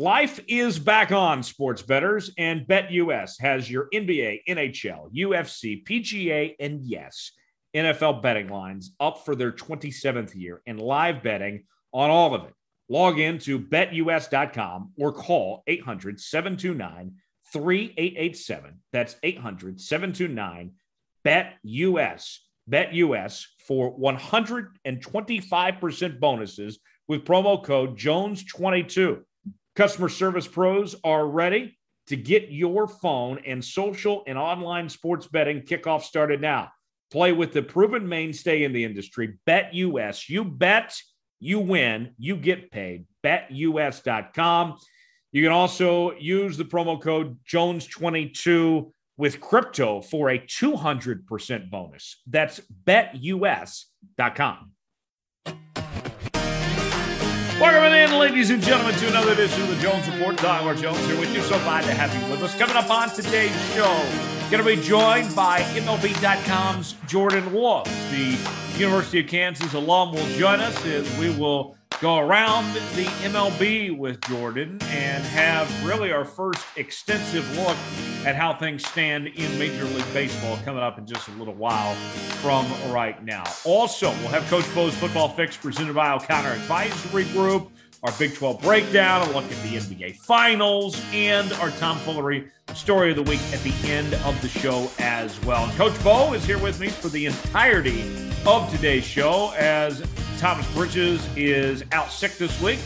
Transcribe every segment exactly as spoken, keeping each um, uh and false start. Life is back on, sports bettors, and BetUS has your N B A, N H L, U F C, P G A, and yes, N F L betting lines up for their twenty-seventh year and live betting on all of it. Log in to bet U S dot com or call eight hundred, seven two nine, three eight eight seven. That's eight hundred, seven two nine, bet U S. BetUS for one hundred twenty-five percent bonuses with promo code Jones twenty-two. Customer service pros are ready to get your phone and social and online sports betting kickoff started now. Play with the proven mainstay in the industry, BetUS. You bet, you win, you get paid. Bet U S dot com. You can also use the promo code Jones twenty-two with crypto for a two hundred percent bonus. That's Bet U S dot com. Welcome in, ladies and gentlemen, to another edition of the Jones Report. Tyler Jones here with you. So glad to have you with us. Coming up on today's show, going to be joined by M L B dot com's Jordan Wolf. The University of Kansas alum will join us as we will go around the M L B with Jordan and have really our first extensive look at how things stand in Major League Baseball coming up in just a little while from right now. Also, we'll have Coach Bo's Football Fix presented by O'Connor Advisory Group, our Big twelve breakdown, a look at the N B A Finals, and our tomfoolery story of the week at the end of the show as well. And Coach Bo is here with me for the entirety of today's show as Thomas Bridges is out sick this week.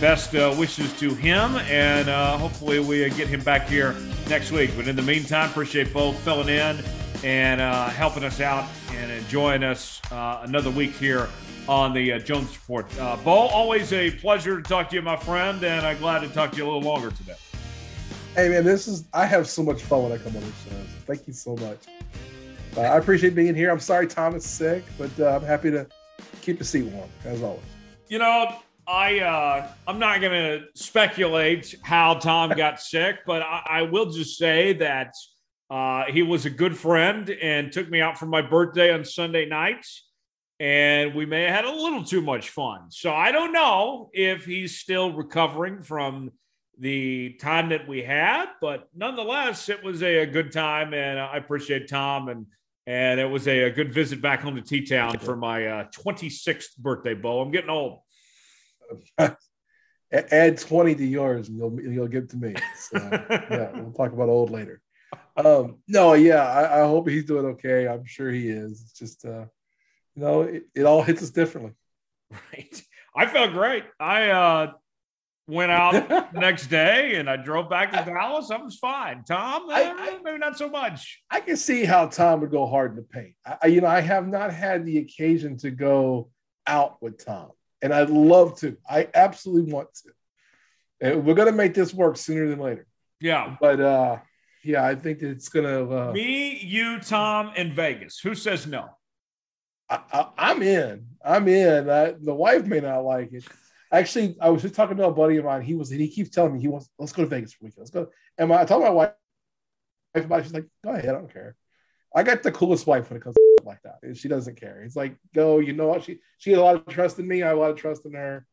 Best uh, wishes to him, and uh, hopefully we get him back here next week. But in the meantime, appreciate Bo filling in and uh, helping us out and enjoying us uh, another week here on the uh, Jones Report. Uh, Bo, always a pleasure to talk to you, my friend, and I'm glad to talk to you a little longer today. Hey, man, this is I have so much fun when I come on this show. Thank you so much. Uh, I appreciate being here. I'm sorry Tom is sick, but uh, I'm happy to keep the seat warm, as always. You know, I, uh, I'm not going to speculate how Tom got sick, but I, I will just say that uh, he was a good friend and took me out for my birthday on Sunday night, and we may have had a little too much fun. So I don't know if he's still recovering from the time that we had, but nonetheless, it was a, a good time, and I appreciate Tom, and and it was a, a good visit back home to T-Town for my uh, twenty-sixth birthday, Bo. I'm getting old. Add twenty to yours, and you'll you'll give it to me. So, yeah, we'll talk about old later. Um, no, yeah, I, I hope he's doing okay. I'm sure he is. It's just, uh, you know, it, it all hits us differently. Right. I felt great. I uh, went out the next day, and I drove back to I, Dallas. I was fine. Tom, I, I, maybe not so much. I can see how Tom would go hard in the paint. I, you know, I have not had the occasion to go out with Tom. And I'd love to. I absolutely want to. And we're going to make this work sooner than later. Yeah. But, uh, yeah, I think that it's going to uh, – me, you, Tom, and Vegas. Who says no? I, I, I'm in. I'm in. I, the wife may not like it. Actually, I was just talking to a buddy of mine. He was, and he keeps telling me he wants – let's go to Vegas for the weekend. Let's go. And my, I told my wife about it. She's like, go ahead. I don't care. I got the coolest wife when it comes to like that. And she doesn't care. It's like, no, you know what? She she had a lot of trust in me. I had a lot of trust in her.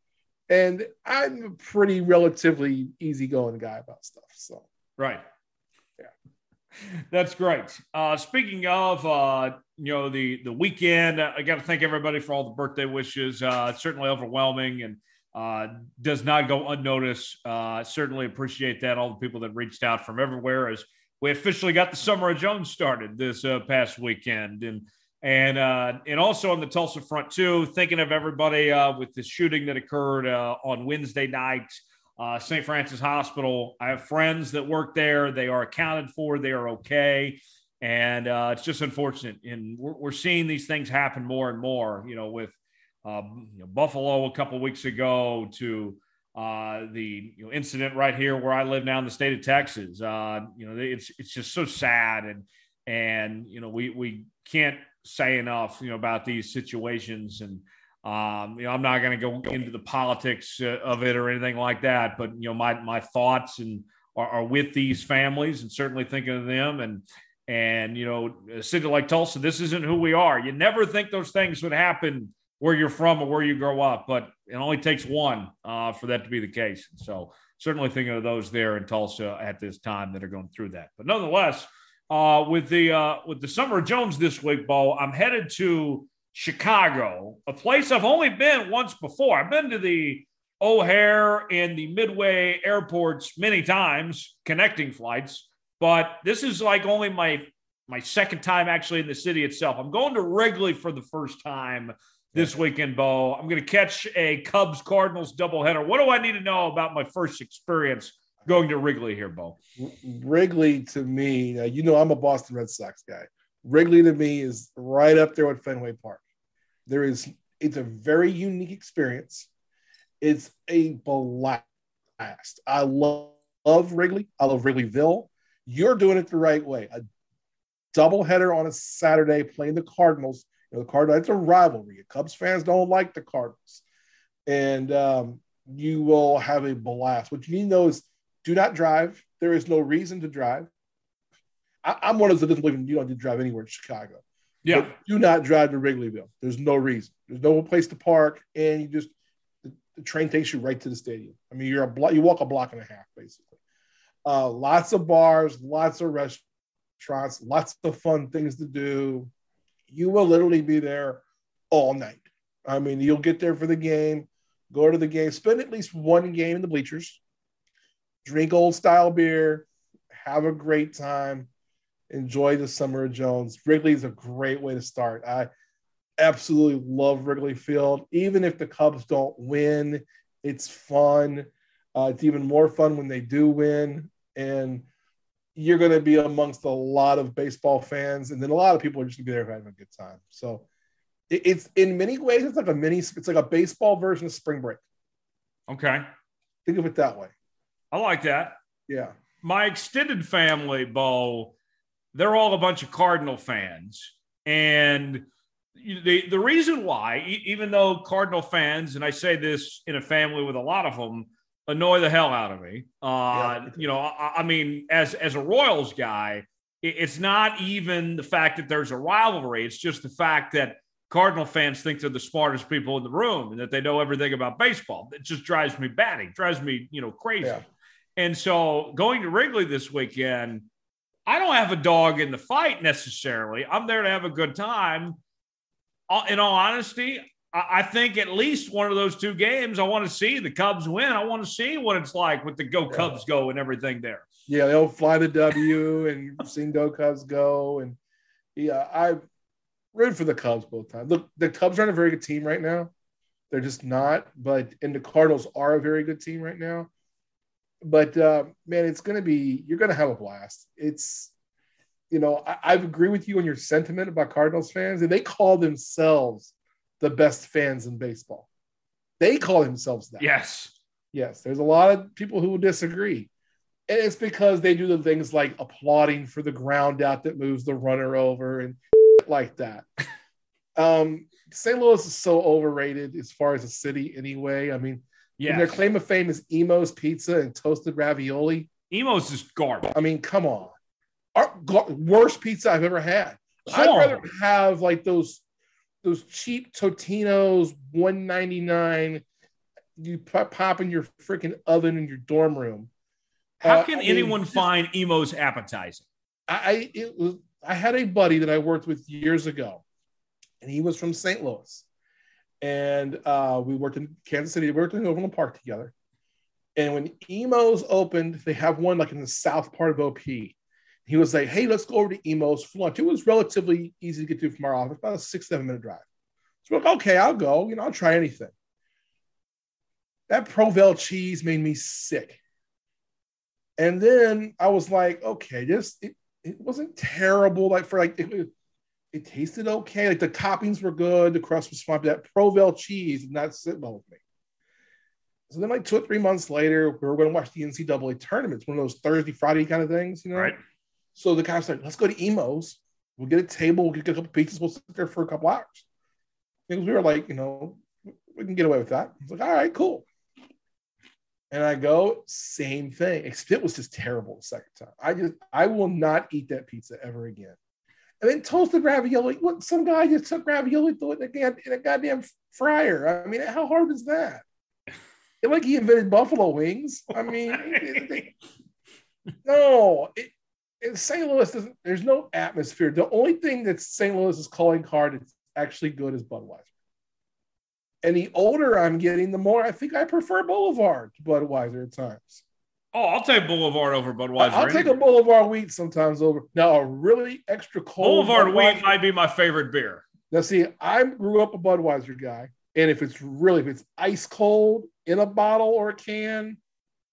And I'm a pretty relatively easygoing guy about stuff. So right. Yeah. That's great. Uh, speaking of uh, you know, the the weekend, I gotta thank everybody for all the birthday wishes. Uh it's certainly overwhelming and uh does not go unnoticed. Uh certainly appreciate that. All the people that reached out from everywhere as we officially got the Summer of Jones started this uh, past weekend. And and uh, and also on the Tulsa front, too, thinking of everybody uh, with the shooting that occurred uh, on Wednesday night, uh, Saint Francis Hospital. I have friends that work there. They are accounted for. They are okay. And uh, it's just unfortunate. And we're, we're seeing these things happen more and more, you know, with uh, you know, Buffalo a couple weeks ago to Uh, the you know, incident right here where I live now in the state of Texas. Uh, you know, it's it's just so sad, and and you know we we can't say enough you know about these situations. And um, you know, I'm not going to go into the politics uh, of it or anything like that, but you know, my my thoughts and are, are with these families, and certainly thinking of them. And and you know, a city like Tulsa, this isn't who we are. You never think those things would happen where you're from or where you grow up, but it only takes one uh, for that to be the case. So certainly thinking of those there in Tulsa at this time that are going through that. But nonetheless, uh, with the uh, with the Summer of Jones this week, Bo, I'm headed to Chicago, a place I've only been once before. I've been to the O'Hare and the Midway airports many times, connecting flights, but this is like only my my second time actually in the city itself. I'm going to Wrigley for the first time this weekend, Bo. I'm going to catch a Cubs-Cardinals doubleheader. What do I need to know about my first experience going to Wrigley here, Bo? Wrigley to me, you know, I'm a Boston Red Sox guy. Wrigley to me is right up there with Fenway Park. There is, it's a very unique experience. It's a blast. I love, love Wrigley. I love Wrigleyville. You're doing it the right way. A doubleheader on a Saturday playing the Cardinals. You know, the Cardinals, it's a rivalry. Cubs fans don't like the Cardinals. And um, you will have a blast. What you need to know is do not drive. There is no reason to drive. I, I'm one of those that doesn't believe in you don't need to drive anywhere in Chicago. Yeah. But do not drive to Wrigleyville. There's no reason. There's no place to park. And you just, the train takes you right to the stadium. I mean, you're a block, you walk a block and a half, basically. Uh, lots of bars, lots of restaurants, lots of fun things to do. You will literally be there all night. I mean, you'll get there for the game, go to the game, spend at least one game in the bleachers, drink old style beer, have a great time, enjoy the Summer of Jones. Wrigley is a great way to start. I absolutely love Wrigley Field. Even if the Cubs don't win, it's fun. Uh, it's even more fun when they do win. And you're going to be amongst a lot of baseball fans. And then a lot of people are just going to be there having a good time. So it, it's in many ways, it's like a mini, it's like a baseball version of spring break. Okay. Think of it that way. I like that. Yeah. My extended family, Bo, they're all a bunch of Cardinal fans. And the, the reason why, even though Cardinal fans, and I say this in a family with a lot of them, annoy the hell out of me. Uh, yeah. You know, I, I mean, as as a Royals guy, it, it's not even the fact that there's a rivalry. It's just the fact that Cardinal fans think they're the smartest people in the room and that they know everything about baseball. It just drives me batty, drives me, you know, crazy. Yeah. And so going to Wrigley this weekend, I don't have a dog in the fight necessarily. I'm there to have a good time. In all honesty, I think at least one of those two games, I want to see the Cubs win. I want to see what it's like with the Go Cubs Go and everything there. Yeah, they'll fly the W and you've seen Go Cubs Go. And yeah, I rooted for the Cubs both times. Look, the Cubs aren't a very good team right now. They're just not. But and the Cardinals are a very good team right now. But uh, man, it's going to be, you're going to have a blast. It's, you know, I, I agree with you on your sentiment about Cardinals fans, and they call themselves the best fans in baseball. They call themselves that. Yes. Yes. There's a lot of people who disagree. And it's because they do the things like applauding for the ground out that moves the runner over and like that. Um, Saint Louis is so overrated as far as a city anyway. I mean, yeah, their claim of fame is Imo's pizza and toasted ravioli. Imo's is garbage. I mean, come on. Our, gar- worst pizza I've ever had. Horrible. I'd rather have like those Those cheap Totino's, one ninety-nine, you pop, pop in your freaking oven in your dorm room. How uh, can I anyone mean, find Imo's appetizing? I it was, I had a buddy that I worked with years ago, and he was from Saint Louis. And uh, we worked in Kansas City. We worked in Overland Park together. And when Imo's opened, they have one like in the south part of O P. He was like, hey, let's go over to Imo's for lunch. It was relatively easy to get to from our office, about a six, seven minute drive. So we're like, okay, I'll go. You know, I'll try anything. That Provel cheese made me sick. And then I was like, okay, this, it, it wasn't terrible. Like for like, it, it tasted okay. Like the toppings were good. The crust was fine. But that Provel cheese did not sit well with me. So then like two or three months later, we were going to watch the N C double A tournament. It's one of those Thursday, Friday kind of things, you know? Right. So the guy's like, let's go to Imo's. We'll get a table. We'll get a couple pizzas. We'll sit there for a couple hours. Because we were like, you know, we can get away with that. I was like, all right, cool. And I go, same thing. Except it was just terrible the second time. I just, I will not eat that pizza ever again. And then toasted ravioli. What? Some guy just took ravioli, threw it in a, in a goddamn fryer. I mean, how hard is that? It like he invented buffalo wings. I mean, it, it, it, no. It, it, Saint Louis doesn't. There's no atmosphere. The only thing that Saint Louis is calling card that's actually good is Budweiser. And the older I'm getting, the more I think I prefer Boulevard to Budweiser at times. Oh, I'll take Boulevard over Budweiser. I'll anyway. take a Boulevard wheat sometimes over. Now, a really extra cold Boulevard Budweiser, wheat might be my favorite beer. Now, see, I grew up a Budweiser guy. And if it's really, if it's ice cold in a bottle or a can,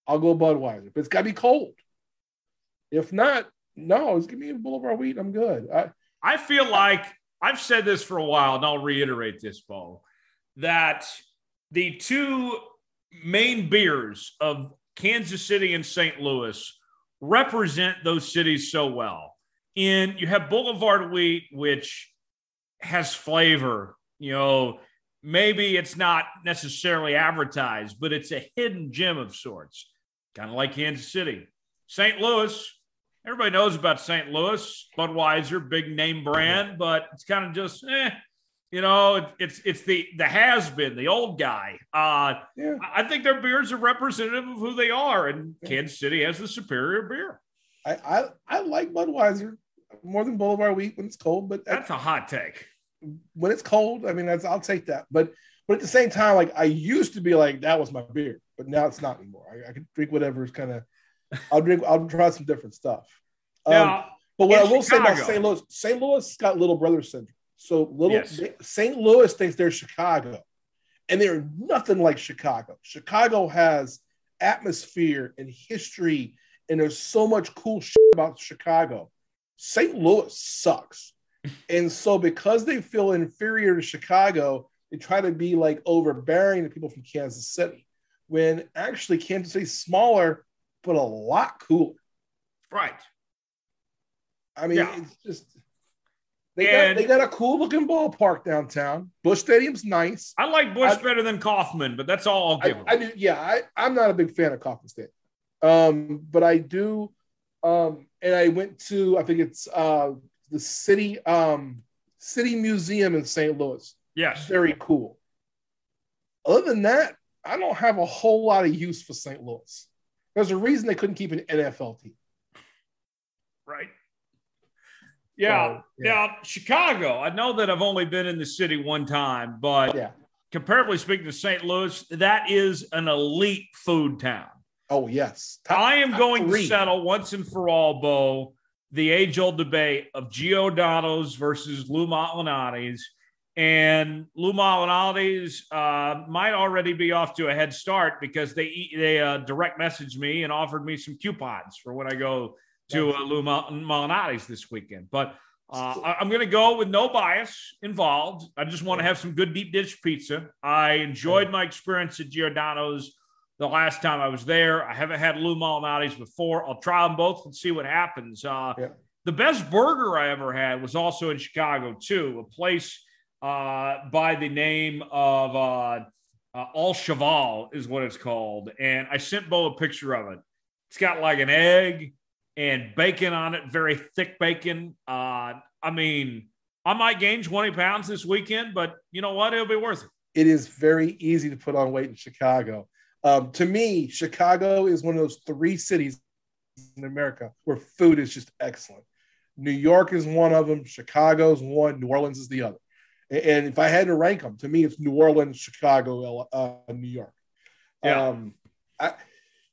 I'll go Budweiser. But it's got to be cold. If not, no, just give me a Boulevard wheat. I'm good. I, I feel like I've said this for a while, and I'll reiterate this, Bo, that the two main beers of Kansas City and Saint Louis represent those cities so well. And you have Boulevard wheat, which has flavor. You know, maybe it's not necessarily advertised, but it's a hidden gem of sorts, kind of like Kansas City. Saint Louis, everybody knows about Saint Louis, Budweiser, big name brand, but it's kind of just, eh, you know, it's it's the the has-been, the old guy. Uh, yeah. I think their beers are representative of who they are, and Kansas City has the superior beer. I I, I like Budweiser more than Boulevard wheat when it's cold, but that's, that's a hot take. When it's cold, I mean, that's, I'll take that. But but at the same time, like I used to be like that was my beer, but now it's not anymore. I, I can drink whatever's kind of. I'll drink. I'll try some different stuff. Now, um, but what I will Chicago. say about Saint Louis, Saint Louis got little brother syndrome. So little yes. Saint Louis thinks they're Chicago, and they're nothing like Chicago. Chicago has atmosphere and history, and there's so much cool shit about Chicago. Saint Louis sucks. And so because they feel inferior to Chicago, they try to be like overbearing to people from Kansas City, when actually Kansas City's smaller, but a lot cooler. Right. I mean, yeah. it's just... They got, they got a cool-looking ballpark downtown. Busch Stadium's nice. I like Busch I, better than Kauffman, but that's all I'll give them. I, I do, yeah, I, I'm not a big fan of Kauffman Stadium. Um, but I do um, – and I went to, I think it's uh, the City um, City Museum in Saint Louis. Yes. Very cool. Other than that, I don't have a whole lot of use for Saint Louis. There's a reason they couldn't keep an N F L team. Right. Yeah. So, yeah. Now, Chicago, I know that I've only been in the city one time, but yeah. comparably speaking to Saint Louis, that is an elite food town. Oh, yes. Top, I am going three. to settle once and for all, Bo, the age-old debate of Giordano's versus Lou Malnati's. And Lou Malnati's uh, might already be off to a head start because they they uh, direct messaged me and offered me some coupons for when I go to uh, Lou Malnati's this weekend. But uh, I'm going to go with no bias involved. I just want to have some good deep dish pizza. I enjoyed my experience at Giordano's the last time I was there. I haven't had Lou Malnati's before. I'll try them both and see what happens. Uh, yeah. The best burger I ever had was also in Chicago, too, a place uh, by the name of uh, uh, All Cheval is what it's called. And I sent Bo a picture of it. It's got like an egg and bacon on it, very thick bacon. Uh, I mean, I might gain twenty pounds this weekend, but you know what? It'll be worth it. It is very easy to put on weight in Chicago. Um, to me, Chicago is one of those three cities in America where food is just excellent. New York is one of them. Chicago's one. New Orleans is the other. And if I had to rank them, to me, it's New Orleans, Chicago, uh, New York. Yeah. Um, I,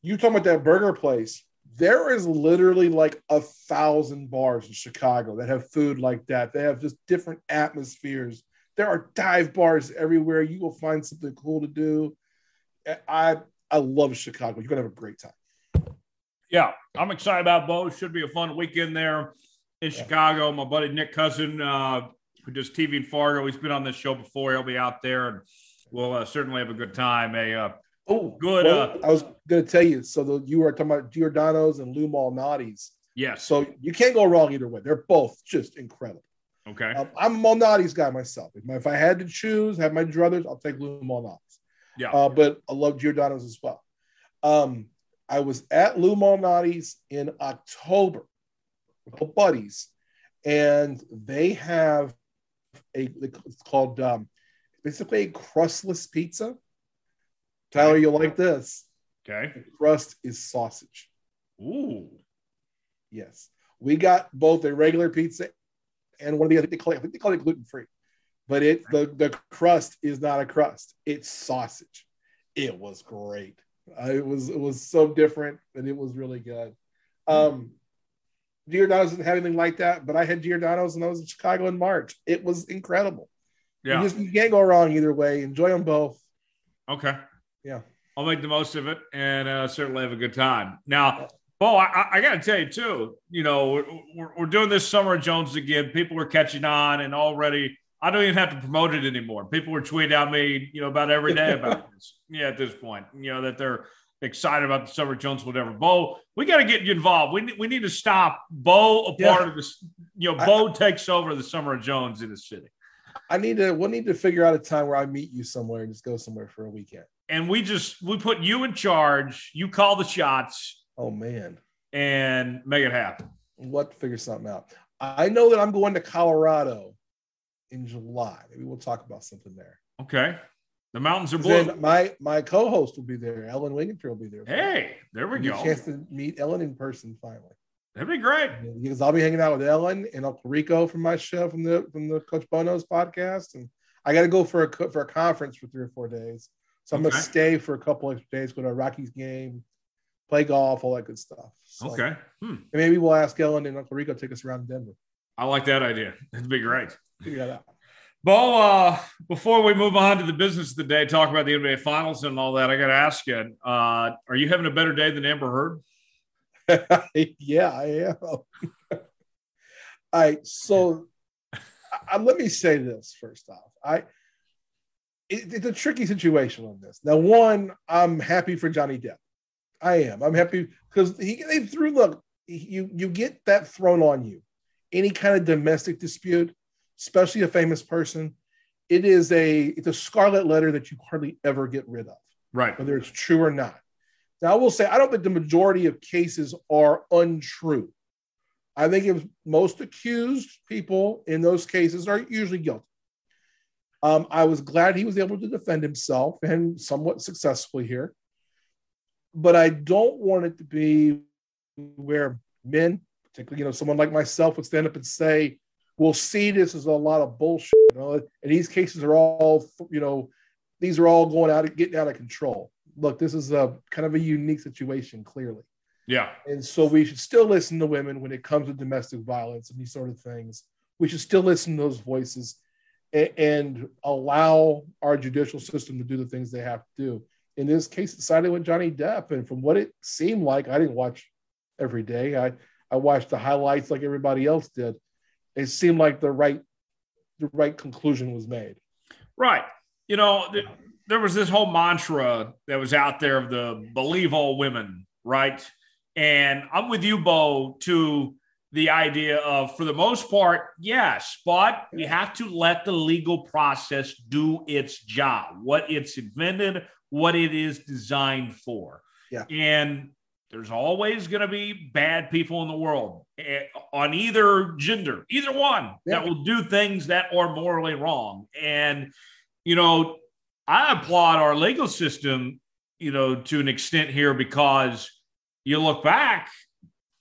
you talking about that burger place. There is literally like a thousand bars in Chicago that have food like that. They have just different atmospheres. There are dive bars everywhere. You will find something cool to do. I I love Chicago. You're going to have a great time. Yeah, I'm excited about both. Should be a fun weekend there in yeah. Chicago. My buddy Nick Cousin, uh, who does T V in Fargo, he's been on this show before. He'll be out there, and we'll uh, certainly have a good time. A uh, Oh, good. Well, uh, I was going to tell you. So the, you were talking about Giordano's and Lou Malnati's. Yes. So you can't go wrong either way. They're both just incredible. Okay. Um, I'm a Malnati's guy myself. If, my, if I had to choose, have my druthers, I'll take Lou Malnati's. Yeah. Uh, but I love Giordano's as well. Um, I was at Lou Malnati's in October with a couple buddies, and they have a it's called um, basically a crustless pizza. Tyler, okay. You'll like this. Okay. The crust is sausage. Ooh. Yes. We got both a regular pizza and one of the other, I think they call it, I think they call it gluten-free. But it the, the crust is not a crust. It's sausage. It was great. Uh, it was it was so different, and it was really good. Um, Giordano's didn't have anything like that, but I had Giordano's when I was in Chicago in March. It was incredible. Yeah. You, just, you can't go wrong either way. Enjoy them both. Okay. Yeah. I'll make the most of it and uh, certainly have a good time. Now, Bo, I, I got to tell you, too, you know, we're, we're, we're doing this Summer of Jones again. People are catching on, and already I don't even have to promote it anymore. People are tweeting at me, you know, about every day about this. Yeah, at this point, you know, that they're excited about the Summer of Jones, whatever. Bo, we got to get you involved. We, we need to stop Bo a yeah. part of this. You know, Bo I, takes over the Summer of Jones in the city. I need to, we'll need to figure out a time where I meet you somewhere and just go somewhere for a weekend. And we just, we put you in charge. You call the shots. Oh, man. And make it happen. We'll have to figure something out. I know that I'm going to Colorado in July. Maybe we'll talk about something there. Okay. The mountains are blue. Then my my co-host will be there. Ellen Wigginter will be there. Hey, there we go. A chance to meet Ellen in person finally. That'd be great. Because I'll be hanging out with Ellen and Uncle Rico from my show, from the from the Coach Bono's podcast. And I got to go for a for a conference for three or four days. So I'm okay. going to stay for a couple extra days, go to a Rockies game, play golf, all that good stuff. So, okay. Hmm. And maybe we'll ask Ellen and Uncle Rico to take us around Denver. I like that idea. That'd be great. Figure that out. Bo, uh, before we move on to the business of the day, talk about the N B A Finals and all that, I got to ask you, uh, are you having a better day than Amber Heard? Yeah, I am. All right, so I, let me say this first off. I it, It's a tricky situation on this. Now, one, I'm happy for Johnny Depp. I am. I'm happy because he they threw, look, you, you get that thrown on you. Any kind of domestic dispute, especially a famous person, it is a it's a scarlet letter that you hardly ever get rid of, right? Whether it's true or not. Now, I will say I don't think the majority of cases are untrue. I think if most accused people in those cases are usually guilty. Um, I was glad he was able to defend himself and somewhat successfully here, but I don't want it to be where men, particularly you know someone like myself, would stand up and say, we'll see this as a lot of bullshit. You know? And these cases are all, you know, these are all going out, getting out of control. Look, this is a kind of a unique situation, clearly. Yeah. And so we should still listen to women when it comes to domestic violence and these sort of things. We should still listen to those voices and, and allow our judicial system to do the things they have to do. In this case, it sided with Johnny Depp. And from what it seemed like, I didn't watch every day. I, I watched the highlights like everybody else did. It seemed like the right, the right conclusion was made. Right. You know, th- there was this whole mantra that was out there of the believe all women, right? And I'm with you, Bo, to the idea of, for the most part, yes, but we have to let the legal process do its job, what it's invented, what it is designed for. Yeah. And there's always going to be bad people in the world on either gender, either one yeah. that will do things that are morally wrong. And, you know, I applaud our legal system, you know, to an extent here, because you look back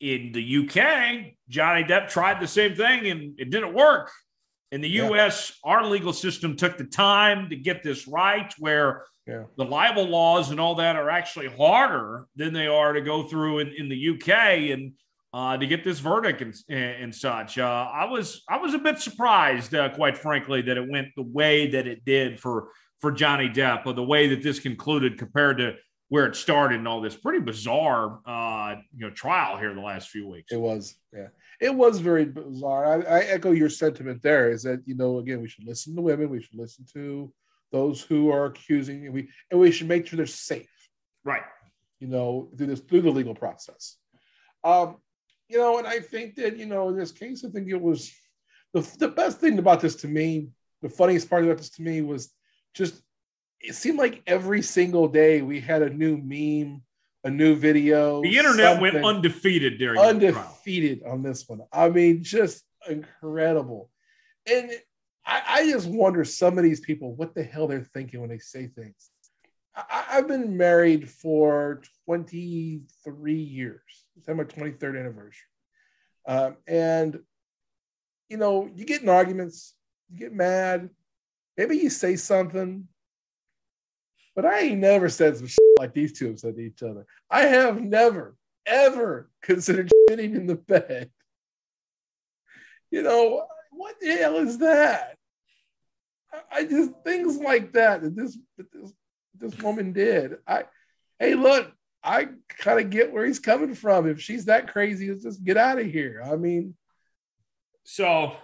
in the U K, Johnny Depp tried the same thing and it didn't work. In the U S, yeah. our legal system took the time to get this right, where yeah. the libel laws and all that are actually harder than they are to go through in, in the U K and uh, to get this verdict and, and such. Uh, I was I was a bit surprised, uh, quite frankly, that it went the way that it did for, for Johnny Depp, or the way that this concluded compared to where it started and all this pretty bizarre uh, you know, trial here the last few weeks. It was, yeah. It was very bizarre. I, I echo your sentiment there, is that, you know, again, we should listen to women. We should listen to those who are accusing, and we and we should make sure they're safe. Right. You know, through this through the legal process. Um, you know, and I think that, you know, in this case, I think it was the, the best thing about this to me, the funniest part about this to me was just, it seemed like every single day we had a new meme, a new video. The internet went undefeated during undefeated on this one. I mean, just incredible. And I, I just wonder some of these people what the hell they're thinking when they say things. I, I've been married for twenty-three years. It's my twenty-third anniversary. Um, and, you know, you get in arguments, you get mad, maybe you say something, but I ain't never said some shit like these two have said to each other. I have never, ever considered shitting in the bed. You know, what the hell is that? I, I just, things like that that this, that this this woman did. I, hey, look, I kind of get where he's coming from. If she's that crazy, let's just get out of here. I mean. So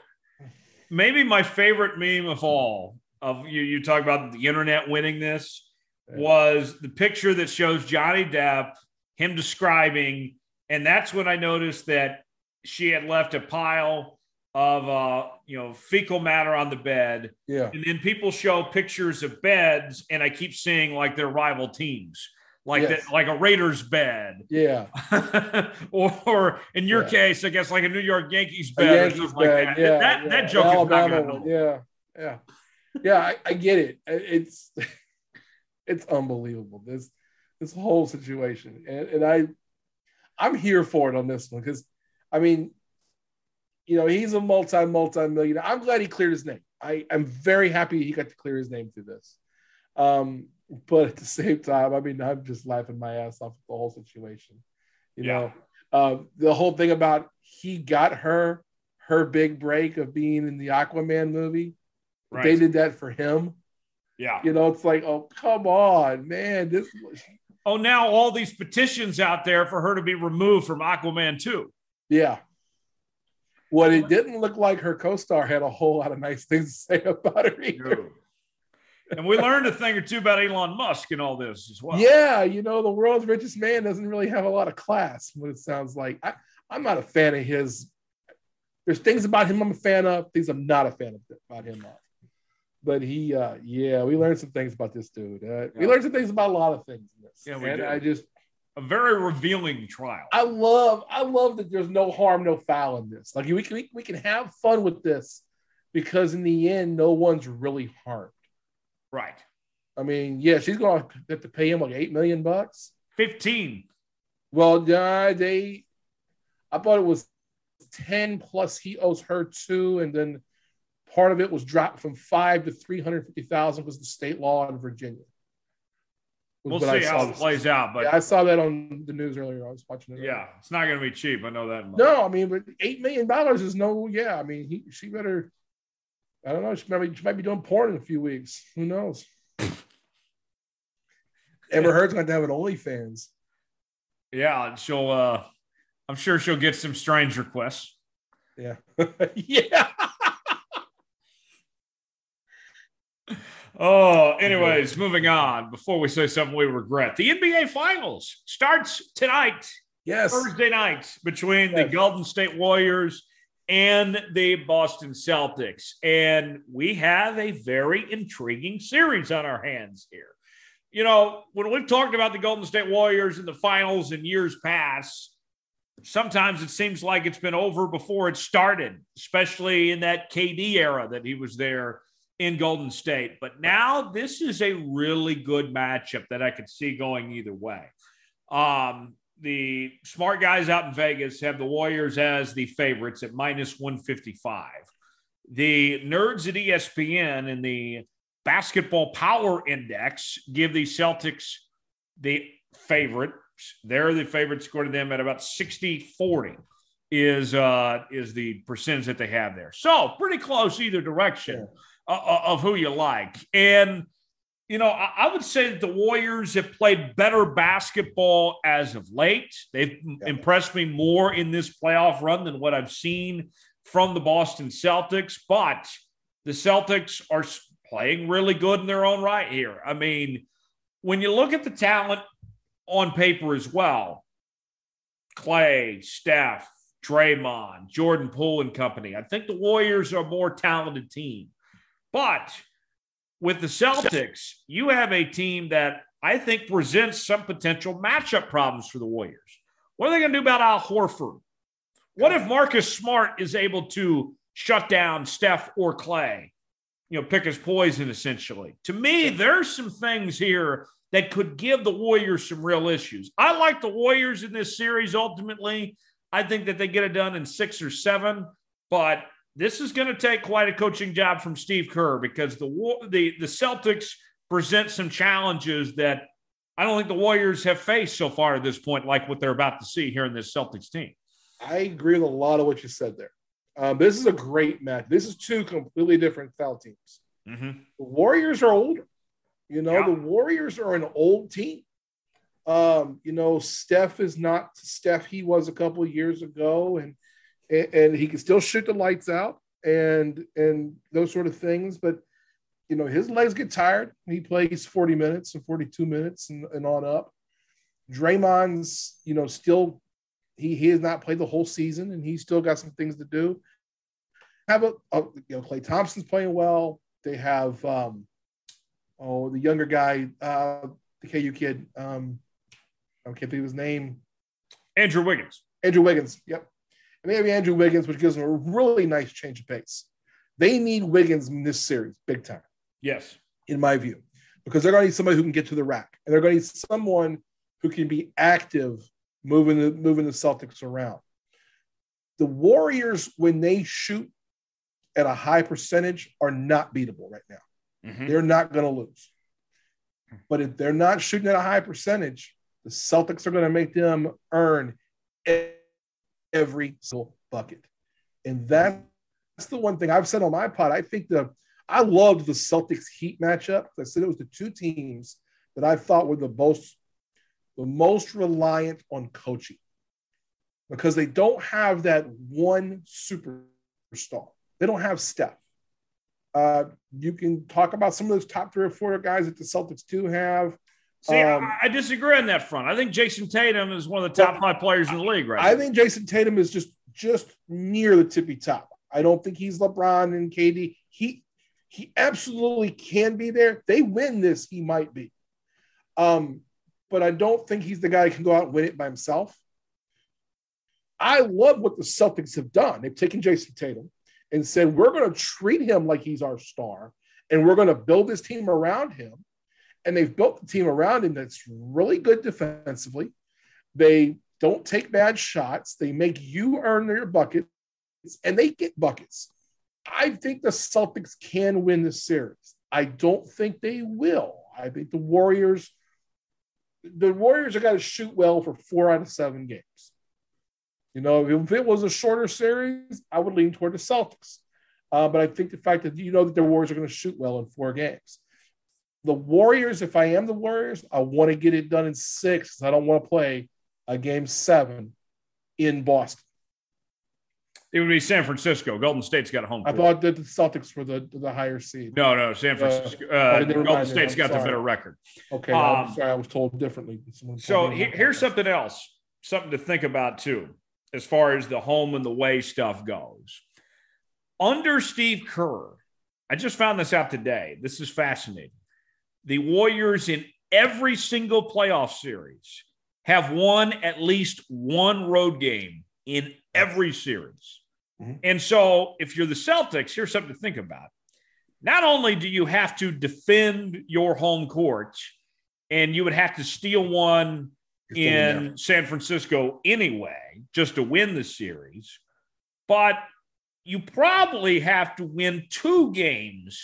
maybe my favorite meme of all, of you, you talk about the internet winning this, was the picture that shows Johnny Depp, him describing, and that's when I noticed that she had left a pile of, uh, you know, fecal matter on the bed. Yeah. And then people show pictures of beds, and I keep seeing, like, their rival teams, like yes. the, like a Raiders bed. Yeah. or, or in your yeah. case, I guess, like a New York Yankees bed Yankees or something bed. like that. Yeah. That, yeah. that joke Alabama, is not going to Yeah, yeah. Yeah, I, I get it. It's it's unbelievable. This this whole situation, and, and I I'm here for it on this one because, I mean, you know, he's a multi multi millionaire. I'm glad he cleared his name. I am very happy he got to clear his name through this. Um, but at the same time, I mean, I'm just laughing my ass off at the whole situation. You yeah. know, um, the whole thing about he got her her big break of being in the Aquaman movie. Right. They did that for him. Yeah. You know, it's like, oh, come on, man. This. Was... Oh, now all these petitions out there for her to be removed from Aquaman two. Yeah. What it didn't look like her co-star had a whole lot of nice things to say about her either. True. And we learned a thing or two about Elon Musk and all this as well. Yeah. You know, the world's richest man doesn't really have a lot of class, what it sounds like. I, I'm not a fan of his. There's things about him I'm a fan of, things I'm not a fan of about him. Of. But he, uh, yeah, we learned some things about this dude. Uh, yeah. We learned some things about a lot of things. In this. Yeah, we and did. I just a very revealing trial. I love, I love that there's no harm, no foul in this. Like we can, we, we can have fun with this because in the end, no one's really harmed. Right. I mean, yeah, she's going to have to pay him like eight million bucks. Fifteen. Well, uh, they, I thought it was ten plus he owes her two, and then. Part of it was dropped from five to three hundred fifty thousand was the state law in Virginia. We'll see how it plays out, but yeah, I saw that on the news earlier. I was watching it. Yeah, earlier. It's not going to be cheap. I know that much. No, I mean, but eight million dollars is no. Yeah, I mean, he, she better. I don't know. She might be, she might be doing porn in a few weeks. Who knows? Amber Heard's going to have an OnlyFans. Yeah, and she'll. Uh, I'm sure she'll get some strange requests. Yeah. yeah. Oh, anyways, moving on. Before we say something we regret, the N B A Finals starts tonight. Yes, Thursday night between yes. the Golden State Warriors and the Boston Celtics, and we have a very intriguing series on our hands here. You know, when we've talked about the Golden State Warriors in the finals in years past, sometimes it seems like it's been over before it started, especially in that K D era that he was there. In Golden State. But now this is a really good matchup that I could see going either way. Um, the smart guys out in Vegas have the Warriors as the favorites at minus one fifty-five. The nerds at E S P N and the Basketball Power Index give the Celtics the favorites. They're the favorites according to them at about sixty forty is, uh, is the percentage that they have there. So pretty close either direction. Yeah. Uh, of who you like. And, you know, I, I would say that the Warriors have played better basketball as of late. They've yeah. impressed me more in this playoff run than what I've seen from the Boston Celtics. But the Celtics are playing really good in their own right here. I mean, when you look at the talent on paper as well, Klay, Steph, Draymond, Jordan Poole and company, I think the Warriors are a more talented team. But with the Celtics, you have a team that I think presents some potential matchup problems for the Warriors. What are they going to do about Al Horford? What if Marcus Smart is able to shut down Steph or Klay? You know, pick his poison, essentially. To me, there's some things here that could give the Warriors some real issues. I like the Warriors in this series ultimately. I think that they get it done in six or seven, but this is going to take quite a coaching job from Steve Kerr because the the, the Celtics present some challenges that I don't think the Warriors have faced so far at this point, like what they're about to see here in this Celtics team. I agree with a lot of what you said there. Um, this is a great match. This is two completely different foul teams. Mm-hmm. The Warriors are older. You know, yeah. the Warriors are an old team. Um, you know, Steph is not Steph he was a couple of years ago, and, and and he can still shoot the lights out and and those sort of things. But, you know, his legs get tired. He plays forty minutes and forty-two minutes and, and on up. Draymond's, you know, still he, he has not played the whole season, and he's still got some things to do. Have a, a you know, Klay Thompson's playing well. They have um, oh the younger guy, uh, the K U kid. Um, I can't think of his name. Andrew Wiggins. Andrew Wiggins. Yep. And they have Andrew Wiggins, which gives them a really nice change of pace. They need Wiggins in this series, big time. Yes. In my view, because they're going to need somebody who can get to the rack, and they're going to need someone who can be active moving the, moving the Celtics around. The Warriors, when they shoot at a high percentage, are not beatable right now. Mm-hmm. They're not going to lose. But if they're not shooting at a high percentage, the Celtics are going to make them earn every single bucket. And that, that's the one thing I've said on my pod. I think the I loved the Celtics Heat matchup. I said it was the two teams that I thought were the most the most reliant on coaching because they don't have that one superstar. They don't have Steph. Uh, you can talk about some of those top three or four guys that the Celtics do have. See, um, I, I disagree on that front. I think Jason Tatum is one of the top five players in the league right now. I think Jason Tatum is just just near the tippy top. I don't think he's LeBron and K D. He he absolutely can be there. They win this, he might be. Um, but I don't think he's the guy that can go out and win it by himself. I love what the Celtics have done. They've taken Jason Tatum and said, we're going to treat him like he's our star, and we're going to build this team around him. And they've built the team around him that's really good defensively. They don't take bad shots. They make you earn your buckets, and they get buckets. I think the Celtics can win this series. I don't think they will. I think the Warriors, the Warriors have got to shoot well for four out of seven games. You know, if it was a shorter series, I would lean toward the Celtics. Uh, but I think the fact that you know that the Warriors are going to shoot well in four games. The Warriors, if I am the Warriors, I want to get it done in six. I don't want to play a game seven in Boston. It would be San Francisco. Golden State's got a home court. I thought that the Celtics were the, the higher seed. No, no, San Francisco. Uh, oh, Golden State's got the better record. Okay, no, um, sorry, I was told differently. So he, here's something else, something to think about too. As far as the home and the way stuff goes. Under Steve Kerr, I just found this out today. This is fascinating. The Warriors in every single playoff series have won at least one road game in every series. Mm-hmm. And so if you're the Celtics, here's something to think about. Not only do you have to defend your home court, and you would have to steal one in San Francisco anyway, just to win the series, but you probably have to win two games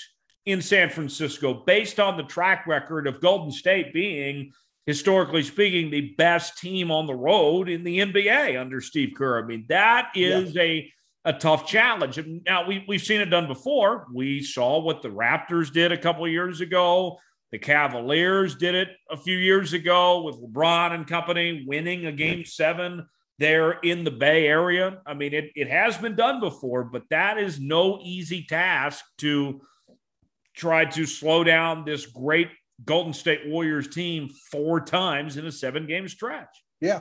in San Francisco based on the track record of Golden State being, historically speaking, the best team on the road in the N B A under Steve Kerr. I mean, that is yeah. a, a tough challenge. Now, we, we've seen it done before. We saw what the Raptors did a couple of years ago. The Cavaliers did it a few years ago with LeBron and company winning a game seven there in the Bay Area. I mean, it, it has been done before, but that is no easy task to try to slow down this great Golden State Warriors team four times in a seven-game stretch. Yeah,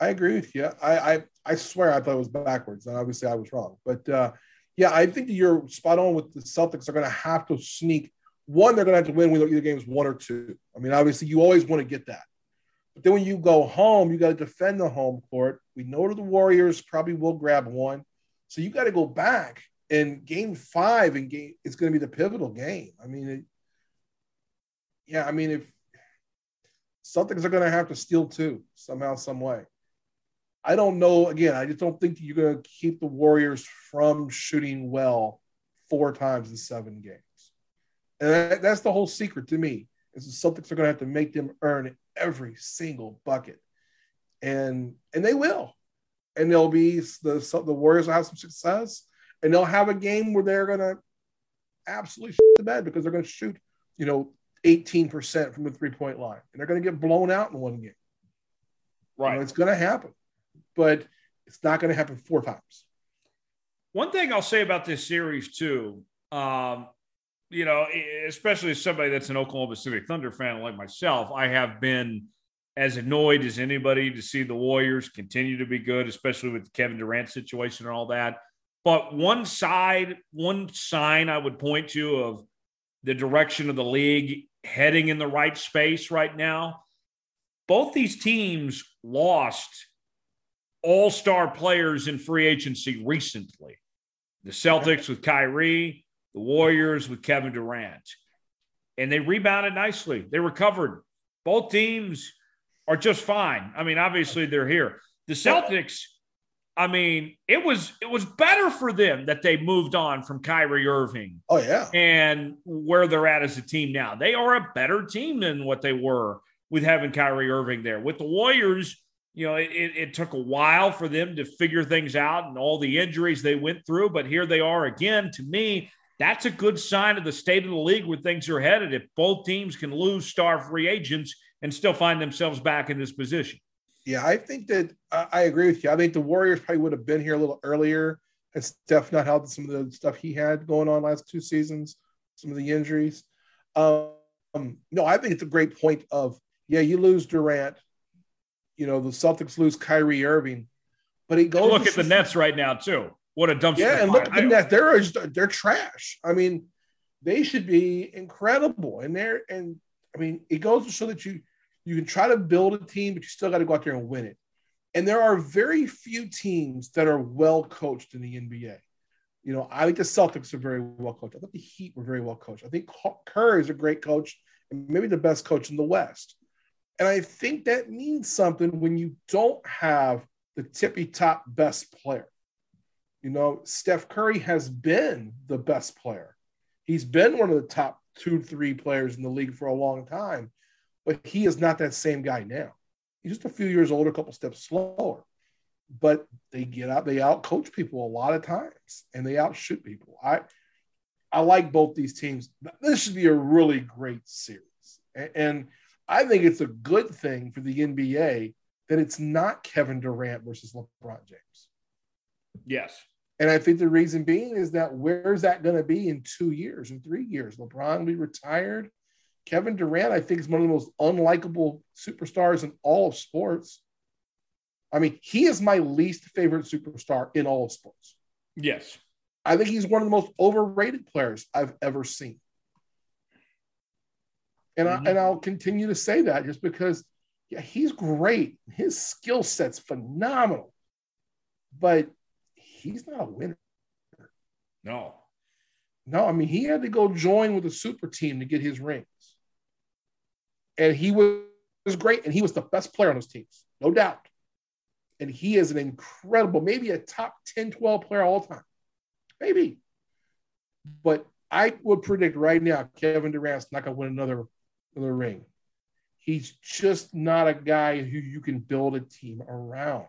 I agree with you. I, I, I swear I thought it was backwards, and obviously I was wrong. But, uh, yeah, I think that you're spot on with the Celtics are going to have to sneak – one, they're going to have to win with either games one or two. I mean, obviously, you always want to get that. But then when you go home, you got to defend the home court. We know that the Warriors probably will grab one. So you got to go back. And game five, and game it's going to be the pivotal game. I mean, it, yeah, I mean, if Celtics are going to have to steal two somehow, some way. I don't know. Again, I just don't think you're going to keep the Warriors from shooting well four times in seven games. And that, that's the whole secret to me, is the Celtics are going to have to make them earn every single bucket. And and they will. And they'll be, the, the Warriors will have some success, and they'll have a game where they're going to absolutely shit the bed because they're going to shoot, you know, eighteen percent from the three-point line, and they're going to get blown out in one game. Right. You know, it's going to happen, but it's not going to happen four times. One thing I'll say about this series too, um, you know, especially as somebody that's an Oklahoma City Thunder fan like myself, I have been as annoyed as anybody to see the Warriors continue to be good, especially with the Kevin Durant situation and all that. But one side, one sign I would point to of the direction of the league heading in the right space right now, both these teams lost all-star players in free agency recently. The Celtics with Kyrie, the Warriors with Kevin Durant. And they rebounded nicely. They recovered. Both teams are just fine. I mean, obviously they're here. The Celtics, I mean, it was it was better for them that they moved on from Kyrie Irving. Oh, yeah. And where they're at as a team now. They are a better team than what they were with having Kyrie Irving there. With the Warriors, you know, it, it, it took a while for them to figure things out and all the injuries they went through. But here they are again. To me, that's a good sign of the state of the league where things are headed, if both teams can lose star free agents and still find themselves back in this position. Yeah, I think that uh, I agree with you. I think the Warriors probably would have been here a little earlier had Steph not had some of the stuff he had going on last two seasons, some of the injuries. Um, no, I think it's a great point of, yeah, you lose Durant. You know, the Celtics lose Kyrie Irving, but he goes. And look at the Nets right now too. What a dumpster! Yeah, and look at the Nets. They're they're trash. I mean, they should be incredible, and they're and I mean, it goes to show that you you can try to build a team, but you still got to go out there and win it. And there are very few teams that are well coached in the N B A. You know, I think the Celtics are very well coached. I think the Heat were very well coached. I think Curry is a great coach and maybe the best coach in the West. And I think that means something when you don't have the tippy-top best player. You know, Steph Curry has been the best player. He's been one of the top two, three players in the league for a long time, but he is not that same guy now. He's just a few years older, a couple steps slower. But they get out, they out-coach people a lot of times, and they out-shoot people. I, I like both these teams. This should be a really great series. And, and I think it's a good thing for the N B A that it's not Kevin Durant versus LeBron James. Yes. And I think the reason being is that where's that going to be in two years, in three years? LeBron will be retired. Kevin Durant, I think, is one of the most unlikable superstars in all of sports. I mean, he is my least favorite superstar in all of sports. Yes. I think he's one of the most overrated players I've ever seen. And, mm-hmm. I, and I'll continue to say that just because, yeah, he's great. His skill set's phenomenal. But he's not a winner. No. No, I mean, he had to go join with a super team to get his rings. And he was great, and he was the best player on those teams, no doubt. And he is an incredible, maybe a top ten, twelve player all time. Maybe. But I would predict right now Kevin Durant's not going to win another, another ring. He's just not a guy who you can build a team around.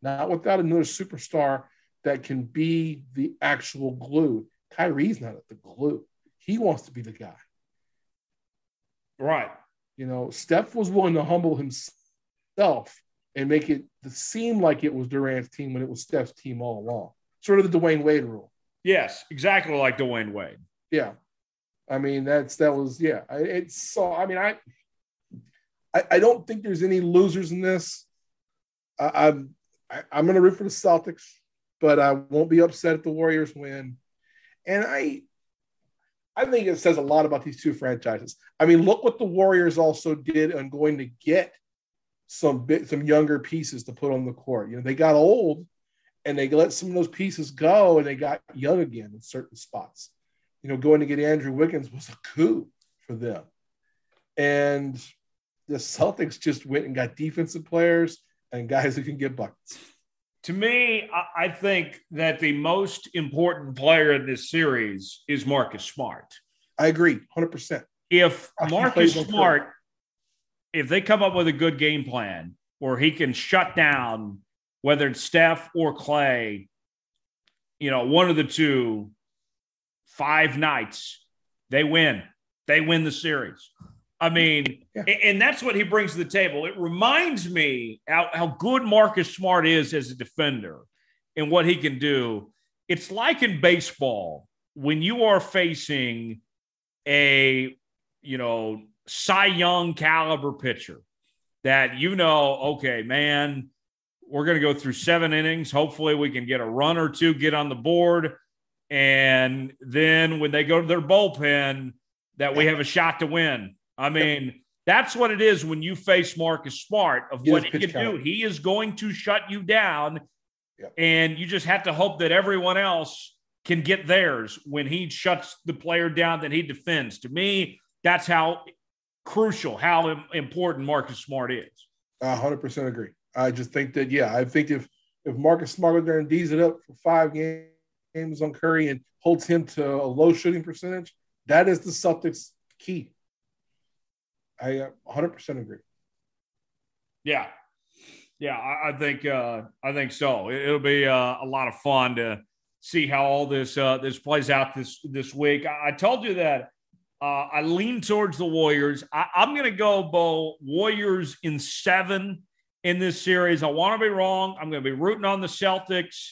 Not without another superstar that can be the actual glue. Kyrie's not at the glue. He wants to be the guy. Right. You know, Steph was willing to humble himself and make it seem like it was Durant's team when it was Steph's team all along. Sort of the Dwayne Wade rule. Yes, exactly like Dwayne Wade. Yeah. I mean, that's, that was, yeah. It's so, I mean, I, I, I don't think there's any losers in this. I, I'm, I, I'm going to root for the Celtics, but I won't be upset if the Warriors win. And I, I think it says a lot about these two franchises. I mean, look what the Warriors also did on going to get some bit, some younger pieces to put on the court. You know, they got old and they let some of those pieces go and they got young again in certain spots. You know, going to get Andrew Wiggins was a coup for them. And the Celtics just went and got defensive players and guys who can get buckets. To me, I think that the most important player in this series is Marcus Smart. I agree, one hundred percent. If Marcus Smart, if they come up with a good game plan where he can shut down, whether it's Steph or Klay, you know, one of the two, five nights, they win. They win the series. I mean, yeah. and that's what he brings to the table. It reminds me how, how good Marcus Smart is as a defender and what he can do. It's like in baseball when you are facing a, you know, Cy Young caliber pitcher that, you know, okay, man, we're going to go through seven innings. Hopefully we can get a run or two, get on the board. And then when they go to their bullpen, that we have a shot to win. I mean, that's what it is when you face Marcus Smart of what he can do. He is going to shut you down, yep. and you just have to hope that everyone else can get theirs when he shuts the player down that he defends. To me, that's how crucial, how important Marcus Smart is. I one hundred percent agree. I just think that, yeah, I think if if Marcus Smart goes there and D's it up for five games on Curry and holds him to a low shooting percentage, that is the Celtics' key. I uh, one hundred percent agree. Yeah. Yeah, I, I think uh, I think so. It, it'll be uh, a lot of fun to see how all this uh, this plays out this, this week. I, I told you that uh, I lean towards the Warriors. I, I'm going to go, Bo, Warriors in seven in this series. I want to be wrong. I'm going to be rooting on the Celtics,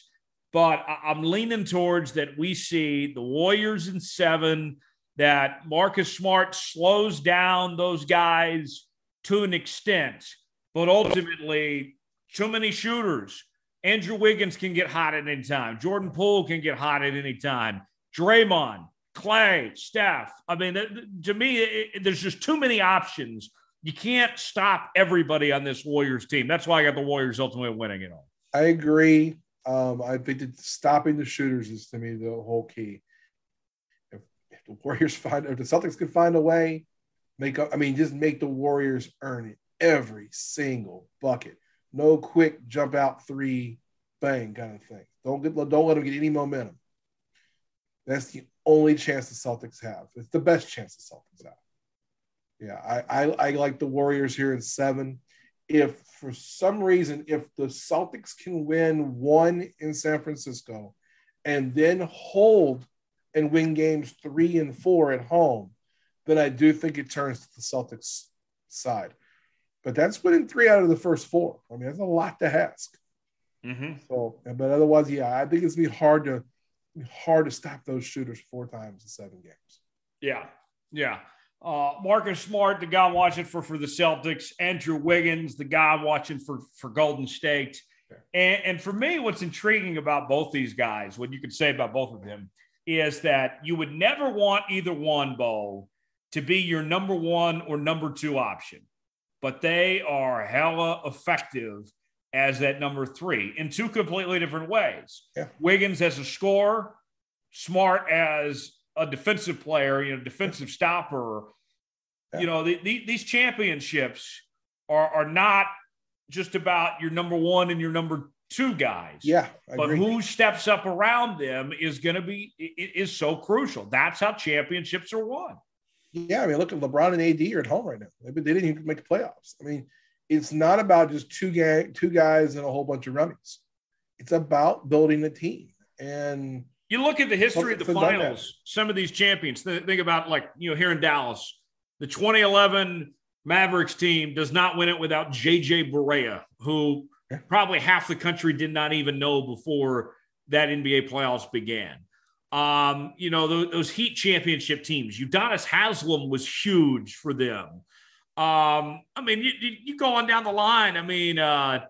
but I, I'm leaning towards that we see the Warriors in seven, that Marcus Smart slows down those guys to an extent, but ultimately too many shooters. Andrew Wiggins can get hot at any time. Jordan Poole can get hot at any time. Draymond, Klay, Steph. I mean, to me, it, it, there's just too many options. You can't stop everybody on this Warriors team. That's why I got the Warriors ultimately winning it all. I agree. Um, I think that stopping the shooters is, to me, the whole key. The Warriors find, if the Celtics can find a way, make up, I mean, just make the Warriors earn it. Every single bucket. No quick jump out three, bang kind of thing. Don't get, don't let them get any momentum. That's the only chance the Celtics have. It's the best chance the Celtics have. Yeah, I, I, I like the Warriors here in seven. If for some reason, if the Celtics can win one in San Francisco and then hold and win games three and four at home, then I do think it turns to the Celtics' side. But that's winning three out of the first four. I mean, that's a lot to ask. Mm-hmm. So, but otherwise, yeah, I think it's gonna be hard to hard to stop those shooters four times in seven games. Yeah, yeah. Uh, Marcus Smart, the guy watching for for the Celtics. Andrew Wiggins, the guy watching for for Golden State. Okay. And, and for me, what's intriguing about both these guys, what you could say about both of them, is that you would never want either one, Bo, to be your number one or number two option. But they are hella effective as that number three in two completely different ways. Yeah. Wiggins as a scorer, Smart as a defensive player, you know, defensive stopper. Yeah. You know, the, the, these championships are, are not just about your number one and your number two guys. Yeah. I but agree. Who steps up around them is going to be, is so crucial. That's how championships are won. Yeah. I mean, look at LeBron and A D are at home right now. They, they didn't even make the playoffs. I mean, it's not about just two gang, two guys and a whole bunch of rummies. It's about building a team. And you look at the history of the finals, some of these champions, think about, like, you know, here in Dallas, the twenty eleven Mavericks team does not win it without J J Barea, who probably half the country did not even know before that N B A playoffs began. Um, you know, those, those Heat championship teams, Udonis Haslem was huge for them. Um, I mean, you, you go on down the line. I mean, uh,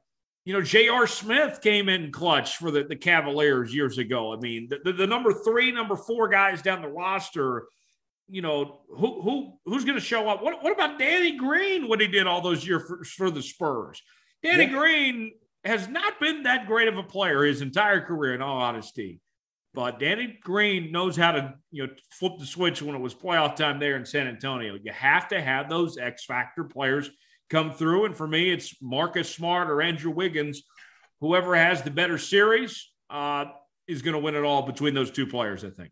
you know, J R Smith came in clutch for the, the Cavaliers years ago. I mean, the, the, the number three, number four guys down the roster, you know, who who who's going to show up? What, what about Danny Green, what he did all those years for, for the Spurs? Danny yeah. Green has not been that great of a player his entire career, in all honesty. But Danny Green knows how to, you know, flip the switch when it was playoff time there in San Antonio. You have to have those X factor players come through. And for me, it's Marcus Smart or Andrew Wiggins. Whoever has the better series uh, is going to win it all between those two players, I think.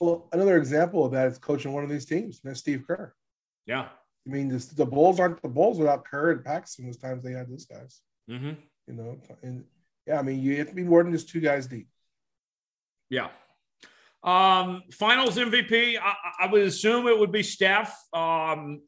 Well, another example of that is coaching one of these teams, and that's Steve Kerr. Yeah. I mean, this, the Bulls aren't the Bulls without Kerr and Paxton as times they had these guys. Mm-hmm. You know, and yeah, I mean, you have to be more than just two guys deep. Yeah. Um, finals M V P, I, I would assume it would be Steph. Um,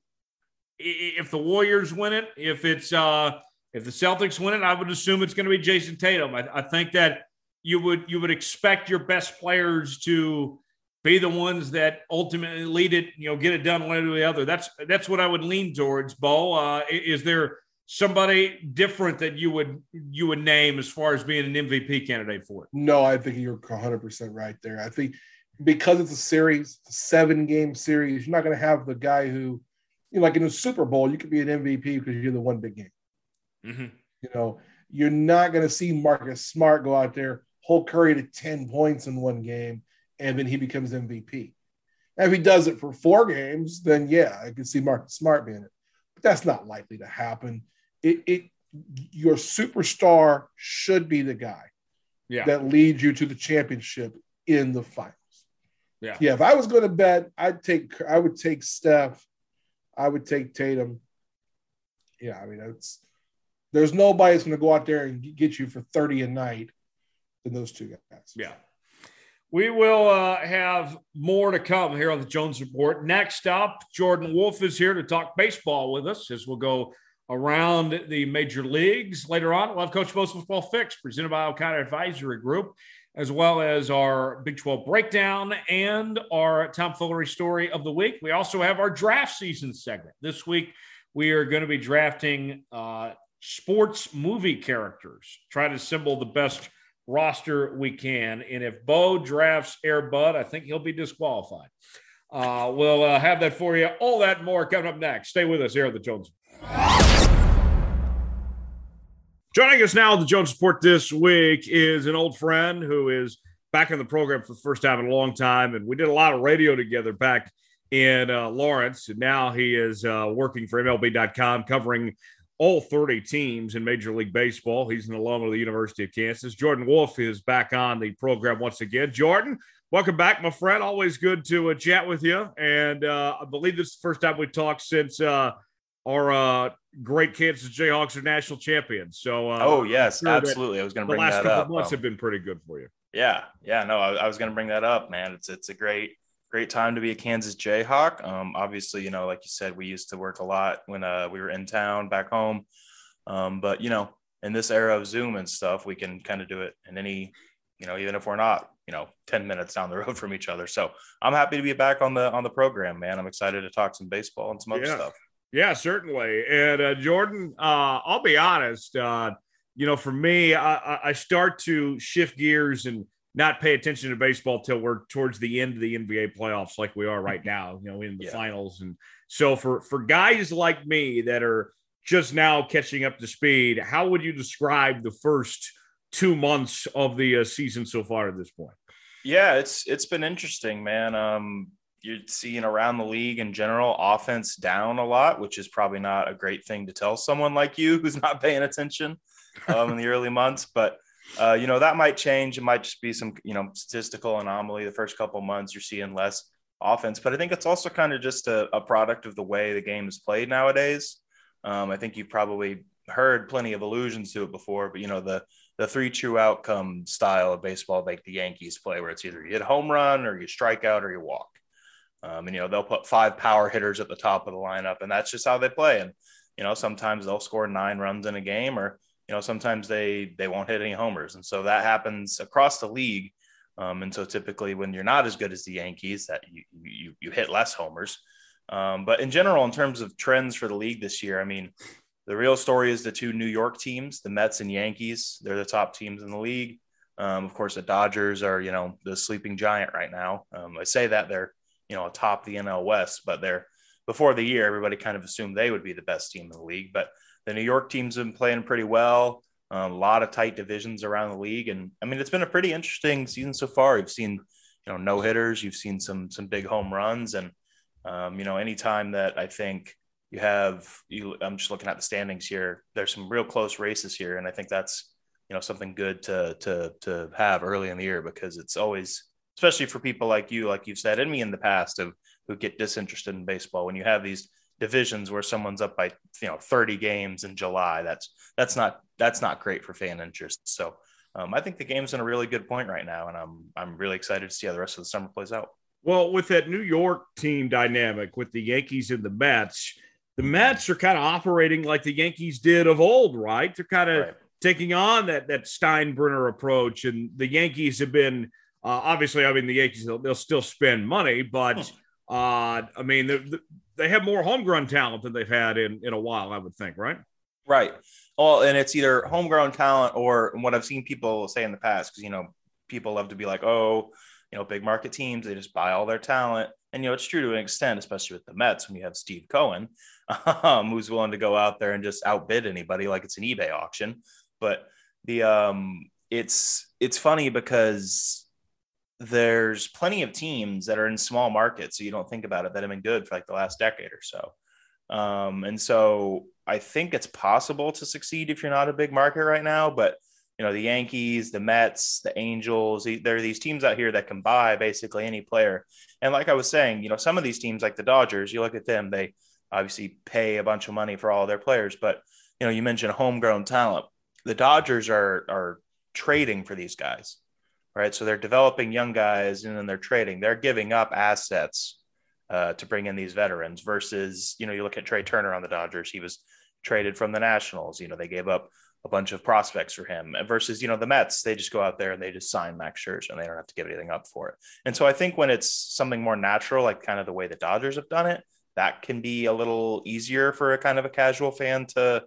if the Warriors win it, if it's uh, if the Celtics win it, I would assume it's going to be Jason Tatum. I, I think that you would you would expect your best players to be the ones that ultimately lead it, you know, get it done one or the other. That's that's what I would lean towards, Bo. Uh, is there somebody different that you would you would name as far as being an M V P candidate for it? No, I think you're one hundred percent right there. I think because it's a series, seven-game series, you're not going to have the guy who, you know, like in the Super Bowl, you could be an M V P because you're the one big game. Mm-hmm. You know, you're not going to see Marcus Smart go out there, hold Curry to ten points in one game, and then he becomes M V P. And if he does it for four games, then yeah, I can see Marcus Smart being it. But that's not likely to happen. It, it your superstar should be the guy yeah. that leads you to the championship in the finals. Yeah, yeah. If I was going to bet, I'd take. I would take Steph. I would take Tatum. Yeah, I mean, it's there's nobody that's going to go out there and get you for thirty a night than those two guys. Yeah. We will uh, have more to come here on the Jones Report. Next up, Jordan Wolf is here to talk baseball with us as we'll go around the major leagues. Later on, we'll have Coach Bo's Football Fix presented by O'Connor Advisory Group, as well as our Big twelve breakdown and our Tom Foolery story of the week. We also have our draft season segment. This week, we are going to be drafting uh, sports movie characters, trying to assemble the best roster we can, and if Bo drafts Air Bud, I think he'll be disqualified. Uh, we'll uh, have that for you. All that and more coming up next. Stay with us here on the Jones. Joining us now on the Jones Report this week is an old friend who is back in the program for the first time in a long time, and we did a lot of radio together back in uh, Lawrence, and now he is uh, working for M L B dot com covering all thirty teams in Major League Baseball. He's an alum of the University of Kansas. Jordan Wolf is back on the program once again. Jordan, welcome back, my friend. Always good to uh, chat with you. And uh, I believe this is the first time we've talked since uh, our uh, great Kansas Jayhawks are national champions. So, uh, oh, yes, sure absolutely. I was going to bring that up. The last couple months um, have been pretty good for you. Yeah, yeah, no, I, I was going to bring that up, man. It's it's a great, great time to be a Kansas Jayhawk. Um, obviously, you know, like you said, we used to work a lot when uh, we were in town back home. Um, but, you know, in this era of Zoom and stuff, we can kind of do it in any, you know, even if we're not, you know, ten minutes down the road from each other. So I'm happy to be back on the on the program, man. I'm excited to talk some baseball and some other yeah. stuff. Yeah, certainly. And uh, Jordan, uh, I'll be honest, uh, you know, for me, I, I start to shift gears and not pay attention to baseball till we're towards the end of the N B A playoffs like we are right now, you know, in the yeah. finals. And so for, for guys like me that are just now catching up to speed, how would you describe the first two months of the uh, season so far at this point? Yeah, it's it's been interesting, man. Um, you're seeing around the league in general, offense down a lot, which is probably not a great thing to tell someone like you who's not paying attention um, in the early months. But Uh, you know, that might change. It might just be some, you know, statistical anomaly. The first couple of months you're seeing less offense, but I think it's also kind of just a, a product of the way the game is played nowadays. Um, I think you've probably heard plenty of allusions to it before, but you know, the, the three true outcome style of baseball, like the Yankees play, where it's either you hit a home run or you strike out or you walk. Um, and, you know, they'll put five power hitters at the top of the lineup, and that's just how they play. And, you know, sometimes they'll score nine runs in a game, or you know, sometimes they they won't hit any homers. And so that happens across the league. Um, and so typically when you're not as good as the Yankees, that you you, you hit less homers. Um, but in general, in terms of trends for the league this year, I mean, the real story is the two New York teams, the Mets and Yankees. They're the top teams in the league. Um, of course, the Dodgers are, you know, the sleeping giant right now. Um, I say that they're, you know, atop the N L West, but they're before the year, everybody kind of assumed they would be the best team in the league. But the New York team's been playing pretty well, um, a lot of tight divisions around the league. And, I mean, it's been a pretty interesting season so far. You've seen, you know, no-hitters. You've seen some some big home runs. And, um, you know, anytime that I think You have you. I'm just looking at the standings here. There's some real close races here, and I think that's you know something good to to to have early in the year, because it's always, especially for people like you, like you've said, and me in the past, of who get disinterested in baseball, when you have these divisions where someone's up by you know thirty games in July. That's that's not that's not great for fan interest. So um, I think the game's in a really good point right now, and I'm I'm really excited to see how the rest of the summer plays out. Well, with that New York team dynamic with the Yankees and the Mets. The Mets are kind of operating like the Yankees did of old, right? They're kind of right. taking on that that Steinbrenner approach, and the Yankees have been uh, obviously. I mean, the Yankees they'll, they'll still spend money, but uh, I mean, the, the, they have more homegrown talent than they've had in in a while, I would think, right? Right. Well, and it's either homegrown talent or what I've seen people say in the past, because you know people love to be like, oh, you know, big market teams, they just buy all their talent. And, you know, it's true to an extent, especially with the Mets, when you have Steve Cohen, um, who's willing to go out there and just outbid anybody like it's an eBay auction. But the um, it's it's funny because there's plenty of teams that are in small markets, so you don't think about it, that have been good for like the last decade or so. Um, and so I think it's possible to succeed if you're not a big market right now. But, you know, the Yankees, the Mets, the Angels, there are these teams out here that can buy basically any player. And like I was saying, you know, some of these teams like the Dodgers, you look at them, they obviously pay a bunch of money for all their players. But, you know, you mentioned homegrown talent. The Dodgers are are trading for these guys, right? So they're developing young guys and then they're trading. They're giving up assets uh, to bring in these veterans versus, you know, you look at Trey Turner on the Dodgers. He was traded from the Nationals. You know, they gave up a bunch of prospects for him versus, you know, the Mets, they just go out there and they just sign Max Scherzer and they don't have to give anything up for it. And so I think when it's something more natural, like kind of the way the Dodgers have done it, that can be a little easier for a kind of a casual fan to,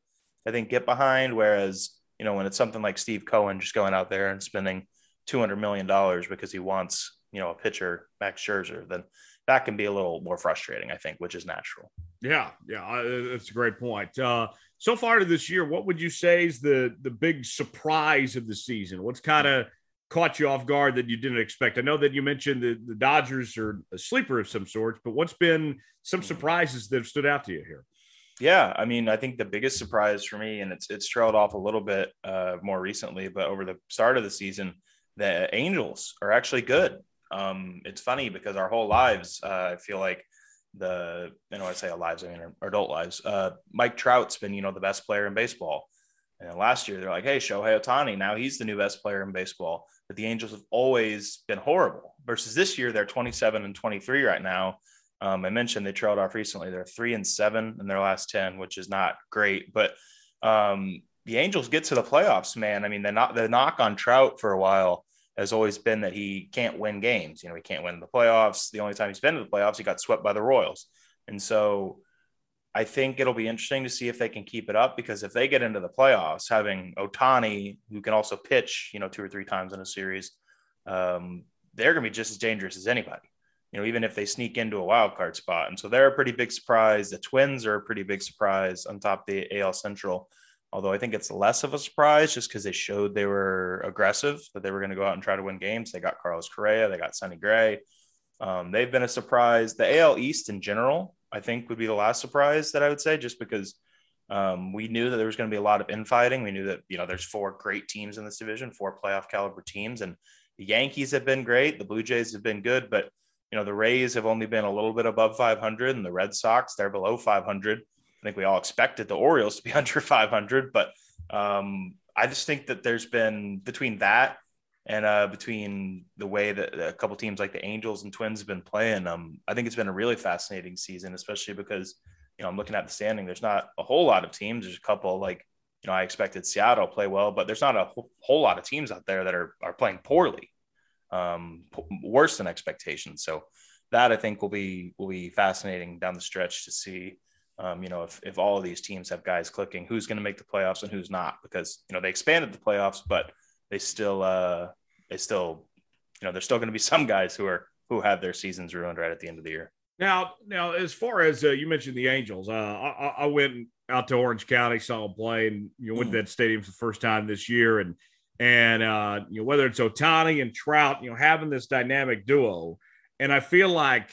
I think, get behind. Whereas, you know, when it's something like Steve Cohen just going out there and spending two hundred million dollars because he wants, you know, a pitcher, Max Scherzer, then that can be a little more frustrating, I think, which is natural. Yeah. Yeah. That's a great point. Uh, So far this year, what would you say is the the big surprise of the season? What's kind of caught you off guard that you didn't expect? I know that you mentioned the, the Dodgers are a sleeper of some sorts, but what's been some surprises that have stood out to you here? Yeah, I mean, I think the biggest surprise for me, and it's it's trailed off a little bit uh, more recently, but over the start of the season, the Angels are actually good. Um, it's funny because our whole lives, uh, I feel like, the, you know, I say our lives, I mean, our adult lives, uh, Mike Trout's been, you know, the best player in baseball. And last year they're like, hey, Shohei Ohtani, now he's the new best player in baseball, but the Angels have always been horrible versus this year. They're twenty-seven and twenty-three right now. Um, I mentioned they trailed off recently. They're three and seven in their last ten, which is not great, but um, the Angels get to the playoffs, man. I mean, they're not, the knock on Trout for a while has always been that he can't win games. You know, he can't win the playoffs. The only time he's been to the playoffs, he got swept by the Royals. And so I think it'll be interesting to see if they can keep it up, because if they get into the playoffs, having Ohtani, who can also pitch, you know, two or three times in a series, um, they're going to be just as dangerous as anybody, you know, even if they sneak into a wild card spot. And so they're a pretty big surprise. The Twins are a pretty big surprise on top of the A L Central. Although I think it's less of a surprise just because they showed they were aggressive, that they were going to go out and try to win games. They got Carlos Correa. They got Sonny Gray. Um, they've been a surprise. The A L East in general, I think, would be the last surprise that I would say, just because um, we knew that there was going to be a lot of infighting. We knew that, you know, there's four great teams in this division, four playoff caliber teams. And the Yankees have been great. The Blue Jays have been good. But, you know, the Rays have only been a little bit above five hundred, and the Red Sox, they're below five hundred. I think we all expected the Orioles to be under five hundred, but um, I just think that there's been, between that and uh, between the way that a couple teams like the Angels and Twins have been playing, um, I think it's been a really fascinating season, especially because, you know, I'm looking at the standing. There's not a whole lot of teams. There's a couple, like, you know, I expected Seattle to play well, but there's not a whole, whole lot of teams out there that are, are playing poorly, um, p- worse than expectations. So that, I think, will be, will be fascinating down the stretch to see. Um, you know, if, if all of these teams have guys clicking, who's going to make the playoffs and who's not, because, you know, they expanded the playoffs, but they still, uh, they still, you know, there's still going to be some guys who are, who have their seasons ruined right at the end of the year. Now, now, as far as uh, you mentioned the Angels, uh, I, I went out to Orange County, saw them play, and, you know, went to that stadium for the first time this year. And, and, uh, you know, whether it's Ohtani and Trout, you know, having this dynamic duo, and I feel like,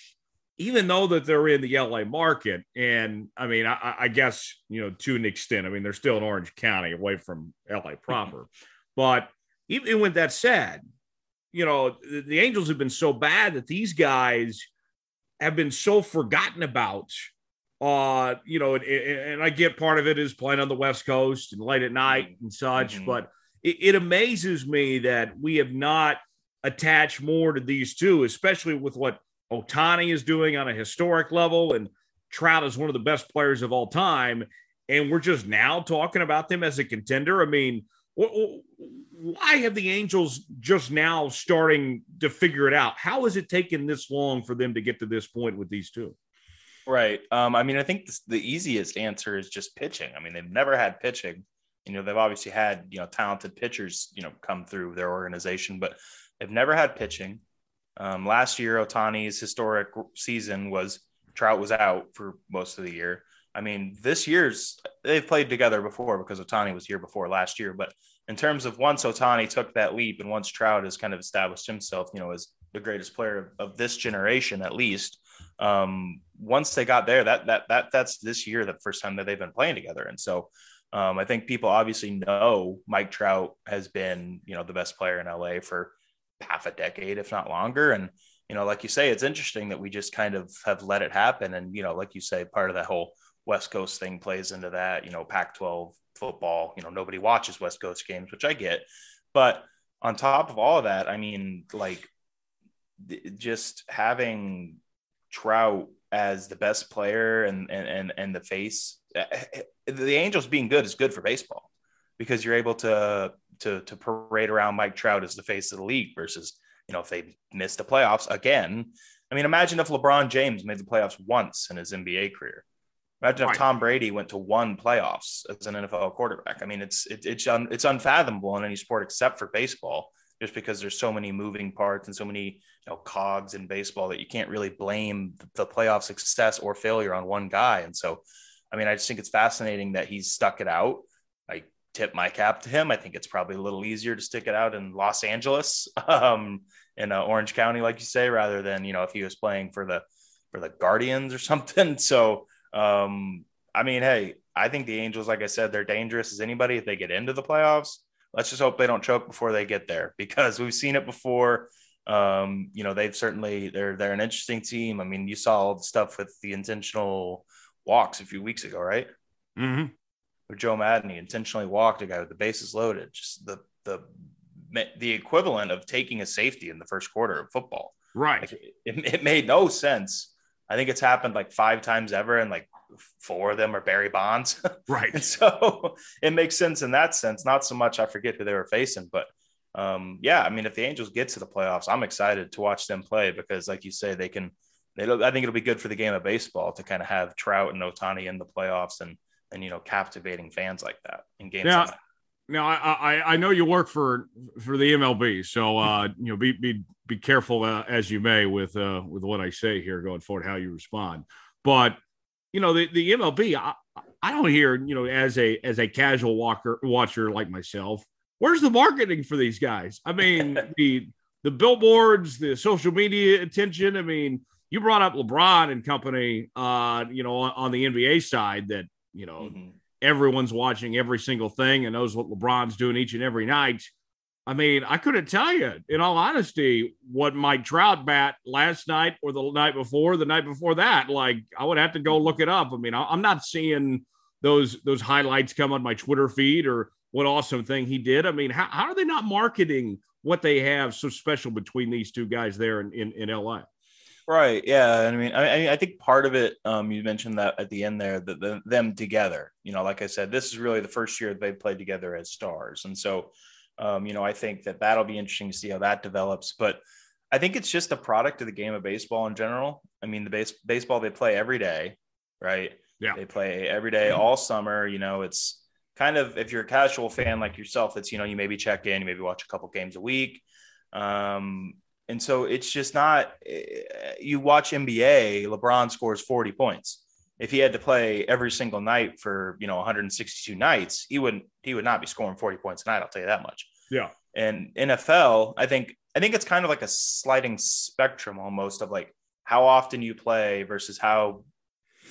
even though that they're in the L A market, and I mean, I, I guess, you know, to an extent, I mean, they're still in Orange County away from L A proper. But even with that said, you know, the, the Angels have been so bad that these guys have been so forgotten about, uh, you know, and, and I get part of it is playing on the West Coast and late at night and such, mm-hmm. but it, it amazes me that we have not attached more to these two, especially with what Otani is doing on a historic level, and Trout is one of the best players of all time, and we're just now talking about them as a contender. I mean, why have the Angels just now starting to figure it out? How has it taken this long for them to get to this point with these two? Right. Um, I mean, I think this, the easiest answer is just pitching. I mean, they've never had pitching. You know, they've obviously had, you know, talented pitchers, you know, come through their organization, but they've never had pitching. Um, last year, Otani's historic season was Trout was out for most of the year. I mean, this year's they've played together before because Otani was here before last year. But in terms of once Otani took that leap and once Trout has kind of established himself, you know, as the greatest player of, of this generation, at least um, once they got there, that, that, that that's this year, the first time that they've been playing together. And so um, I think people obviously know Mike Trout has been, you know, the best player in L A for half a decade, if not longer. And, you know, like you say, it's interesting that we just kind of have let it happen. And, you know, like you say, part of that whole West Coast thing plays into that, you know, Pac twelve football, you know, nobody watches West Coast games, which I get. But on top of all of that, I mean, like th- just having Trout as the best player and, and, and, and the face, the Angels being good is good for baseball, because you're able to, to, to parade around Mike Trout as the face of the league versus, you know, if they miss the playoffs again. I mean, imagine if LeBron James made the playoffs once in his N B A career. Imagine if Tom Brady went to one playoffs as an N F L quarterback. I mean, it's, it, it's, un, it's unfathomable in any sport except for baseball, just because there's so many moving parts and so many, you know, cogs in baseball that you can't really blame the playoff success or failure on one guy. And so, I mean, I just think it's fascinating that he's stuck it out. Like, tip my cap to him. I think it's probably a little easier to stick it out in Los Angeles, um, in uh, Orange County, like you say, rather than, you know, if he was playing for the, for the Guardians or something. So, um, I mean, hey, I think the Angels, like I said, they're dangerous as anybody. If they get into the playoffs, let's just hope they don't choke before they get there, because we've seen it before. Um, you know, they've certainly, they're, they're an interesting team. I mean, you saw all the stuff with the intentional walks a few weeks ago, right? Mm-hmm. Or Joe Madden, he intentionally walked a guy with the bases loaded, just the the the equivalent of taking a safety in the first quarter of football. Right. Like it, it made no sense. I think it's happened like five times ever, and like four of them are Barry Bonds. Right. And so it makes sense in that sense. Not so much, I forget who they were facing, but um, yeah, I mean, if the Angels get to the playoffs, I'm excited to watch them play, because like you say, they can, they I think it'll be good for the game of baseball to kind of have Trout and Otani in the playoffs and, and, you know, captivating fans like that in games. Now, like now I, I I know you work for for the M L B, so uh, you know, be be be careful uh, as you may with uh, with what I say here going forward, how you respond. But you know, the, the M L B, I, I don't hear, you know, as a as a casual walker watcher like myself, where's the marketing for these guys? I mean, the the billboards, the social media attention. I mean, you brought up LeBron and company, uh, you know, on, on the N B A side that. You know, mm-hmm. everyone's watching every single thing and knows what LeBron's doing each and every night. I mean, I couldn't tell you, in all honesty, what Mike Trout bat last night or the night before, the night before that. Like, I would have to go look it up. I mean, I'm not seeing those those highlights come on my Twitter feed or what awesome thing he did. I mean, how, how are they not marketing what they have so special between these two guys there in, in, in L A? Right. Yeah. I mean, I, I think part of it, um, you mentioned that at the end there, that the, them together, you know, like I said, this is really the first year they played together as stars. And so, um, you know, I think that that'll be interesting to see how that develops, but I think it's just a product of the game of baseball in general. I mean, the base baseball, they play every day, right? Yeah. They play every day, all summer. You know, it's kind of, if you're a casual fan like yourself, it's, you know, you maybe check in, you maybe watch a couple games a week. Um, And so it's just not, you watch N B A, LeBron scores forty points. If he had to play every single night for, you know, one hundred sixty-two nights, he wouldn't, he would not be scoring forty points a night. I'll tell you that much. Yeah. And N F L, I think, I think it's kind of like a sliding spectrum almost of like, how often you play versus how,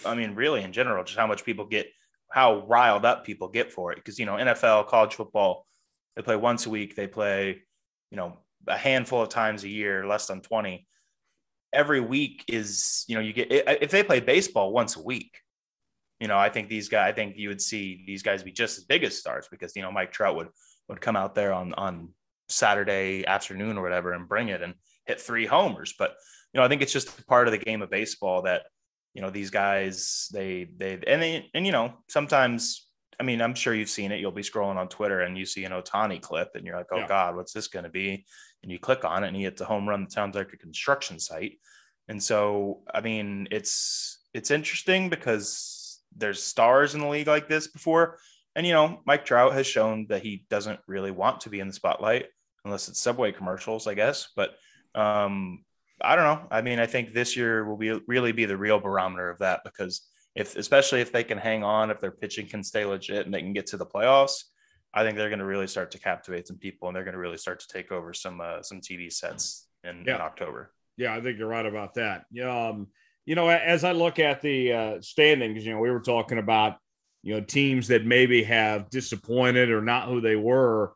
I mean, really in general, just how much people get, how riled up people get for it. Because, you know, N F L, college football, they play once a week. They play, you know, a handful of times a year, less than twenty. Every week is, you know, you get, if they play baseball once a week, you know, I think these guys, I think you would see these guys be just as big as stars because, you know, Mike Trout would, would come out there on, on Saturday afternoon or whatever and bring it and hit three homers. But, you know, I think it's just part of the game of baseball that, you know, these guys, they, they, and they, and, you know, sometimes, I mean, I'm sure you've seen it. You'll be scrolling on Twitter and you see an Ohtani clip and you're like, oh yeah. God, what's this going to be? And you click on it and he hits a home run that sounds like a construction site. And so, I mean, it's, it's interesting because there's stars in the league like this before. And, you know, Mike Trout has shown that he doesn't really want to be in the spotlight unless it's Subway commercials, I guess. But, um, I don't know. I mean, I think this year will be really be the real barometer of that because if, especially if they can hang on, if their pitching can stay legit and they can get to the playoffs, I think they're going to really start to captivate some people and they're going to really start to take over some, uh, some T V sets in, yeah. in October. Yeah. I think you're right about that. Um, you know, as I look at the uh, standings, you know, we were talking about, you know, teams that maybe have disappointed or not who they were.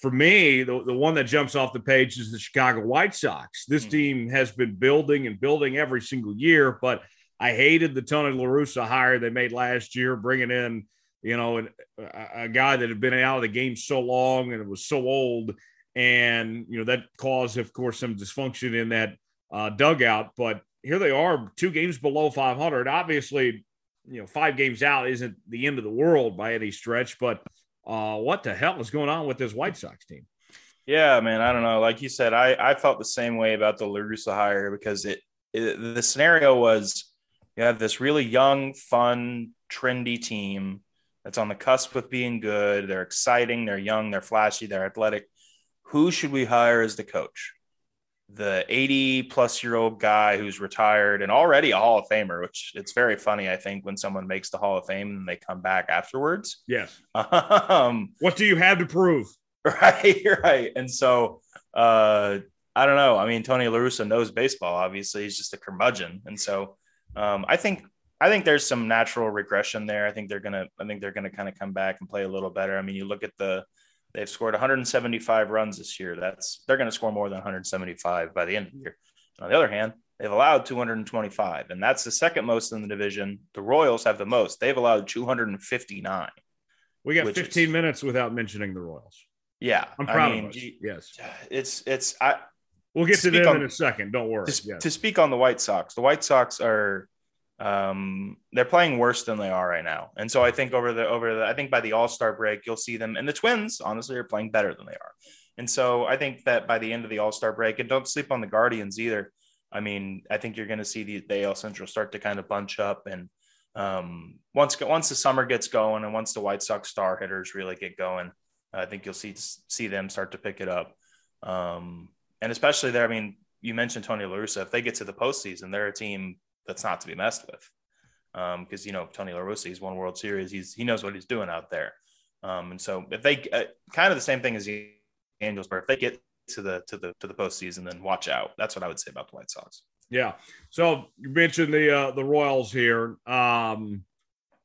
For me, the, the one that jumps off the page is the Chicago White Sox. This team has been building and building every single year, but I hated the Tony La Russa hire they made last year, bringing in, you know, an, a, a guy that had been out of the game so long and it was so old. And, you know, that caused, of course, some dysfunction in that uh, dugout. But here they are, two games below five hundred. Obviously, you know, five games out isn't the end of the world by any stretch, but Uh, what the hell is going on with this White Sox team? Yeah, man, I don't know. Like you said, I, I felt the same way about the La Russa hire because it, it the scenario was you have this really young, fun, trendy team that's on the cusp of being good. They're exciting. They're young. They're flashy. They're athletic. Who should we hire as the coach? The eighty-plus-year-old guy who's retired and already a Hall of Famer, which it's very funny, I think, when someone makes the Hall of Fame and they come back afterwards. Yes. Um, what do you have to prove? Right, right. And so, uh, I don't know. I mean, Tony La Russa knows baseball, obviously. He's just a curmudgeon. And so um, I think I think there's some natural regression there. I think they're going to I think they're going to kind of come back and play a little better. I mean, you look at the – they've scored one hundred seventy-five runs this year. That's they're going to score more than one hundred seventy-five by the end of the year. On the other hand, they've allowed two hundred twenty-five, and that's the second most in the division. The Royals have the most. They've allowed two hundred fifty-nine. We got fifteen is, minutes without mentioning the Royals. Yeah, I'm proud I mean, of us. Yes, it's it's. I, we'll get to, to them on, in a second. Don't worry. To, yes. to speak on the White Sox, the White Sox are um, they're playing worse than they are right now. And so I think over the, over the, I think by the All-Star break, you'll see them, and the Twins honestly are playing better than they are. And so I think that by the end of the All-Star break, and don't sleep on the Guardians either. I mean, I think you're going to see the, the A L Central start to kind of bunch up. And, um, once, once the summer gets going and once the White Sox star hitters really get going, I think you'll see, see them start to pick it up. Um, and especially there, I mean, you mentioned Tony La Russa, if they get to the postseason, they're a team that's not to be messed with. Um, cause you know, Tony La Russa, he's won World Series. He's, he knows what he's doing out there. Um, and so if they uh, kind of the same thing as the Angels, but if they get to the, to the, to the postseason, then watch out. That's what I would say about the White Sox. Yeah. So you mentioned the, uh, the Royals here. Um,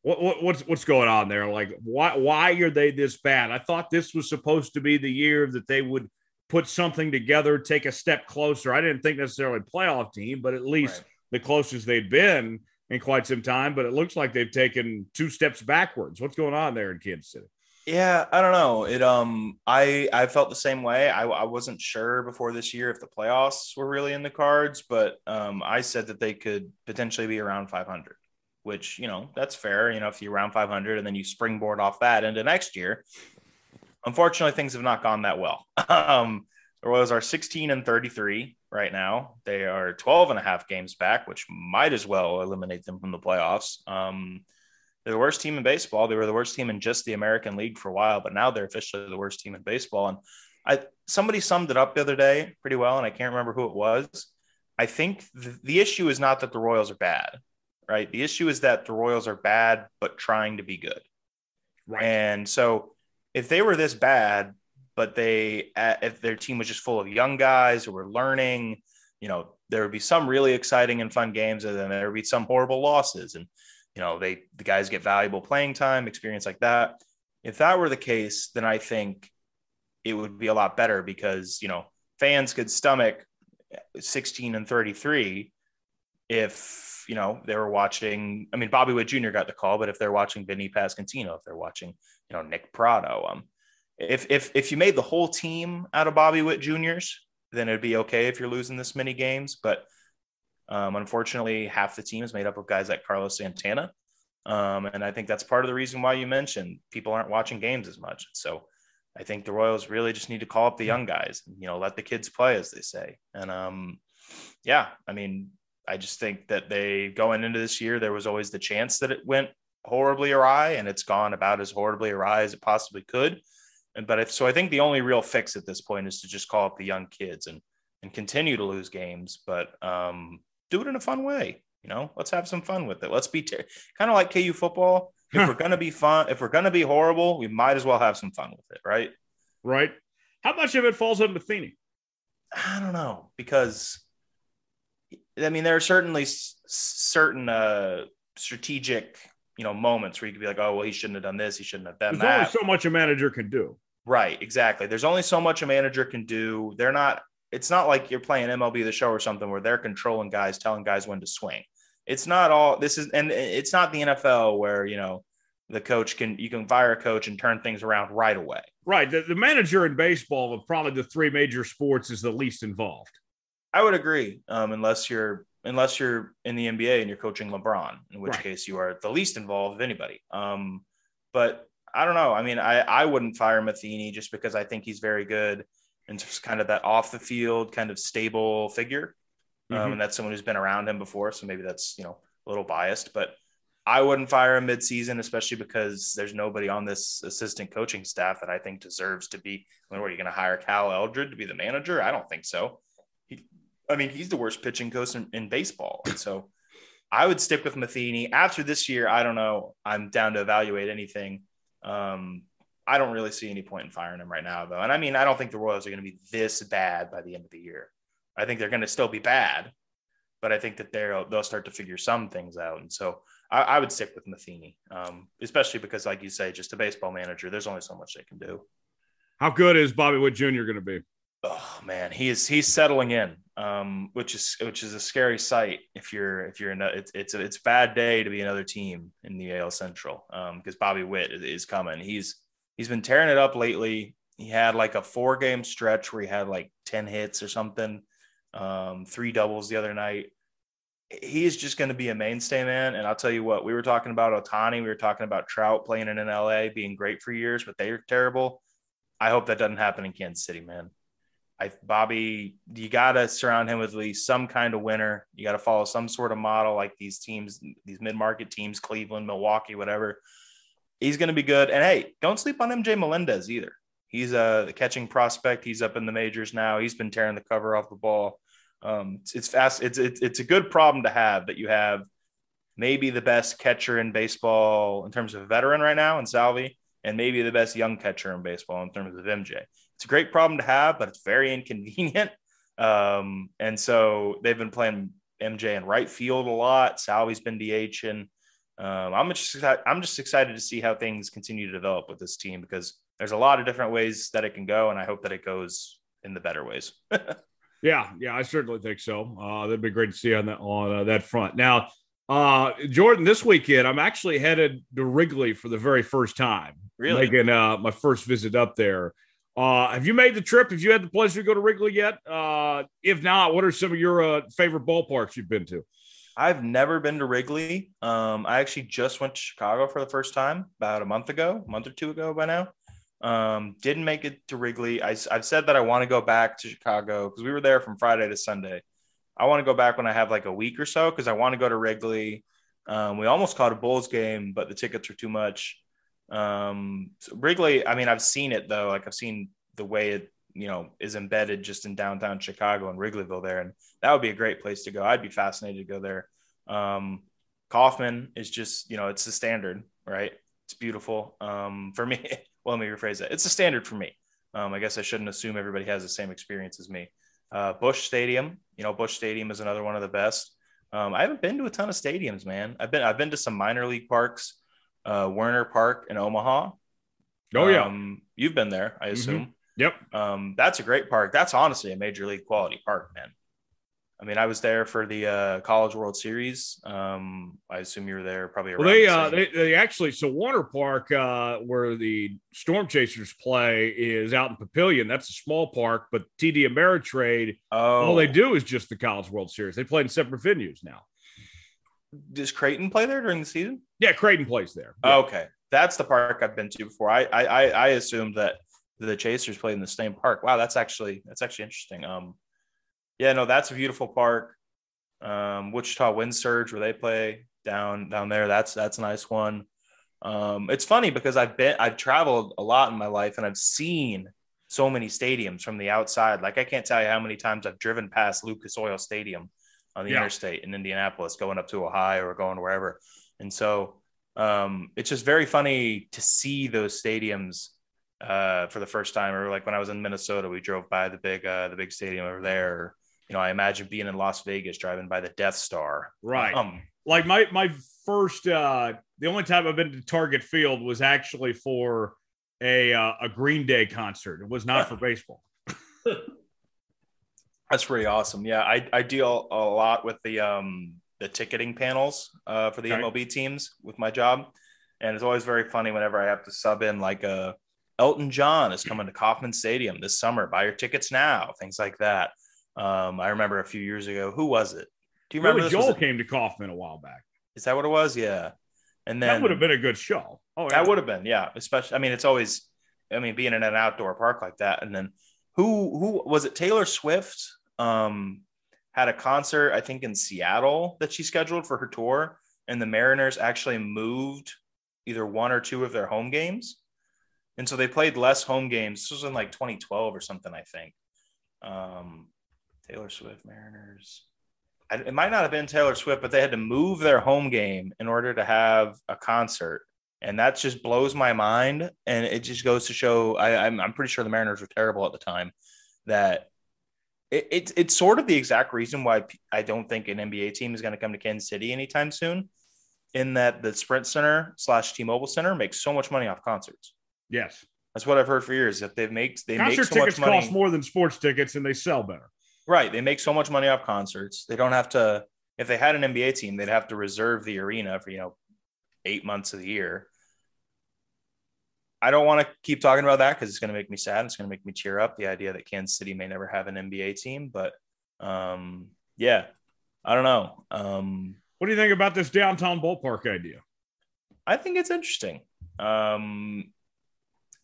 what, what, what's, what's going on there? Like why, why are they this bad? I thought this was supposed to be the year that they would put something together, take a step closer. I didn't think necessarily playoff team, but at least right. the closest they'd been in quite some time, but it looks like they've taken two steps backwards. What's going on there in Kansas City? Yeah, I don't know. It um, I I felt the same way. I, I wasn't sure before this year if the playoffs were really in the cards, but um, I said that they could potentially be around five hundred, which you know that's fair. You know, if you're around five hundred and then you springboard off that into next year, unfortunately things have not gone that well. um, the Royals are sixteen and thirty-three. Right now, they are twelve and a half games back, which might as well eliminate them from the playoffs. Um, they're the worst team in baseball. They were the worst team in just the American League for a while, but now they're officially the worst team in baseball. And I somebody summed it up the other day pretty well, and I can't remember who it was. I think the, the issue is not that the Royals are bad, right? The issue is that the Royals are bad, but trying to be good. Right. And so if they were this bad, but they, if their team was just full of young guys who were learning, you know, there would be some really exciting and fun games, and then there would be some horrible losses. And, you know, they, the guys get valuable playing time, experience like that. If that were the case, then I think it would be a lot better because, you know, fans could stomach sixteen and thirty-three if, you know, they were watching, I mean, Bobby Witt Junior got the call, but if they're watching Vinny Pascantino, if they're watching, you know, Nick Prado, um, if, if, if you made the whole team out of Bobby Witt Juniors, then it'd be okay if you're losing this many games. But um, unfortunately, half the team is made up of guys like Carlos Santana. Um, and I think that's part of the reason why you mentioned people aren't watching games as much. So I think the Royals really just need to call up the young guys, and, you know, let the kids play, as they say. And um, yeah, I mean, I just think that they going into this year, there was always the chance that it went horribly awry, and it's gone about as horribly awry as it possibly could. But if, so I think the only real fix at this point is to just call up the young kids and, and continue to lose games, but um, do it in a fun way. You know, let's have some fun with it. Let's be ter- kind of like K U football. If huh. we're going to be fun, if we're going to be horrible, we might as well have some fun with it. Right. Right. How much of it falls on Matheny? I don't know, because I mean, there are certainly s- certain uh, strategic, you know, moments where you could be like, oh, well, he shouldn't have done this. He shouldn't have done There's that. There's only so much a manager can do. Right, exactly. There's only so much a manager can do. They're not, it's not like you're playing M L B The Show or something where they're controlling guys, telling guys when to swing. It's not all this is, and it's not the N F L where, you know, the coach can, you can fire a coach and turn things around right away. Right. The, the manager in baseball of probably the three major sports is the least involved. I would agree. Um, unless you're, unless you're in the N B A and you're coaching LeBron, in which right. case you are the least involved of anybody. Um, but I don't know. I mean, I, I wouldn't fire Matheny just because I think he's very good and just kind of that off the field kind of stable figure. Mm-hmm. Um, and that's someone who's been around him before. So maybe that's, you know, a little biased, but I wouldn't fire him midseason, especially because there's nobody on this assistant coaching staff that I think deserves to be. I mean, what, are you going to hire Cal Eldred to be the manager? I don't think so. He, I mean, he's the worst pitching coach in, in baseball. And so I would stick with Matheny after this year. I don't know. I'm down to evaluate anything. Um, I don't really see any point in firing him right now, though. And I mean, I don't think the Royals are going to be this bad by the end of the year. I think they're going to still be bad, but I think that they'll they'll start to figure some things out. And so I, I would stick with Matheny, um, especially because, like you say, just a baseball manager, there's only so much they can do. How good is Bobby Witt Junior going to be? Oh man, he is he's settling in, um, which is which is a scary sight. If you're if you're in a, it's it's a, it's a bad day to be another team in the A L Central, because um, Bobby Witt is, is coming. He's he's been tearing it up lately. He had like a four game stretch where he had like ten hits or something, um, three doubles the other night. He is just going to be a mainstay, man. And I'll tell you what, we were talking about Ohtani, we were talking about Trout playing in L A, being great for years, but they are terrible. I hope that doesn't happen in Kansas City, man. I, Bobby, you got to surround him with at least some kind of winner. You got to follow some sort of model like these teams, these mid-market teams, Cleveland, Milwaukee, whatever. He's going to be good. And, hey, don't sleep on M J Melendez either. He's a catching prospect. He's up in the majors now. He's been tearing the cover off the ball. Um, it's, it's fast. It's, it's it's a good problem to have, that you have maybe the best catcher in baseball in terms of veteran right now in Salvi, and maybe the best young catcher in baseball in terms of M J. It's a great problem to have, but it's very inconvenient. Um, and so they've been playing M J in right field a lot. Salvi's been DHing. Um, I'm just I'm just excited to see how things continue to develop with this team, because there's a lot of different ways that it can go, and I hope that it goes in the better ways. yeah, yeah, I certainly think so. Uh, that'd be great to see on that on uh, that front. Now, uh, Jordan, this weekend I'm actually headed to Wrigley for the very first time. Really, making uh, my first visit up there. Uh, have you made the trip? Have you had the pleasure to go to Wrigley yet? Uh, if not, what are some of your uh, favorite ballparks you've been to? I've never been to Wrigley. Um, I actually just went to Chicago for the first time about a month ago, a month or two ago by now. Um, didn't make it to Wrigley. I, I've said that I want to go back to Chicago because we were there from Friday to Sunday. I want to go back when I have like a week or so, because I want to go to Wrigley. Um, we almost caught a Bulls game, but the tickets were too much. Um, so Wrigley, I mean, I've seen it though. Like I've seen the way it, you know, is embedded just in downtown Chicago and Wrigleyville there. And that would be a great place to go. I'd be fascinated to go there. Um, Kauffman is just, you know, it's the standard, right? It's beautiful. Um, for me, well, let me rephrase that. It's the standard for me. Um, I guess I shouldn't assume everybody has the same experience as me. Uh, Busch Stadium, you know, Busch Stadium is another one of the best. Um, I haven't been to a ton of stadiums, man. I've been, I've been to some minor league parks, uh, Werner Park in Omaha. Oh yeah. Um, you've been there, I assume. Mm-hmm. Yep. Um, that's a great park. That's honestly a major league quality park, man. I mean, I was there for the uh, College World Series. Um, I assume you were there probably around. Well, they, the uh, they, they actually, so Warner Park, uh, where the Storm Chasers play, is out in Papillion. That's a small park, but T D Ameritrade, oh. all they do is just the College World Series. They play in separate venues now. Does Creighton play there during the season? Yeah, Creighton plays there. Yeah. Okay. That's the park I've been to before. I, I, I assumed that the Chasers played in the same park. Wow, that's actually that's actually interesting. Um, Yeah, no, that's a beautiful park. Um, Wichita Wind Surge, where they play down down there, that's that's a nice one. Um, it's funny because I've been I've traveled a lot in my life, and I've seen so many stadiums from the outside. Like I can't tell you how many times I've driven past Lucas Oil Stadium on the yeah. interstate in Indianapolis, going up to Ohio or going wherever. And so um, it's just very funny to see those stadiums uh, for the first time. Or like when I was in Minnesota, we drove by the big uh, the big stadium over there. You know, I imagine being in Las Vegas, driving by the Death Star. Right. Um, like my my first, uh, the only time I've been to Target Field was actually for a uh, a Green Day concert. It was not for baseball. That's pretty awesome. Yeah, I, I deal a lot with the um the ticketing panels uh, for the okay. M L B teams with my job, and it's always very funny whenever I have to sub in like a Elton John is coming to Kauffman Stadium this summer. Buy your tickets now. Things like that. Um, I remember a few years ago, who was it? Do you remember? This? Joel came to Kauffman a while back. Is that what it was? Yeah. And then that would have been a good show. Oh, yeah. That would have been. Yeah. Especially, I mean, it's always, I mean, being in an outdoor park like that. And then who, who was it? Taylor Swift, um, had a concert, I think in Seattle that she scheduled for her tour, and the Mariners actually moved either one or two of their home games. And so they played less home games. This was in like twenty twelve or something, I think. Um, Taylor Swift, Mariners. I, it might not have been Taylor Swift, but they had to move their home game in order to have a concert. And that just blows my mind. And it just goes to show, I, I'm, I'm pretty sure the Mariners were terrible at the time, that it, it, it's sort of the exact reason why I don't think an N B A team is going to come to Kansas City anytime soon, in that the Sprint Center slash T-Mobile Center makes so much money off concerts. Yes. That's what I've heard for years. If they make, they Concert make so tickets much money. Cost more than sports tickets, and they sell better. Right. They make so much money off concerts. They don't have to, if they had an N B A team, they'd have to reserve the arena for, you know, eight months of the year. I don't want to keep talking about that because it's going to make me sad. It's going to make me cheer up. The idea that Kansas City may never have an N B A team, but um, yeah, I don't know. Um, what do you think about this downtown ballpark idea? I think it's interesting. Um,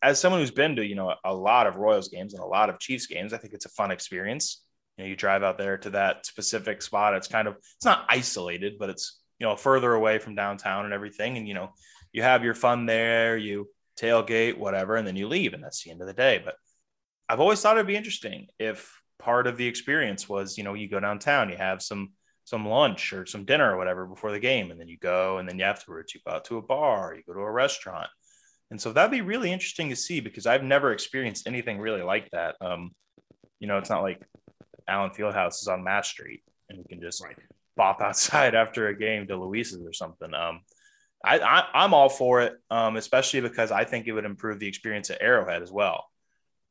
as someone who's been to, you know, a lot of Royals games and a lot of Chiefs games, I think it's a fun experience. You know, you drive out there to that specific spot. It's kind of, it's not isolated, but it's, you know, further away from downtown and everything. And, you know, you have your fun there, you tailgate, whatever, and then you leave. And that's the end of the day. But I've always thought it'd be interesting if part of the experience was, you know, you go downtown, you have some, some lunch or some dinner or whatever before the game. And then you go, and then you afterwards, you go out to a bar, you go to a restaurant. And so that'd be really interesting to see, because I've never experienced anything really like that. Um, you know, it's not like Allen Fieldhouse is on Matt Street and you can just right. bop outside after a game to Luis's or something. Um, I, I, I'm all for it, um, especially because I think it would improve the experience at Arrowhead as well.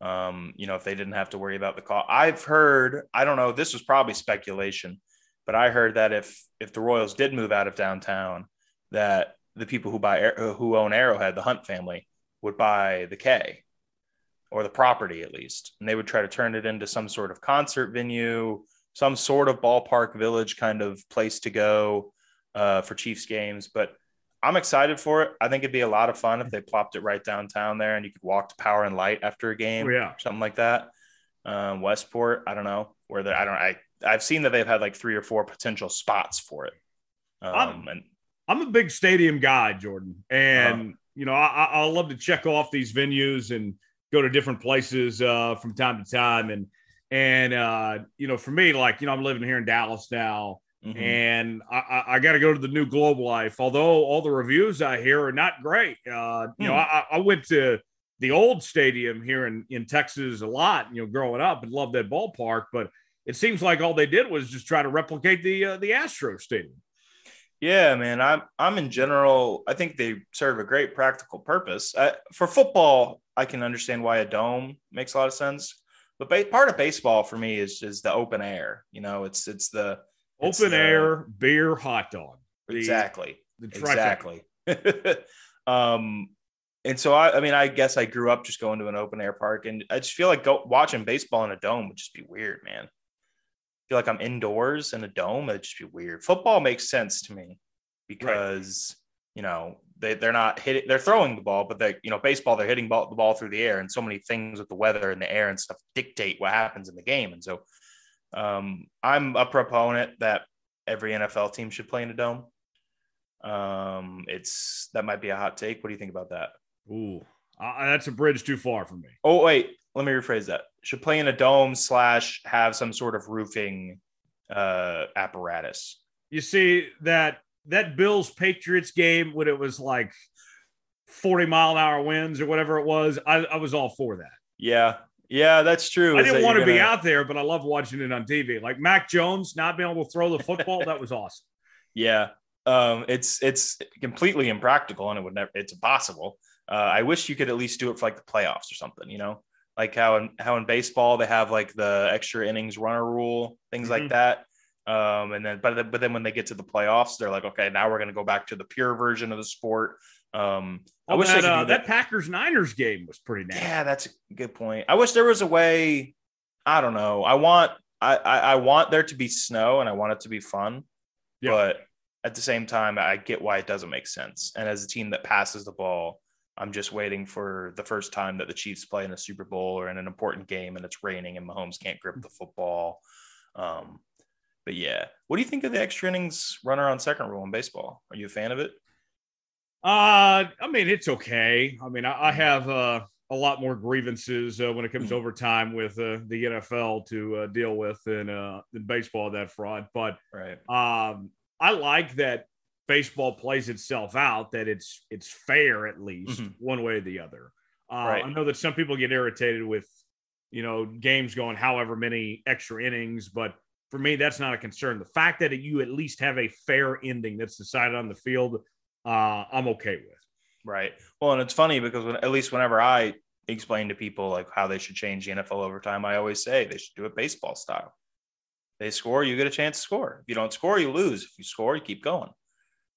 Um, you know, if they didn't have to worry about the call. I've heard, I don't know, this was probably speculation, but I heard that if if the Royals did move out of downtown, that the people who buy who own Arrowhead, the Hunt family, would buy the K, or the property at least. And they would try to turn it into some sort of concert venue, some sort of ballpark village kind of place to go uh, for Chiefs games. But I'm excited for it. I think it'd be a lot of fun if they plopped it right downtown there and you could walk to Power and Light after a game, oh, yeah. or something like that. Um, Westport, I don't know where they I don't, I I've seen that they've had like three or four potential spots for it. Um, I'm, and I'm a big stadium guy, Jordan. And, uh-huh. you know, I, I love to check off these venues and go to different places uh, from time to time. And, and uh, you know, for me, like, you know, I'm living here in Dallas now, mm-hmm. and I, I got to go to the new Globe Life, although all the reviews I hear are not great. Uh, you mm. know, I, I went to the old stadium here in, in Texas a lot, you know, growing up, and loved that ballpark. But it seems like all they did was just try to replicate the uh, the Astros Stadium. Yeah, man, I'm I'm in general, I think they serve a great practical purpose. I, for football, I can understand why a dome makes a lot of sense. But ba- part of baseball for me is is the open air. You know, it's it's the it's open the, air, beer, hot dog. The, exactly. The exactly. um, and so I, I mean, I guess I grew up just going to an open air park, and I just feel like go, watching baseball in a dome would just be weird, man. I feel like I'm indoors in a dome. It'd just be weird. Football makes sense to me because, right. you know, they, they're not hitting, they're throwing the ball, but they, you know, baseball, they're hitting ball, the ball through the air, and so many things with the weather and the air and stuff dictate what happens in the game. And so um, I'm a proponent that every N F L team should play in a dome. Um, it's, that might be a hot take. What do you think about that? Ooh, uh, that's a bridge too far for me. Oh, wait, let me rephrase that. Should play in a dome slash have some sort of roofing uh, apparatus. You see that, that Bills Patriots game when it was like forty mile an hour winds or whatever it was, I, I was all for that. Yeah. Yeah, that's true. I Is didn't want to gonna... be out there, but I love watching it on T V. Like Mac Jones not being able to throw the football. That was awesome. Yeah. Um, it's, it's completely impractical, and it would never, it's impossible. Uh, I wish you could at least do it for like the playoffs or something, you know, like how in, how in baseball they have like the extra innings runner rule, things mm-hmm. like that. Um, and then, but, but then when they get to the playoffs, they're like, okay, now we're going to go back to the pure version of the sport. Um, oh, I wish that, I could do uh, that. that Packers Niners game was pretty nice. Yeah, that's a good point. I wish there was a way, I don't know. I want, I, I, I want there to be snow, and I want it to be fun, yeah. but at the same time, I get why it doesn't make sense. And as a team that passes the ball, I'm just waiting for the first time that the Chiefs play in a Super Bowl or in an important game and it's raining and Mahomes can't grip the football. Um, but yeah, what do you think of the extra innings runner on second rule in baseball? Are you a fan of it? Uh, I mean, it's okay. I mean, I, I have uh, a lot more grievances uh, when it comes to overtime with uh, the N F L to uh, deal with than, uh, than baseball, that fraud. But right. um, I like that baseball plays itself out, that it's it's fair at least mm-hmm. one way or the other. Uh, right. I know that some people get irritated with, you know, games going however many extra innings, but for me, that's not a concern. The fact that you at least have a fair ending that's decided on the field, uh, I'm okay with. Right. Well, and it's funny because when, at least whenever I explain to people like how they should change the N F L overtime, I always say they should do it baseball style. They score, you get a chance to score. If you don't score, you lose. If you score, you keep going.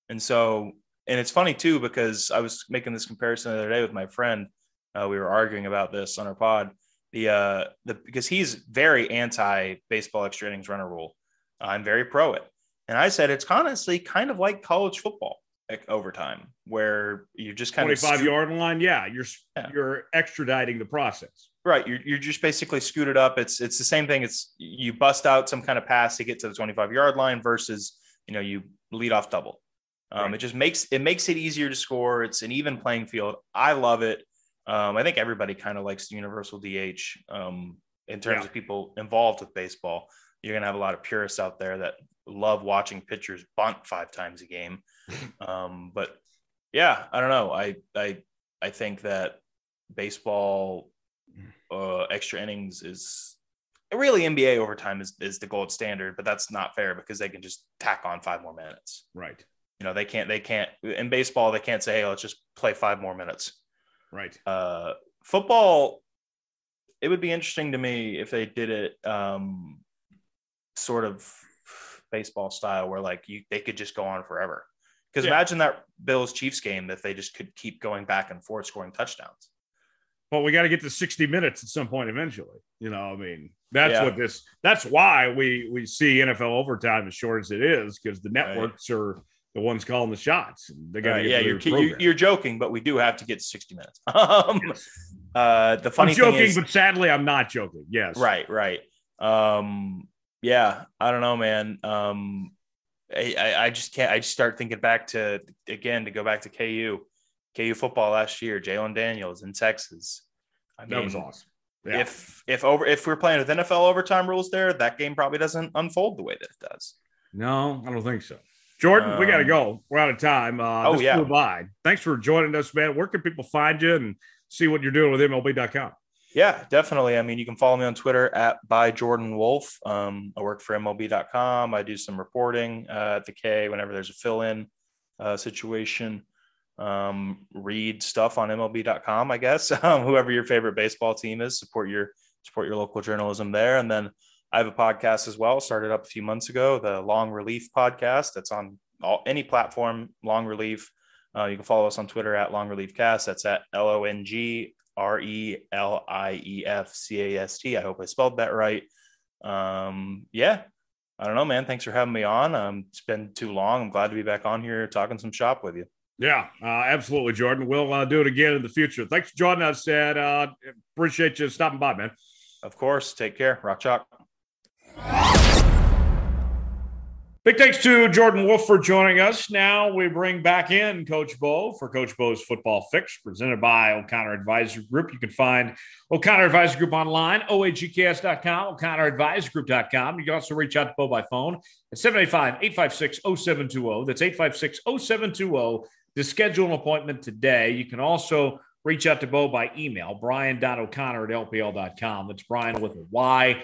And so, and it's funny too, because I was making this comparison the other day with my friend. Uh, we were arguing about this on our pod. The uh, the because he's very anti baseball extra innings runner rule. Uh, I'm very pro it, and I said it's honestly kind of like college football, like overtime, where you're just kind of twenty-five sco- yard line. Yeah, you're yeah. you're extraditing the process. Right, you're you're just basically scooted up. It's it's the same thing. It's you bust out some kind of pass to get to the twenty-five yard line versus you know you lead off double. Um, right. It just makes it makes it easier to score. It's an even playing field. I love it. Um, I think everybody kind of likes the universal D H um, in terms yeah. of people involved with baseball. You're going to have a lot of purists out there that love watching pitchers bunt five times a game. um, but yeah, I don't know. I I I think that baseball uh, extra innings is really N B A overtime is is the gold standard, but that's not fair because they can just tack on five more minutes. Right. You know, they can't, they can't, in baseball, they can't say, hey, let's just play five more minutes. Right. Uh, football, it would be interesting to me if they did it um, sort of baseball style where, like, you they could just go on forever. Because yeah. imagine that Bills-Chiefs game if they just could keep going back and forth scoring touchdowns. But we got to get to sixty minutes at some point eventually. You know, I mean, that's yeah. what this, that's why we, we see N F L overtime as short as it is, because the networks right. are – the one's calling the shots. They gotta uh, get yeah, you're, you're, you're joking, but we do have to get to sixty minutes. Um, yes. uh, the funny I'm joking, thing is, but sadly, I'm not joking. Yes, right, right. Um, yeah, I don't know, man. Um, I, I, I just can't. I just start thinking back to again to go back to K U, K U football last year. Jalen Daniels in Texas. I mean, that was awesome. Yeah. If if over if we're playing with N F L overtime rules, there that game probably doesn't unfold the way that it does. No, I don't think so. Jordan, um, we got to go. We're out of time. Uh, oh, yeah. Boulevard. Thanks for joining us, man. Where can people find you and see what you're doing with M L B dot com. Yeah, definitely. I mean, you can follow me on Twitter at by Jordan Wolf. Um, I work for M L B dot com. I do some reporting uh, at the K whenever there's a fill-in uh, situation. Um, read stuff on M L B dot com, I guess. Um, whoever your favorite baseball team is, support your support your local journalism there. And then I have a podcast as well, started up a few months ago, the Long Relief podcast. That's on all any platform, Long Relief. Uh, you can follow us on Twitter at Long Relief Cast. That's at L O N G R E L I E F C A S T. I hope I spelled that right. Um, yeah, I don't know, man. Thanks for having me on. Um, it's been too long. I'm glad to be back on here talking some shop with you. Yeah, uh, absolutely, Jordan. We'll uh, do it again in the future. Thanks, Jordan. I said, uh, appreciate you stopping by, man. Of course. Take care. Rock Chalk. Big thanks to Jordan Wolf for joining us. Now we bring back in Coach Bo for Coach Bo's Football Fix, presented by O'Connor Advisory Group. You can find O'Connor Advisory Group online, O A G K S dot com, O'Connor Advisory Group dot com. You can also reach out to Bo by phone at seven eight five, eight five six, zero seven two zero. That's eight five six, zero seven two zero to schedule an appointment today. You can also reach out to Bo by email, brian dot o'connor at L P L dot com. That's Brian with a Y.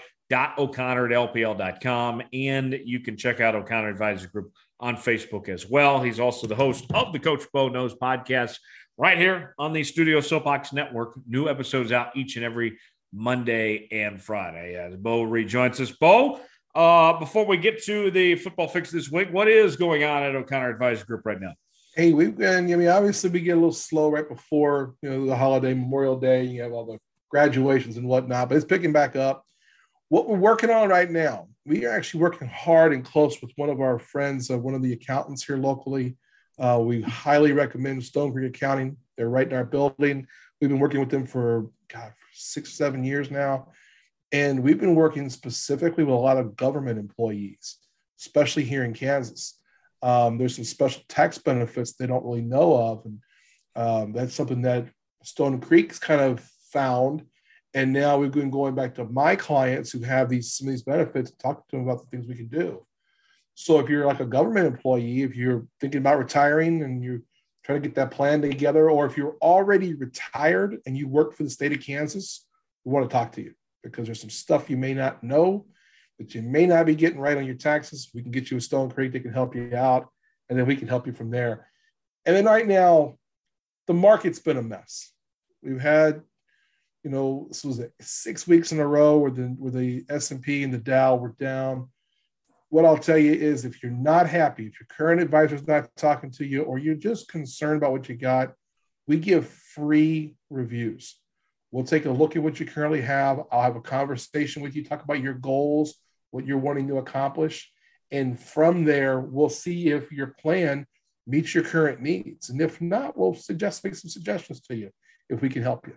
O'Connor at L P L dot com, and you can check out O'Connor Advisory Group on Facebook as well. He's also the host of the Coach Bo Knows podcast right here on the Studio Soapbox Network. New episodes out each and every Monday and Friday as Bo rejoins us. Bo, uh, before we get to the football fix this week, what is going on at O'Connor Advisory Group right now? Hey, we've been, I mean, obviously we get a little slow right before, you know, the holiday, Memorial Day, you have all the graduations and whatnot, but it's picking back up. What we're working on right now, we are actually working hard and close with one of our friends, uh, one of the accountants here locally. Uh, we highly recommend Stone Creek Accounting. They're right in our building. We've been working with them for, God, for six, seven years now. And we've been working specifically with a lot of government employees, especially here in Kansas. Um, there's some special tax benefits they don't really know of. And um, that's something that Stone Creek's kind of found. And now we've been going back to my clients who have these, some of these benefits and talking to them about the things we can do. So if you're like a government employee, if you're thinking about retiring and you're trying to get that plan together, or if you're already retired and you work for the state of Kansas, we want to talk to you because there's some stuff you may not know that you may not be getting right on your taxes. We can get you a Stone Creek. They can help you out, and then we can help you from there. And then right now, the market's been a mess. We've had... You know, this was six weeks in a row where the where the S and P and the Dow were down. What I'll tell you is if you're not happy, if your current advisor is not talking to you, or you're just concerned about what you got, we give free reviews. We'll take a look at what you currently have. I'll have a conversation with you, talk about your goals, what you're wanting to accomplish. And from there, we'll see if your plan meets your current needs. And if not, we'll suggest make some suggestions to you if we can help you.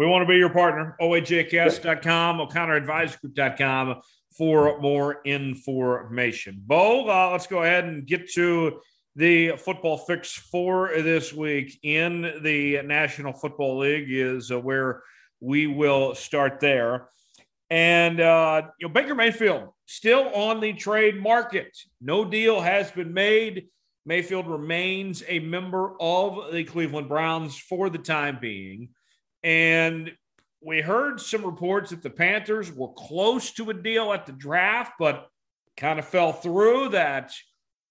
We want to be your partner, O A J K S dot com, O'Connor Advisory Group dot com for more information. Bo, uh, let's go ahead and get to the football fix for this week in the National Football League is uh, where we will start there. And uh, you know, Baker Mayfield still on the trade market. No deal has been made. Mayfield remains a member of the Cleveland Browns for the time being. And we heard some reports that the Panthers were close to a deal at the draft, but kind of fell through, that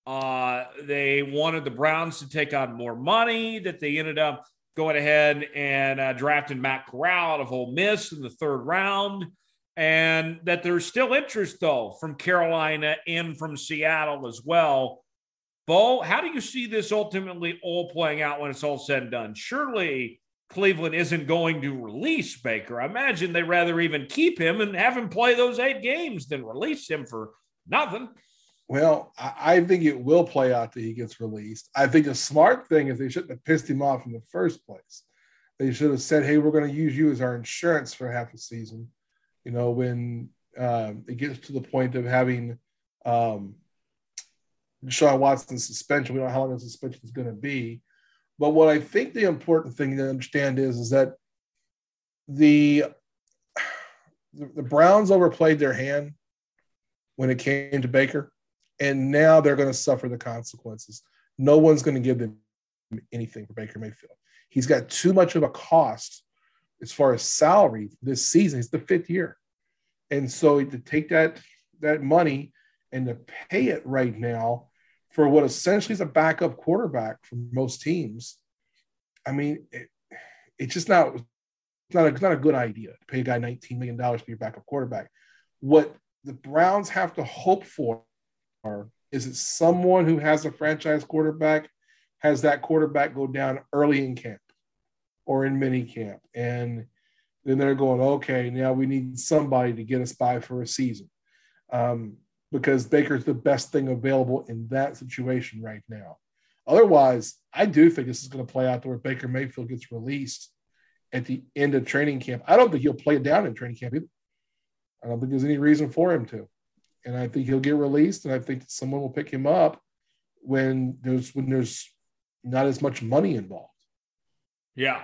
uh, they wanted the Browns to take on more money, that they ended up going ahead and uh, drafting Matt Corral out of Ole Miss in the third round, and that there's still interest, though, from Carolina and from Seattle as well. Bo, how do you see this ultimately all playing out when it's all said and done? Surely Cleveland isn't going to release Baker. I imagine they'd rather even keep him and have him play those eight games than release him for nothing. Well, I think it will play out that he gets released. I think the smart thing is they shouldn't have pissed him off in the first place. They should have said, hey, we're going to use you as our insurance for half a season. You know, when um, it gets to the point of having um, Deshaun Watson's suspension, we don't know how long the suspension is going to be. But what I think the important thing to understand is, is that the, the Browns overplayed their hand when it came to Baker, and now they're going to suffer the consequences. No one's going to give them anything for Baker Mayfield. He's got too much of a cost as far as salary this season. It's the fifth year. And so to take that, that money and to pay it right now for what essentially is a backup quarterback for most teams, I mean, it, it's just not, it's not, a, it's not a good idea to pay a guy nineteen million dollars to be your backup quarterback. What the Browns have to hope for is that someone who has a franchise quarterback has that quarterback go down early in camp or in mini camp. And then they're going, okay, now we need somebody to get us by for a season, um, because Baker's the best thing available in that situation right now. Otherwise, I do think this is going to play out to where Baker Mayfield gets released at the end of training camp. I don't think he'll play down in training camp either. I don't think there's any reason for him to. And I think he'll get released, and I think that someone will pick him up when there's when there's not as much money involved. Yeah.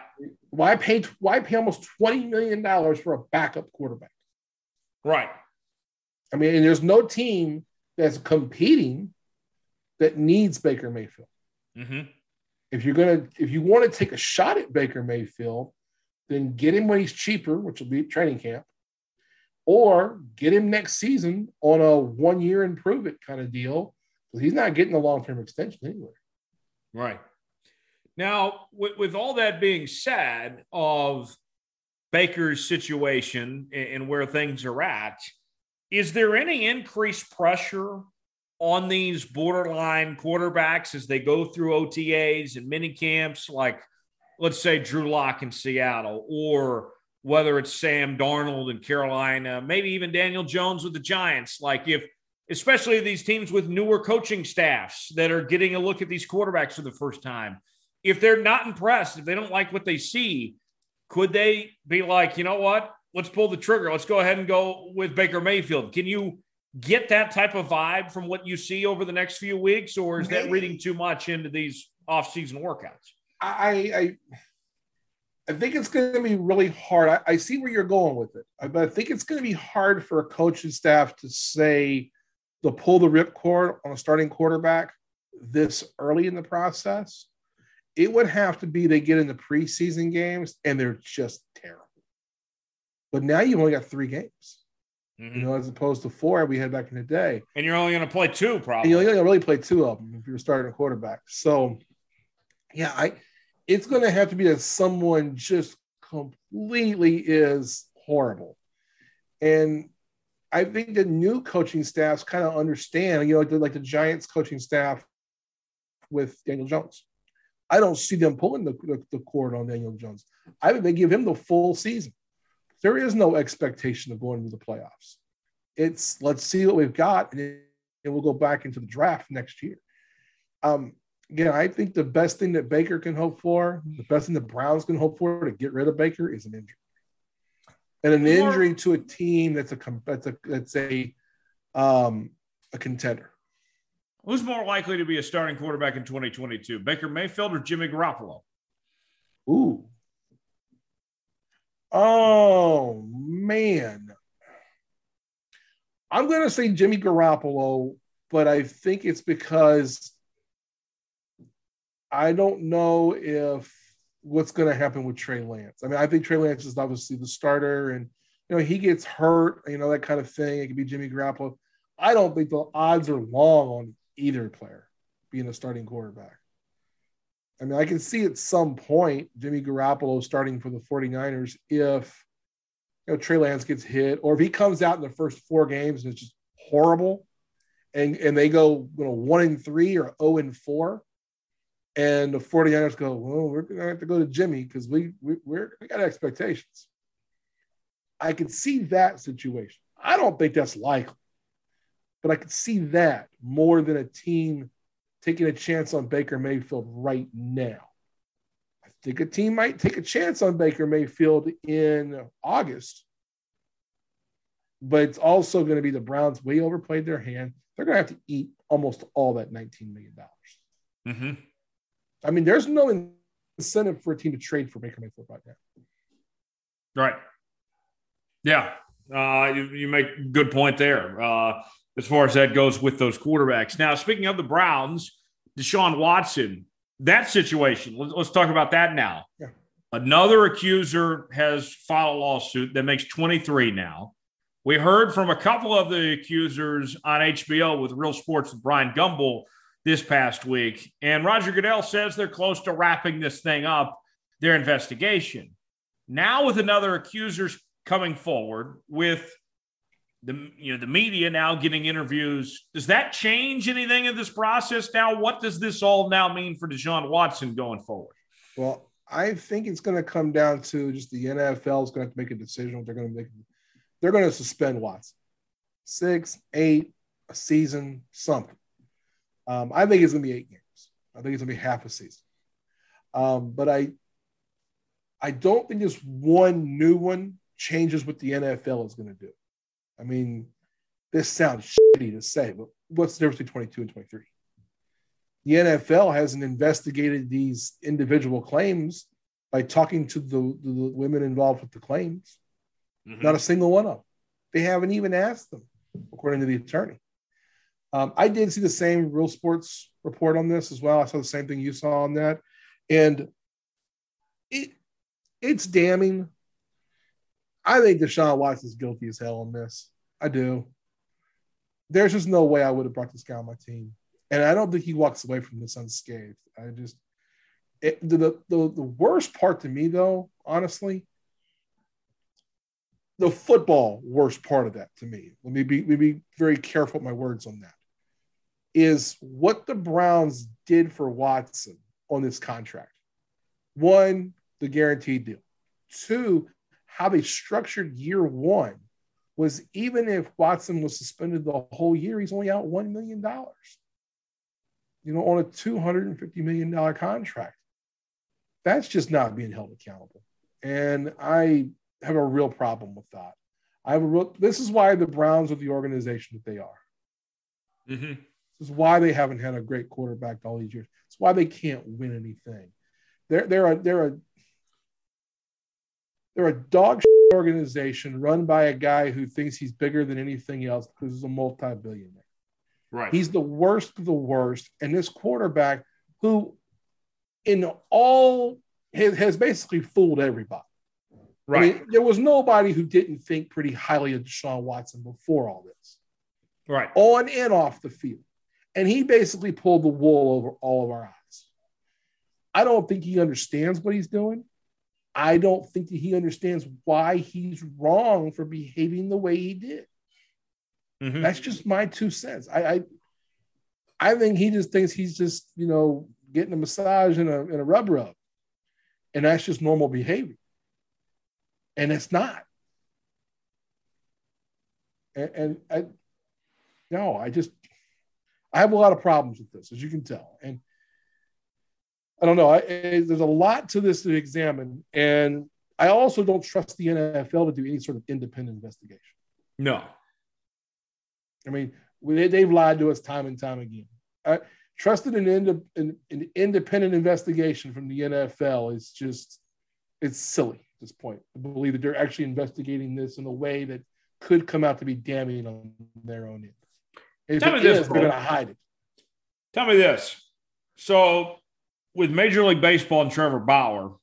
Why pay why pay almost twenty million dollars for a backup quarterback? Right. I mean, and there's no team that's competing that needs Baker Mayfield. Mm-hmm. If you're gonna if you want to take a shot at Baker Mayfield, then get him when he's cheaper, which will be at training camp. Or get him next season on a one-year and prove it kind of deal, because he's not getting a long-term extension anywhere. Right. Now, with, with all that being said of Baker's situation and, and where things are at, is there any increased pressure on these borderline quarterbacks as they go through O T As and mini camps, like, let's say, Drew Lock in Seattle, or – whether it's Sam Darnold in Carolina, maybe even Daniel Jones with the Giants, like if, especially these teams with newer coaching staffs that are getting a look at these quarterbacks for the first time, if they're not impressed, if they don't like what they see, could they be like, you know what, let's pull the trigger. Let's go ahead and go with Baker Mayfield. Can you get that type of vibe from what you see over the next few weeks, or is that reading too much into these offseason workouts? I, I, I think it's going to be really hard. I, I see where you're going with it, I, but I think it's going to be hard for a coach and staff to say to pull the ripcord on a starting quarterback this early in the process. It would have to be they get into preseason games and they're just terrible. But now you've only got three games, mm-hmm. you know, as opposed to four we had back in the day. And you're only going to play two, probably. And you're only going to really play two of them if you're starting a quarterback. So, yeah, I. It's going to have to be that someone just completely is horrible. And I think the new coaching staffs kind of understand, you know, like the, like the Giants coaching staff with Daniel Jones. I don't see them pulling the, the, the cord on Daniel Jones. I think they give him the full season. There is no expectation of going to the playoffs. It's let's see what we've got, and then we'll go back into the draft next year. Um, Again, I think the best thing that Baker can hope for, the best thing the Browns can hope for to get rid of Baker is an injury, and an injury to a team that's a that's a that's a um, a contender. Who's more likely to be a starting quarterback in twenty twenty-two, Baker Mayfield or Jimmy Garoppolo? Ooh, oh man, I'm going to say Jimmy Garoppolo, but I think it's because I don't know if what's going to happen with Trey Lance. I mean, I think Trey Lance is obviously the starter, and, you know, he gets hurt, you know, that kind of thing. It could be Jimmy Garoppolo. I don't think the odds are long on either player being a starting quarterback. I mean, I can see at some point Jimmy Garoppolo starting for the forty-niners if, you know, Trey Lance gets hit, or if he comes out in the first four games and it's just horrible and, and they go, you know, one and three or oh and four. And the forty-niners go, well, we're going to have to go to Jimmy because we we we're, we got expectations. I could see that situation. I don't think that's likely, but I could see that more than a team taking a chance on Baker Mayfield right now. I think a team might take a chance on Baker Mayfield in August, but it's also going to be the Browns way overplayed their hand. They're going to have to eat almost all that nineteen million dollars. Mm-hmm. I mean, there's no incentive for a team to trade for Baker Mayfield right now. Right. Yeah. Uh, you, you make a good point there uh, as far as that goes with those quarterbacks. Now, speaking of the Browns, Deshaun Watson that situation, let's, let's talk about that now. Yeah. Another accuser has filed a lawsuit that makes twenty-three now. We heard from a couple of the accusers on H B O with Real Sports with Brian Gumbel this past week. And Roger Goodell says they're close to wrapping this thing up, their investigation. Now with another accusers coming forward, with the you know the media now getting interviews, does that change anything in this process now? What does this all now mean for Deshaun Watson going forward? Well, I think it's going to come down to just the N F L is going to have to make a decision what they're going to make. They're going to suspend Watson. Six, eight, a season, something. Um, I think it's going to be eight games. I think it's going to be half a season. Um, but I I don't think this one new one changes what the N F L is going to do. I mean, this sounds shitty to say, but what's the difference between twenty-two and twenty-three? The N F L hasn't investigated these individual claims by talking to the, the women involved with the claims. Mm-hmm. Not a single one of them. They haven't even asked them, according to the attorney. Um, I did see the same Real Sports report on this as well. I saw the same thing you saw on that. And it it's damning. I think Deshaun Watson is guilty as hell on this. I do. There's just no way I would have brought this guy on my team. And I don't think he walks away from this unscathed. I just it, the, the, the worst part to me, though, honestly, the football worst part of that to me, let me be, let me be very careful with my words on that, is what the Browns did for Watson on this contract. One, the guaranteed deal. Two, how they structured year one was even if Watson was suspended the whole year, he's only out one million dollars, you know, on a two hundred fifty million dollars contract. That's just not being held accountable. And I have a real problem with that. I have a real, this is why the Browns are the organization that they are. Mm-hmm. This is why they haven't had a great quarterback all these years. It's why they can't win anything. They're they're a they're a they're a dog shit organization run by a guy who thinks he's bigger than anything else because he's a multi-billionaire. Right. He's the worst of the worst, and this quarterback who, in all, has, has basically fooled everybody. Right. I mean, there was nobody who didn't think pretty highly of Deshaun Watson before all this. Right. On and off the field. And he basically pulled the wool over all of our eyes. I don't think he understands what he's doing. I don't think that he understands why he's wrong for behaving the way he did. Mm-hmm. That's just my two cents. I, I I think he just thinks he's just, you know, getting a massage and a, and a rub rub. And that's just normal behavior. And it's not. And, and I, no, I just, I have a lot of problems with this, as you can tell. And I don't know. I, I, there's a lot to this to examine. And I also don't trust the N F L to do any sort of independent investigation. No. I mean, they, they've lied to us time and time again. I, trusting an, ind, an, an independent investigation from the N F L is just, it's silly. This point, I believe that they're actually investigating this in a way that could come out to be damning on their own end. If Tell me this, is, bro. They're going to hide it. Tell me this. So, with Major League Baseball and Trevor Bauer,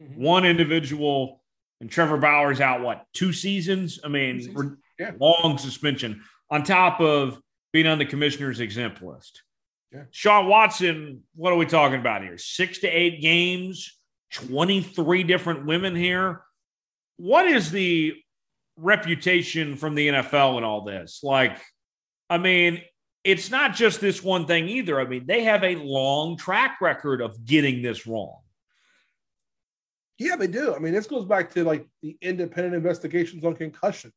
mm-hmm. one individual, and Trevor Bauer's out what two seasons? I mean, seasons? Yeah. Long suspension on top of being on the commissioner's exempt list. Yeah. Deshaun Watson, what are we talking about here? Six to eight games. twenty-three different women here. What is the reputation from the N F L and all this? Like, I mean, it's not just this one thing either. I mean, they have a long track record of getting this wrong. Yeah, they do. I mean, this goes back to like the independent investigations on concussions,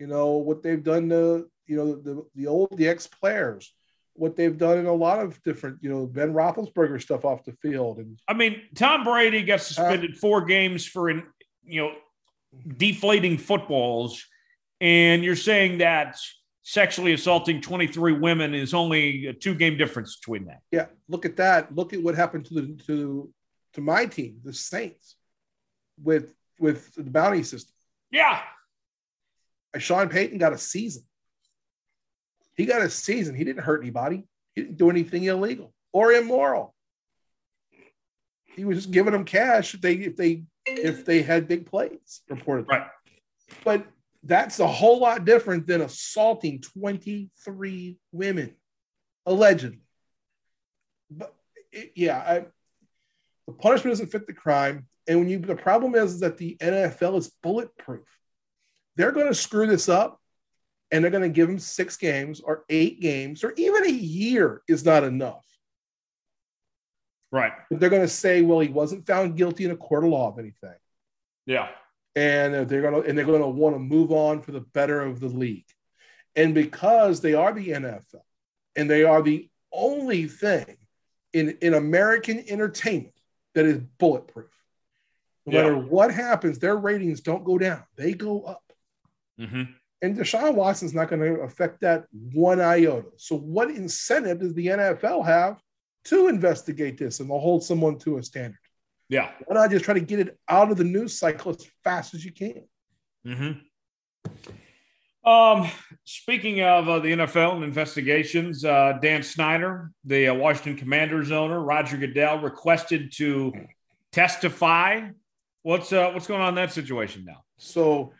you know, what they've done to, you know, the, the old, the ex-players. What they've done in a lot of different, you know, Ben Roethlisberger stuff off the field. And I mean, Tom Brady got suspended uh, four games for, in, you know, deflating footballs. And you're saying that sexually assaulting twenty-three women is only a two game difference between that. Yeah. Look at that. Look at what happened to the, to, to my team, the Saints with, with the bounty system. Yeah. Sean Payton got a season. He got a season. He didn't hurt anybody. He didn't do anything illegal or immoral. he was giving them cash if they if they if they had big plays reported. Right. But that's a whole lot different than assaulting twenty-three women, allegedly. But it, yeah, I, the punishment doesn't fit the crime. And when you, the problem is, is that the N F L is bulletproof. They're going to screw this up, and they're going to give them six games or eight games or even a year is not enough. Right. But they're going to say, well, he wasn't found guilty in a court of law of anything. Yeah. And they're going to and they're going to want to move on for the better of the league. And because they are the N F L and they are the only thing in, in American entertainment that is bulletproof. No matter yeah. what happens, their ratings don't go down. They go up. Mm-hmm. And Deshaun Watson's not going to affect that one iota. So what incentive does the N F L have to investigate this and they'll hold someone to a standard? Yeah. Why not just try to get it out of the news cycle as fast as you can? Mm-hmm. Um, speaking of uh, the N F L and investigations, uh, Dan Snyder, the uh, Washington Commanders owner, Roger Goodell, requested to testify. What's uh, what's going on in that situation now? So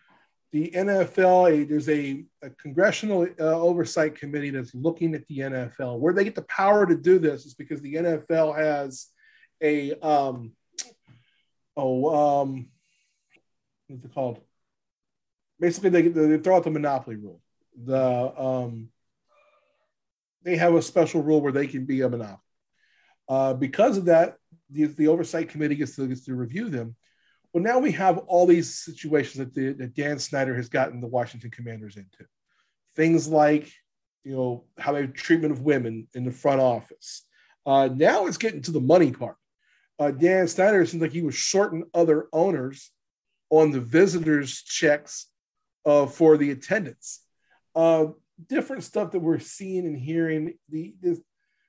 the N F L, there's a, a congressional uh, oversight committee that's looking at the N F L. Where they get the power to do this is because the N F L has a um, oh um, what's it called? Basically, they they throw out the monopoly rule. The um, they have a special rule where they can be a monopoly. Uh, because of that, the, the oversight committee gets to gets to review them. Well, now we have all these situations that, the, that Dan Snyder has gotten the Washington Commanders into. Things like, you know, how they have treatment of women in the front office. Uh, now it's getting to the money part. Uh, Dan Snyder seems like he was shorting other owners on the visitors' checks uh, for the attendance. Uh, different stuff that we're seeing and hearing. The the,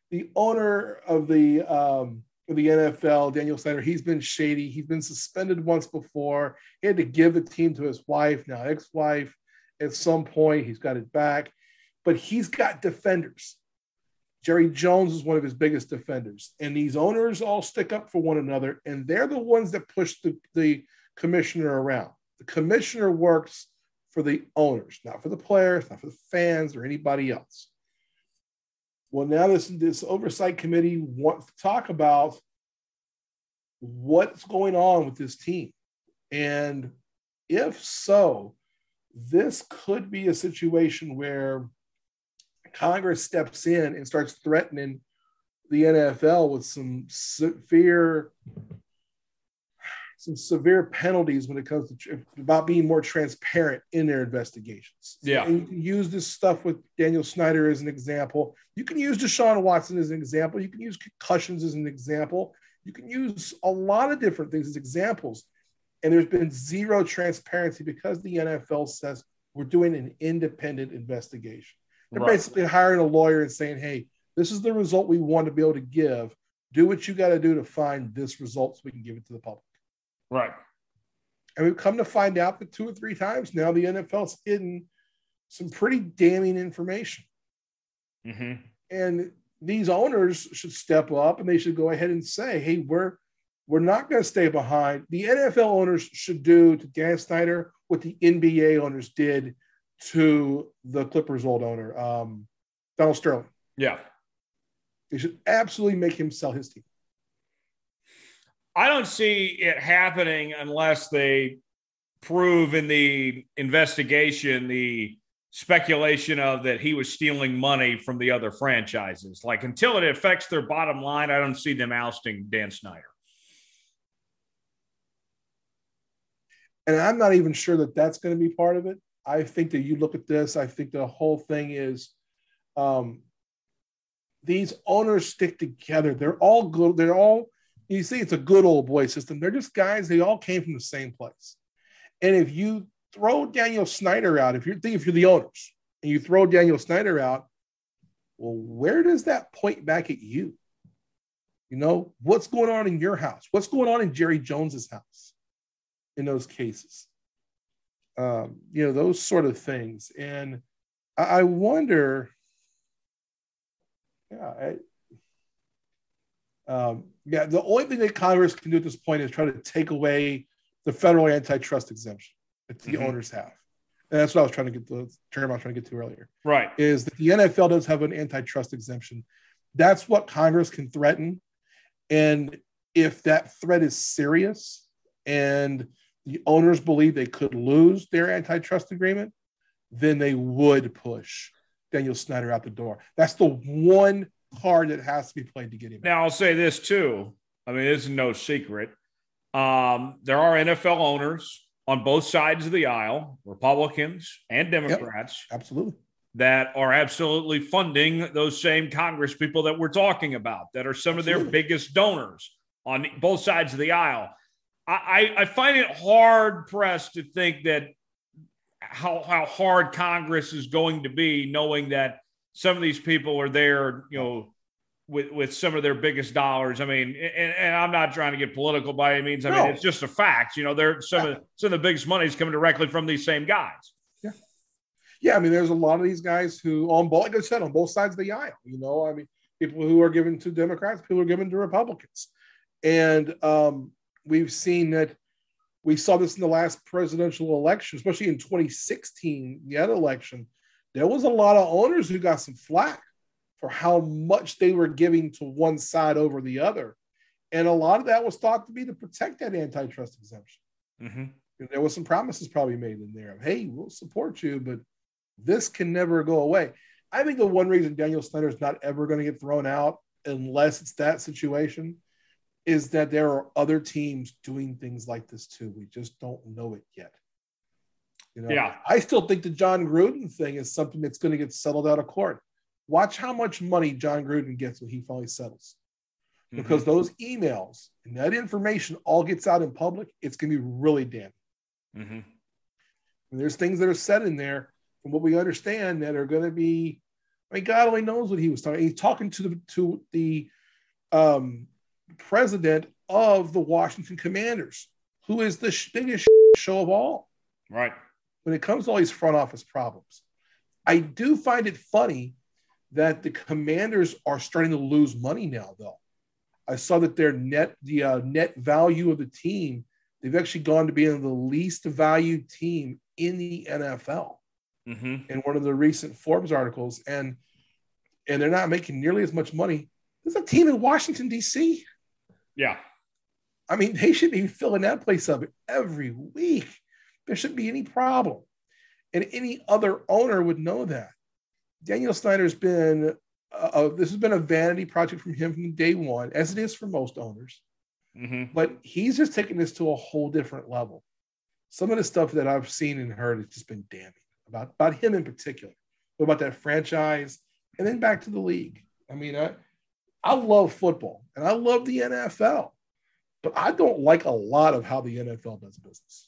the owner of the um, – the N F L, Daniel Snyder, he's been shady. He's been suspended once before. He had to give the team to his wife, now ex-wife. At some point, he's got it back. But he's got defenders. Jerry Jones is one of his biggest defenders. And these owners all stick up for one another, and they're the ones that push the, the commissioner around. The commissioner works for the owners, not for the players, not for the fans or anybody else. Well, now this, this oversight committee wants to talk about what's going on with this team. And if so, this could be a situation where Congress steps in and starts threatening the N F L with some severe, some severe penalties when it comes to about being more transparent in their investigations. Yeah. And you can use this stuff with Daniel Snyder as an example. You can use Deshaun Watson as an example. You can use concussions as an example. You can use a lot of different things as examples. And there's been zero transparency because the N F L says we're doing an independent investigation. They're right. basically hiring a lawyer and saying, hey, this is the result we want to be able to give. Do what you got to do to find this result so we can give it to the public. Right. And we've come to find out that two or three times now the N F L's hidden some pretty damning information. Mm-hmm. And these owners should step up and they should go ahead and say, hey, we're we're not going to stay behind. The N F L owners should do to Dan Snyder what the N B A owners did to the Clippers' old owner, um, Donald Sterling. Yeah. They should absolutely make him sell his team. I don't see it happening unless they prove in the investigation the speculation of that he was stealing money from the other franchises. Like, until it affects their bottom line, I don't see them ousting Dan Snyder. And I'm not even sure that that's going to be part of it. I think that you look at this, I think the whole thing is um, these owners stick together. They're all good. They're all You see, it's a good old boy system. They're just guys. They all came from the same place. And if you throw Daniel Snyder out, if you're if you're the owners and you throw Daniel Snyder out, well, where does that point back at you? You know, what's going on in your house? What's going on in Jerry Jones's house in those cases? Um, you know, those sort of things. And I, I wonder, yeah, I, Um, yeah, the only thing that Congress can do at this point is try to take away the federal antitrust exemption that the mm-hmm. owners have. And that's what I was trying to get the term I was trying to get to earlier. Right. Is that the N F L does have an antitrust exemption. That's what Congress can threaten. And if that threat is serious and the owners believe they could lose their antitrust agreement, then they would push Daniel Snyder out the door. That's the one card that has to be played to get him out. Now, I'll say this, too. I mean, this is no secret. Um, there are N F L owners on both sides of the aisle, Republicans and Democrats, yep, absolutely, that are absolutely funding those same Congress people that we're talking about, that are some absolutely. of their biggest donors on both sides of the aisle. I, I find it hard-pressed to think that how, how hard Congress is going to be, knowing that some of these people are there, you know, with, with some of their biggest dollars. I mean, and, and I'm not trying to get political by any means. I no. mean, it's just a fact. You know, they're some, yeah. of, some of the biggest money is coming directly from these same guys. Yeah. Yeah, I mean, there's a lot of these guys who, on both, like I said, on both sides of the aisle, you know, I mean, people who are given to Democrats, people who are given to Republicans. And um, we've seen that. We saw this in the last presidential election, especially in twenty sixteen, the other election. There was a lot of owners who got some flack for how much they were giving to one side over the other. And a lot of that was thought to be to protect that antitrust exemption. Mm-hmm. There was some promises probably made in there of, hey, we'll support you, but this can never go away. I think the one reason Daniel Snyder is not ever going to get thrown out, unless it's that situation, is that there are other teams doing things like this too. We just don't know it yet. You know, yeah. I still think the John Gruden thing is something that's going to get settled out of court. Watch how much money John Gruden gets when he finally settles. Mm-hmm. Because those emails and that information all gets out in public, it's going to be really damning. Mm-hmm. And there's things that are said in there, from what we understand, that are going to be, I mean, God only knows what he was talking. He's talking to the, to the, um, president of the Washington Commanders, who is the sh- biggest sh- show of all. Right. When it comes to all these front office problems, I do find it funny that the Commanders are starting to lose money now, though. I saw that their net, the uh, net value of the team, they've actually gone to being the least valued team in the N F L mm-hmm. in one of the recent Forbes articles. And, and they're not making nearly as much money. There's a team in Washington, D C Yeah. I mean, they should be filling that place up every week. There shouldn't be any problem. And any other owner would know that. Daniel Snyder's been, uh, this has been a vanity project from him from day one, as it is for most owners. Mm-hmm. But he's just taking this to a whole different level. Some of the stuff that I've seen and heard has just been damning about, about him in particular, about that franchise, and then back to the league. I mean, I, I love football and I love the N F L, but I don't like a lot of how the N F L does business.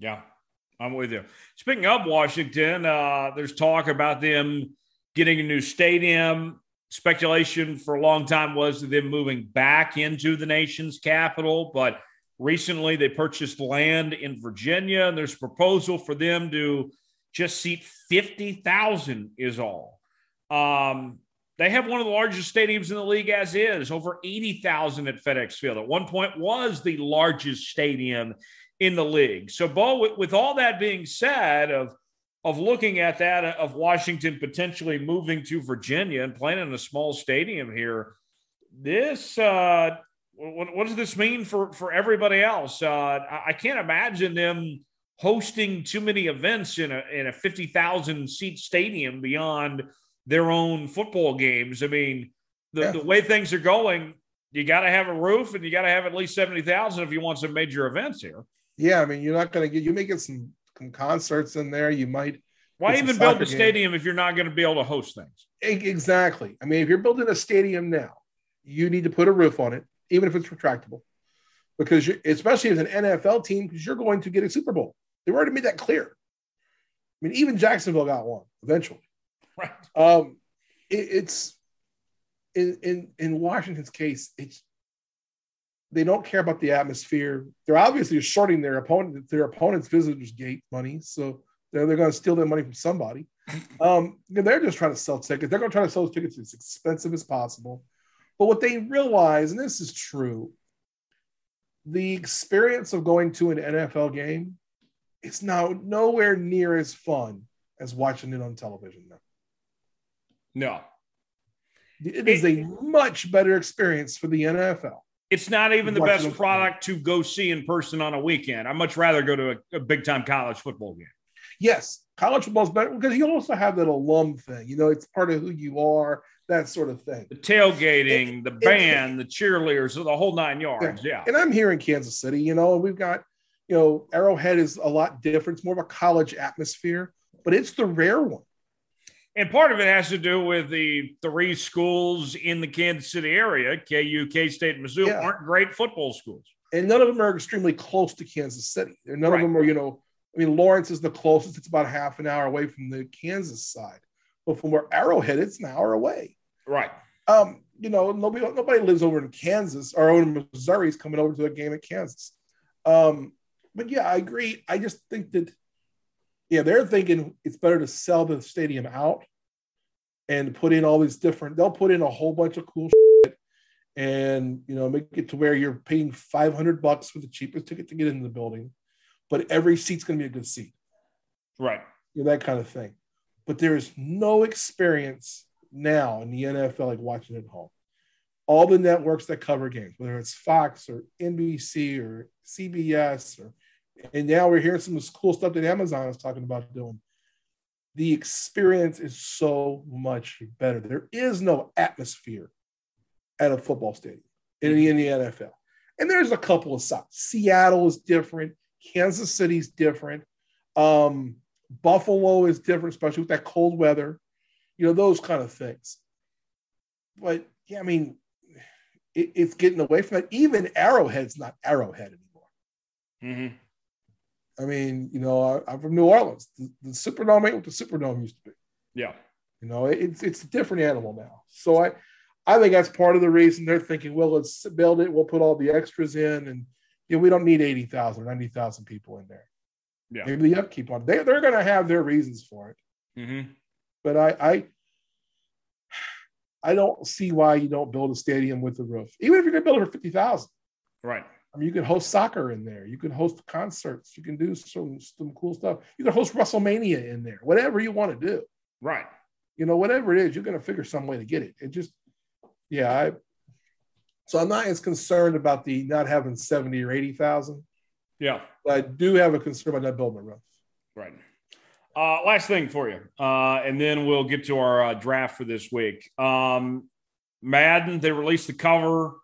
Yeah, I'm with you. Speaking of Washington, uh, there's talk about them getting a new stadium. Speculation for a long time was them moving back into the nation's capital, but recently they purchased land in Virginia, and there's a proposal for them to just seat fifty thousand is all. Um They have one of the largest stadiums in the league as is, over eighty thousand at FedEx Field. At one point was the largest stadium in the league. So, Bo, with, with all that being said, of, of looking at that, of Washington potentially moving to Virginia and playing in a small stadium here, this uh, – what, what does this mean for, for everybody else? Uh, I, I can't imagine them hosting too many events in a in a fifty thousand-seat stadium beyond – their own football games. I mean, the, yeah. the way things are going, you got to have a roof and you got to have at least seventy thousand if you want some major events here. Yeah. I mean, you're not going to get, you may get some, some concerts in there. You might. Why even build a stadium if you're not going to be able to host things? Exactly. I mean, if you're building a stadium now, you need to put a roof on it, even if it's retractable, because you're, especially as an N F L team, because you're going to get a Super Bowl. They've already made that clear. I mean, even Jacksonville got one eventually. Right. Um, it, it's in, in in Washington's case, it's they don't care about the atmosphere. They're obviously shorting their opponent, their opponent's visitors gate money, so they're, they're going to steal their money from somebody. Um, they're just trying to sell tickets. They're going to try to sell tickets as expensive as possible. But what they realize, and this is true, the experience of going to an N F L game is now nowhere near as fun as watching it on television now. No. It is a much better experience for the N F L. It's not even the best product to go see in person on a weekend. I'd much rather go to a, a big-time college football game. Yes, college football is better because you also have that alum thing. You know, it's part of who you are, that sort of thing. The tailgating, it, the band, it, the cheerleaders, the whole nine yards, yeah. yeah. And I'm here in Kansas City, you know, and we've got, you know, Arrowhead is a lot different. It's more of a college atmosphere, but it's the rare one. And part of it has to do with the three schools in the Kansas City area, K U, K-State, and Mizzou, yeah. aren't great football schools. And none of them are extremely close to Kansas City. And none right. of them are, you know, I mean, Lawrence is the closest. It's about half an hour away from the Kansas side. But from where Arrowhead, it's an hour away. Right. Um, you know, nobody nobody lives over in Kansas. Our own Missouri is coming over to a game in Kansas. Um, but, yeah, I agree. I just think that, yeah, they're thinking it's better to sell the stadium out and put in all these different – they'll put in a whole bunch of cool shit and, you know, make it to where you're paying five hundred bucks for the cheapest ticket to get into the building, but every seat's going to be a good seat. Right. You know, that kind of thing. But there is no experience now in the N F L like watching it at home. All the networks that cover games, whether it's Fox or N B C or C B S or – and now we're hearing some cool stuff that Amazon is talking about doing. The experience is so much better. There is no atmosphere at a football stadium in the, in the N F L. And there's a couple of sides. Seattle is different. Kansas City's different. Um, Buffalo is different, especially with that cold weather. You know, those kind of things. But, yeah, I mean, it, it's getting away from that. Even Arrowhead's not Arrowhead anymore. Mm-hmm. I mean, you know, I, I'm from New Orleans. The, the Superdome ain't what the Superdome used to be. Yeah. You know, it, it's it's a different animal now. So I, I think that's part of the reason they're thinking, well, let's build it. We'll put all the extras in. And, you know, we don't need eighty thousand, ninety thousand people in there. Yeah. Maybe the upkeep on it. They, they're going to have their reasons for it. Mm-hmm. But I, I I don't see why you don't build a stadium with a roof. Even if you're going to build it for fifty thousand. Right. I mean, you can host soccer in there. You can host concerts. You can do some, some cool stuff. You can host WrestleMania in there. Whatever you want to do. Right. You know, whatever it is, you're going to figure some way to get it. It just, yeah. I, so I'm not as concerned about the not having seventy or eighty thousand. Yeah. But I do have a concern about not building a roof. Right. Uh, last thing for you. Uh, and then we'll get to our uh, draft for this week. Um, Madden, they released the cover.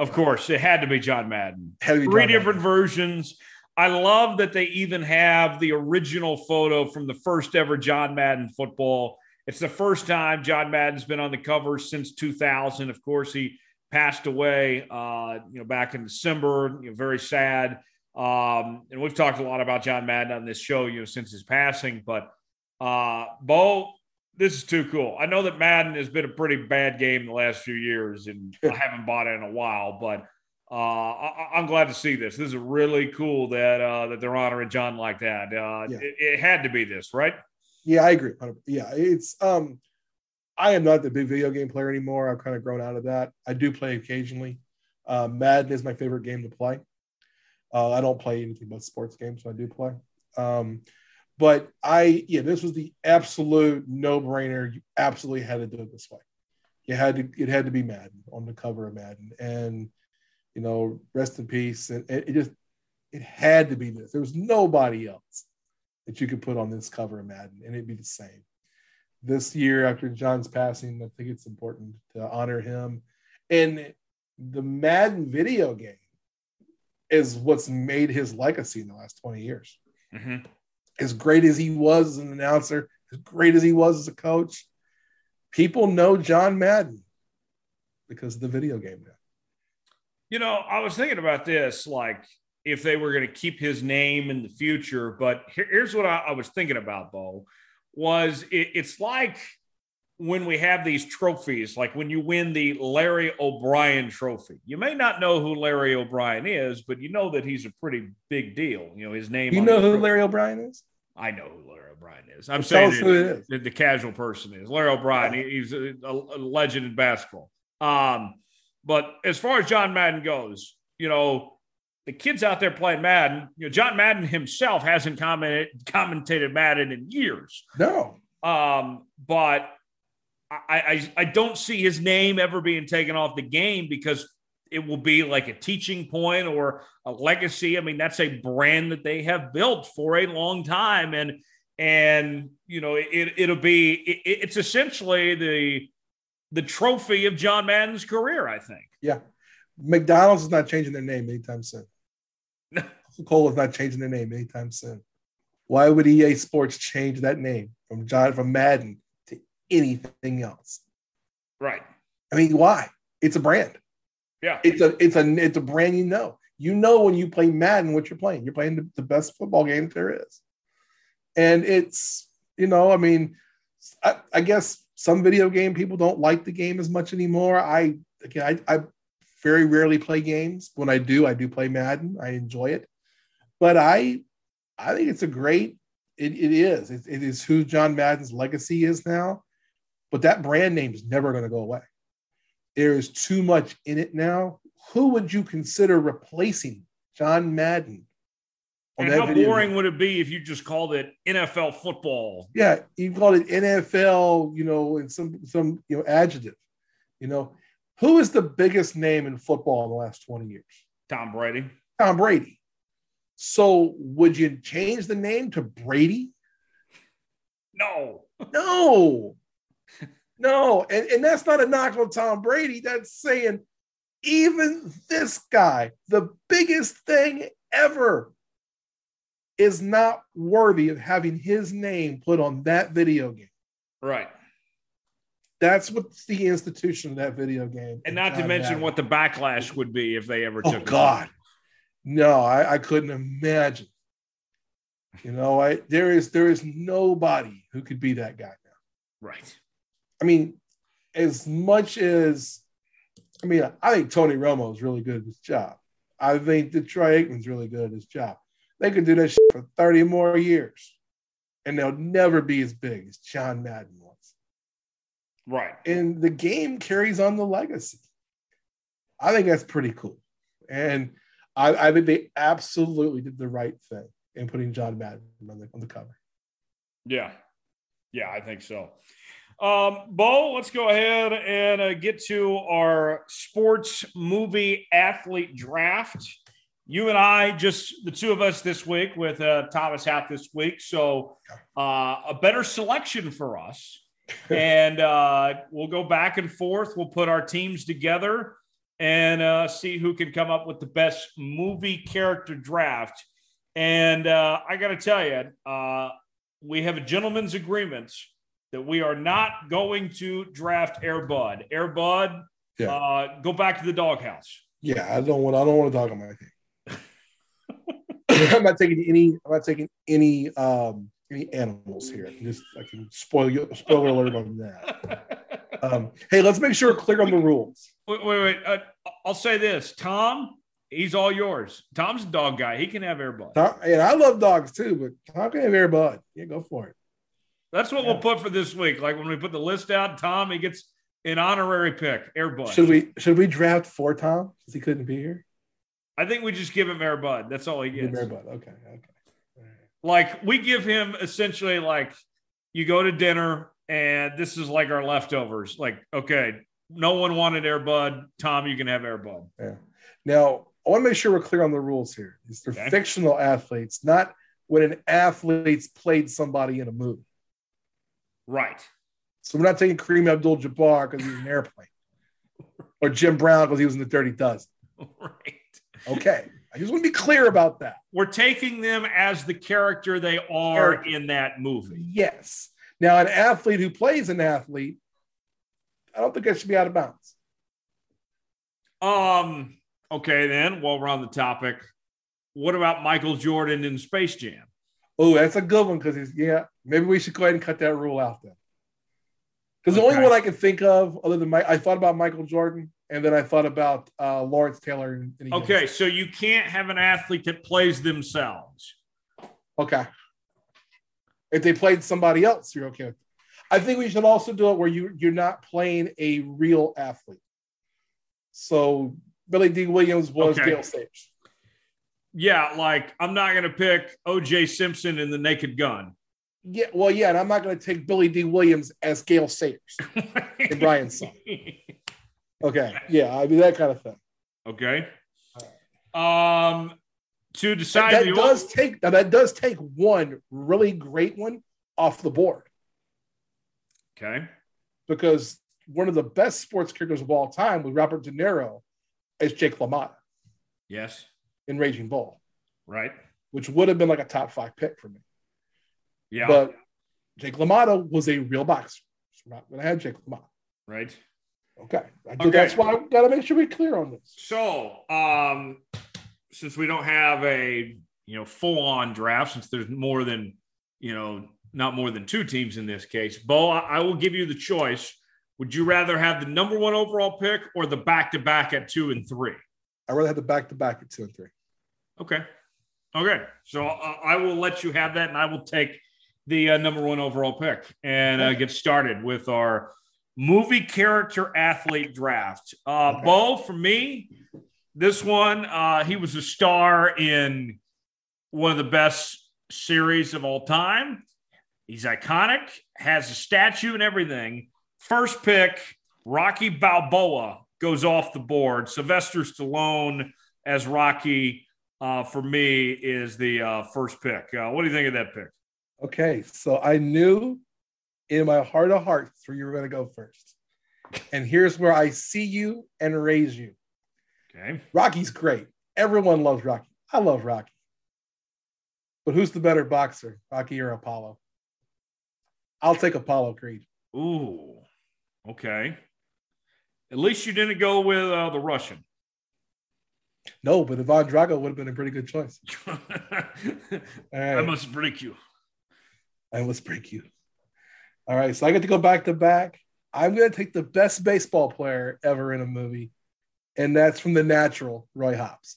Of course, it had to be John Madden. Be Three John different Madden. versions. I love that they even have the original photo from the first ever John Madden football. It's the first time John Madden's been on the cover since two thousand. Of course, he passed away, uh, you know, back in December. You know, very sad. Um, and we've talked a lot about John Madden on this show, you know, since his passing. But uh, Bo, this is too cool. I know that Madden has been a pretty bad game the last few years, and I haven't bought it in a while, but uh, I, I'm glad to see this. This is really cool that uh, that they're honoring John like that. Uh, yeah. it, it had to be this, right? Yeah, I agree. Yeah, it's. Um, I am not the big video game player anymore. I've kind of grown out of that. I do play occasionally. Uh, Madden is my favorite game to play. Uh, I don't play anything but sports games, so I do play. Um, But I, yeah, this was the absolute no-brainer. You absolutely had to do it this way. You had to, it had to be Madden on the cover of Madden, and you know, rest in peace. And it just, it had to be this. There was nobody else that you could put on this cover of Madden, and it'd be the same. This year, after John's passing, I think it's important to honor him. And the Madden video game is what's made his legacy in the last twenty years. Mm-hmm. As great as he was as an announcer, as great as he was as a coach, people know John Madden because of the video game now. You know, I was thinking about this, like if they were going to keep his name in the future, but here, here's what I, I was thinking about, Bo, was it, it's like when we have these trophies, like when you win the Larry O'Brien trophy, you may not know who Larry O'Brien is, but you know that he's a pretty big deal. You know, his name. You know who trophy. Larry O'Brien is? I know who Larry O'Brien is. I'm saying who it is. The, the casual person is. Larry O'Brien, yeah. he, he's a, a legend in basketball. Um, But as far as John Madden goes, you know, the kids out there playing Madden, you know, John Madden himself hasn't commented, commentated Madden in years. No. Um, but I, I, I don't see his name ever being taken off the game because it will be like a teaching point or a legacy. I mean, that's a brand that they have built for a long time. And, and you know, it, it'll be, it, it's essentially the, the trophy of John Madden's career, I think. Yeah. McDonald's is not changing their name anytime soon. Coca-Cola is not changing their name anytime soon. Why would E A Sports change that name from John, from Madden to anything else? Right. I mean, why? It's a brand. Yeah. It's a it's a it's a brand you know. You know when you play Madden what you're playing. You're playing the, the best football game that there is. And it's, you know, I mean, I, I guess some video game people don't like the game as much anymore. I again, I, I very rarely play games. When I do, I do play Madden. I enjoy it, but I, I think it's a great. It, it is. It, it is who John Madden's legacy is now, but that brand name is never going to go away. There is too much in it now. Who would you consider replacing John Madden? And how boring would it be if you just called it N F L football? Yeah, you called it N F L, you know, and some some you know adjective. You know, who is the biggest name in football in the last twenty years? Tom Brady. Tom Brady. So would you change the name to Brady? No. No. No. And, and that's not a knock on Tom Brady. That's saying even this guy, the biggest thing ever, is not worthy of having his name put on that video game. Right. That's what's the institution of that video game. And not to mention what the backlash would be if they ever took it. Oh, God. No, I, I couldn't imagine. You know, I there is there is nobody who could be that guy now. Right. I mean, as much as, I mean, I think Tony Romo is really good at his job. I think that Troy Aikman's really good at his job. They could do that shit for thirty more years, and they'll never be as big as John Madden was. Right. And the game carries on the legacy. I think that's pretty cool. And I, I think they absolutely did the right thing in putting John Madden on the, on the cover. Yeah. Yeah, I think so. Um, Bo, let's go ahead and uh, get to our sports movie athlete draft. You and I, just the two of us this week with uh, Thomas out this week. So uh, a better selection for us. And uh, we'll go back and forth. We'll put our teams together and uh, see who can come up with the best movie character draft. And uh, I got to tell you, uh, we have a gentleman's agreement that we are not going to draft Air Bud. Air Bud, yeah. uh, go back to the doghouse. Yeah, I don't want. I don't want to talk about it. I'm not taking any. I'm not taking any. Um, any animals here. I can just I can spoil you. Spoiler alert on that. Um, hey, let's make sure we're clear on the rules. Wait, wait, wait. Uh, I'll say this, Tom. He's all yours. Tom's a dog guy. He can have Air Bud. Tom, and I love dogs too, but Tom can have Air Bud. Yeah, go for it. That's what yeah. we'll put for this week. Like when we put the list out, Tom he gets an honorary pick. Air Bud. Should we should we draft for Tom because he couldn't be here? I think we just give him Air Bud. That's all he gets. Air Bud. Okay. Okay. Right. Like we give him essentially like you go to dinner and this is like our leftovers. Like, okay, no one wanted Air Bud. Tom, you can have Air Bud. Yeah. Now I want to make sure we're clear on the rules here. These are okay. fictional athletes, not when an athlete's played somebody in a movie. Right. So we're not taking Kareem Abdul-Jabbar because he was an airplane or Jim Brown because he was in the Dirty Dozen. Right. Okay, I just want to be clear about that. We're taking them as the character they are character. in that movie. Yes. Now, an athlete who plays an athlete, I don't think that should be out of bounds. Um. Okay, then, while we're on the topic, what about Michael Jordan in Space Jam? Oh, that's a good one because he's, yeah, maybe we should go ahead and cut that rule out then. Because okay. the only one I can think of, other than Mike, I thought about Michael Jordan. And then I thought about uh, Lawrence Taylor. And okay, so you can't have an athlete that plays themselves. Okay. If they played somebody else, you're okay. I think we should also do it where you, you're not playing a real athlete. So Billy D. Williams was okay. Dale Sage. Yeah, like I'm not going to pick O J. Simpson in The Naked Gun. Yeah, well, yeah, and I'm not going to take Billy D. Williams as Gale Sayers and Brian's son. Okay, yeah, I mean, that kind of thing. Okay. Right. Um, to decide that, that does want- take now that does take one really great one off the board. Okay. Because one of the best sports characters of all time was Robert De Niro as Jake LaMotta. Yes. In Raging Bull. Right. Which would have been like a top five pick for me. Yeah. But Jake LaMotta was a real boxer. So we're not going to have Jake LaMotta. Right. Okay. I do, okay. That's why I've got to make sure we're clear on this. So, um, since we don't have a, you know, full-on draft, since there's more than, you know, not more than two teams in this case, Bo, I, I will give you the choice. Would you rather have the number one overall pick or the back-to-back at two and three? I'd rather have the back-to-back at two and three. Okay. Okay. So uh, I will let you have that, and I will take the uh, number one overall pick and uh, get started with our movie character athlete draft. Uh, okay. Bo, for me, this one, uh, he was a star in one of the best series of all time. He's iconic, has a statue and everything. First pick, Rocky Balboa goes off the board. Sylvester Stallone as Rocky, uh, for me, is the uh, first pick. Uh, what do you think of that pick? Okay, so I knew in my heart of hearts where you were going to go first. And here's where I see you and raise you. Okay. Rocky's great. Everyone loves Rocky. I love Rocky. But who's the better boxer, Rocky or Apollo? I'll take Apollo Creed. Ooh, okay. At least you didn't go with uh, the Russian. No, but Ivan Drago would have been a pretty good choice. All right. I must break you. I must break you. All right, so I get to go back to back. I'm going to take the best baseball player ever in a movie, and that's from The Natural, Roy Hobbs.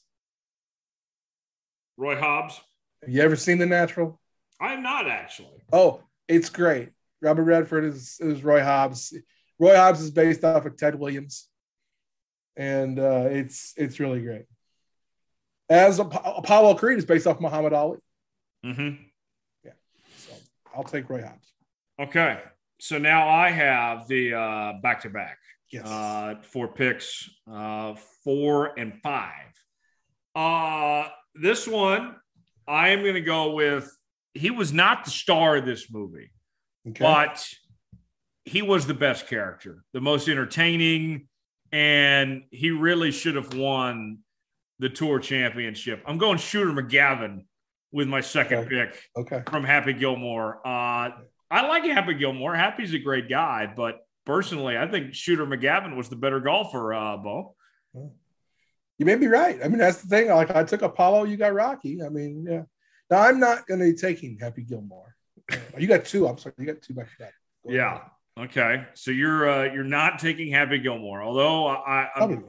Roy Hobbs? Have you ever seen The Natural? I'm not, actually. Oh, it's great. Robert Redford is, is Roy Hobbs. Roy Hobbs is based off of Ted Williams, and uh, it's it's really great. As Ap- Apollo Creed is based off Muhammad Ali. Mm-hmm. I'll take Roy Hobbs. Okay. So now I have the uh, back-to-back. Yes. Uh, four picks, uh, four and five. Uh, this one, I am going to go with, he was not the star of this movie, okay, but he was the best character, the most entertaining, and he really should have won the tour championship. I'm going Shooter McGavin with my second okay. pick okay. from Happy Gilmore. Uh, I like Happy Gilmore. Happy's a great guy, but personally, I think Shooter McGavin was the better golfer, uh, Bo. You may be right. I mean, that's the thing. Like, I took Apollo, you got Rocky. I mean, yeah. Now, I'm not going to be taking Happy Gilmore. You got two. I'm sorry. You got two back to back. Yeah. Ahead. Okay. So you're uh, you're not taking Happy Gilmore, although I, I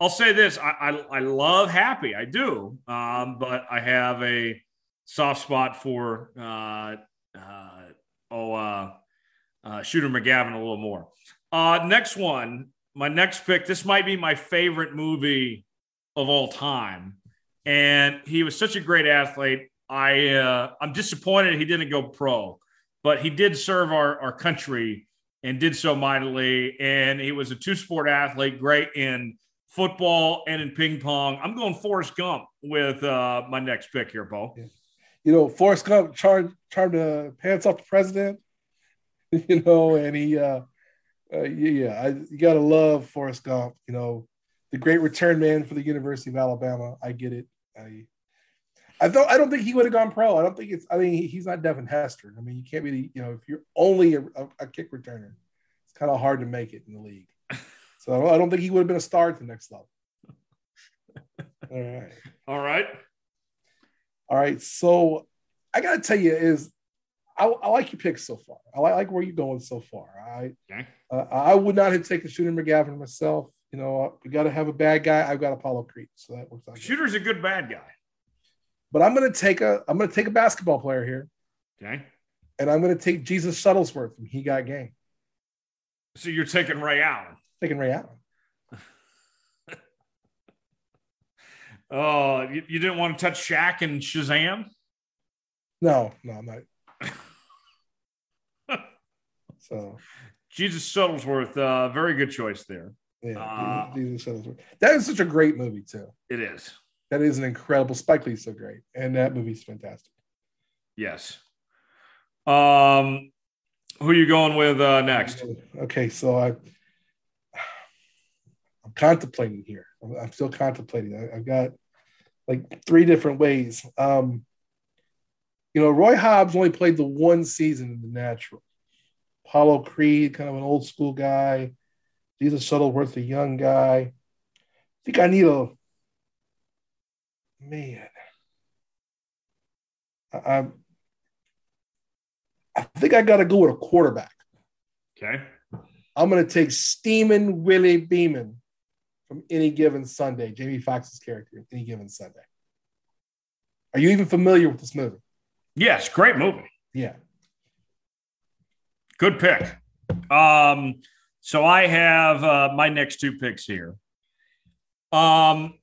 I'll say this. I, I, I love Happy. I do. Um, but I have a soft spot for uh, uh, oh uh, uh, Shooter McGavin a little more. Uh, next one, my next pick. This might be my favorite movie of all time, and he was such a great athlete. I uh, I'm disappointed he didn't go pro, but he did serve our our country and did so mightily. And he was a two sport athlete, great in football and in ping pong. I'm going Forrest Gump with uh, my next pick here, Bo. Yeah. You know, Forrest Gump charmed, charmed uh, pants off the president, you know, and he, uh, uh, yeah, I, you got to love Forrest Gump, you know, the great return man for the University of Alabama. I get it. I I don't, I don't think he would have gone pro. I don't think it's, I mean, he, he's not Devin Hester. I mean, you can't be, the, you know, if you're only a, a, a kick returner, it's kind of hard to make it in the league. So I don't think he would have been a star at the next level. All right. All right. All right, so I gotta tell you is I, I like your picks so far. I like, I like where you're going so far. I okay. uh, I would not have taken Shooter McGavin myself. You know, we got to have a bad guy. I've got Apollo Creed, so that works out. Shooter's good. A good bad guy, but I'm gonna take a I'm gonna take a basketball player here. Okay, and I'm gonna take Jesus Shuttlesworth from He Got Game. So you're taking Ray Allen. Taking Ray Allen. Uh, you, you didn't want to touch Shaq and Shazam? No, no, I'm not. So, Jesus Shuttlesworth, uh, very good choice there. Yeah, uh, Jesus Shuttlesworth. That is such a great movie too. It is. That is an incredible. Spike Lee's so great, and that movie's fantastic. Yes. Um, who are you going with uh, next? Okay, so I, I'm contemplating here. I'm, I'm still contemplating. I, I've got like three different ways. Um, you know, Roy Hobbs only played the one season in The Natural. Apollo Creed, kind of an old school guy. Jesus Shuttlesworth, a young guy. I think I need a man. I, I, I think I got to go with a quarterback. Okay. I'm going to take Steamin' Willie Beeman from Any Given Sunday, Jamie Foxx's character in Any Given Sunday. Are you even familiar with this movie? Yes, great movie. Yeah. Good pick. Um, so I have uh, my next two picks here. Um,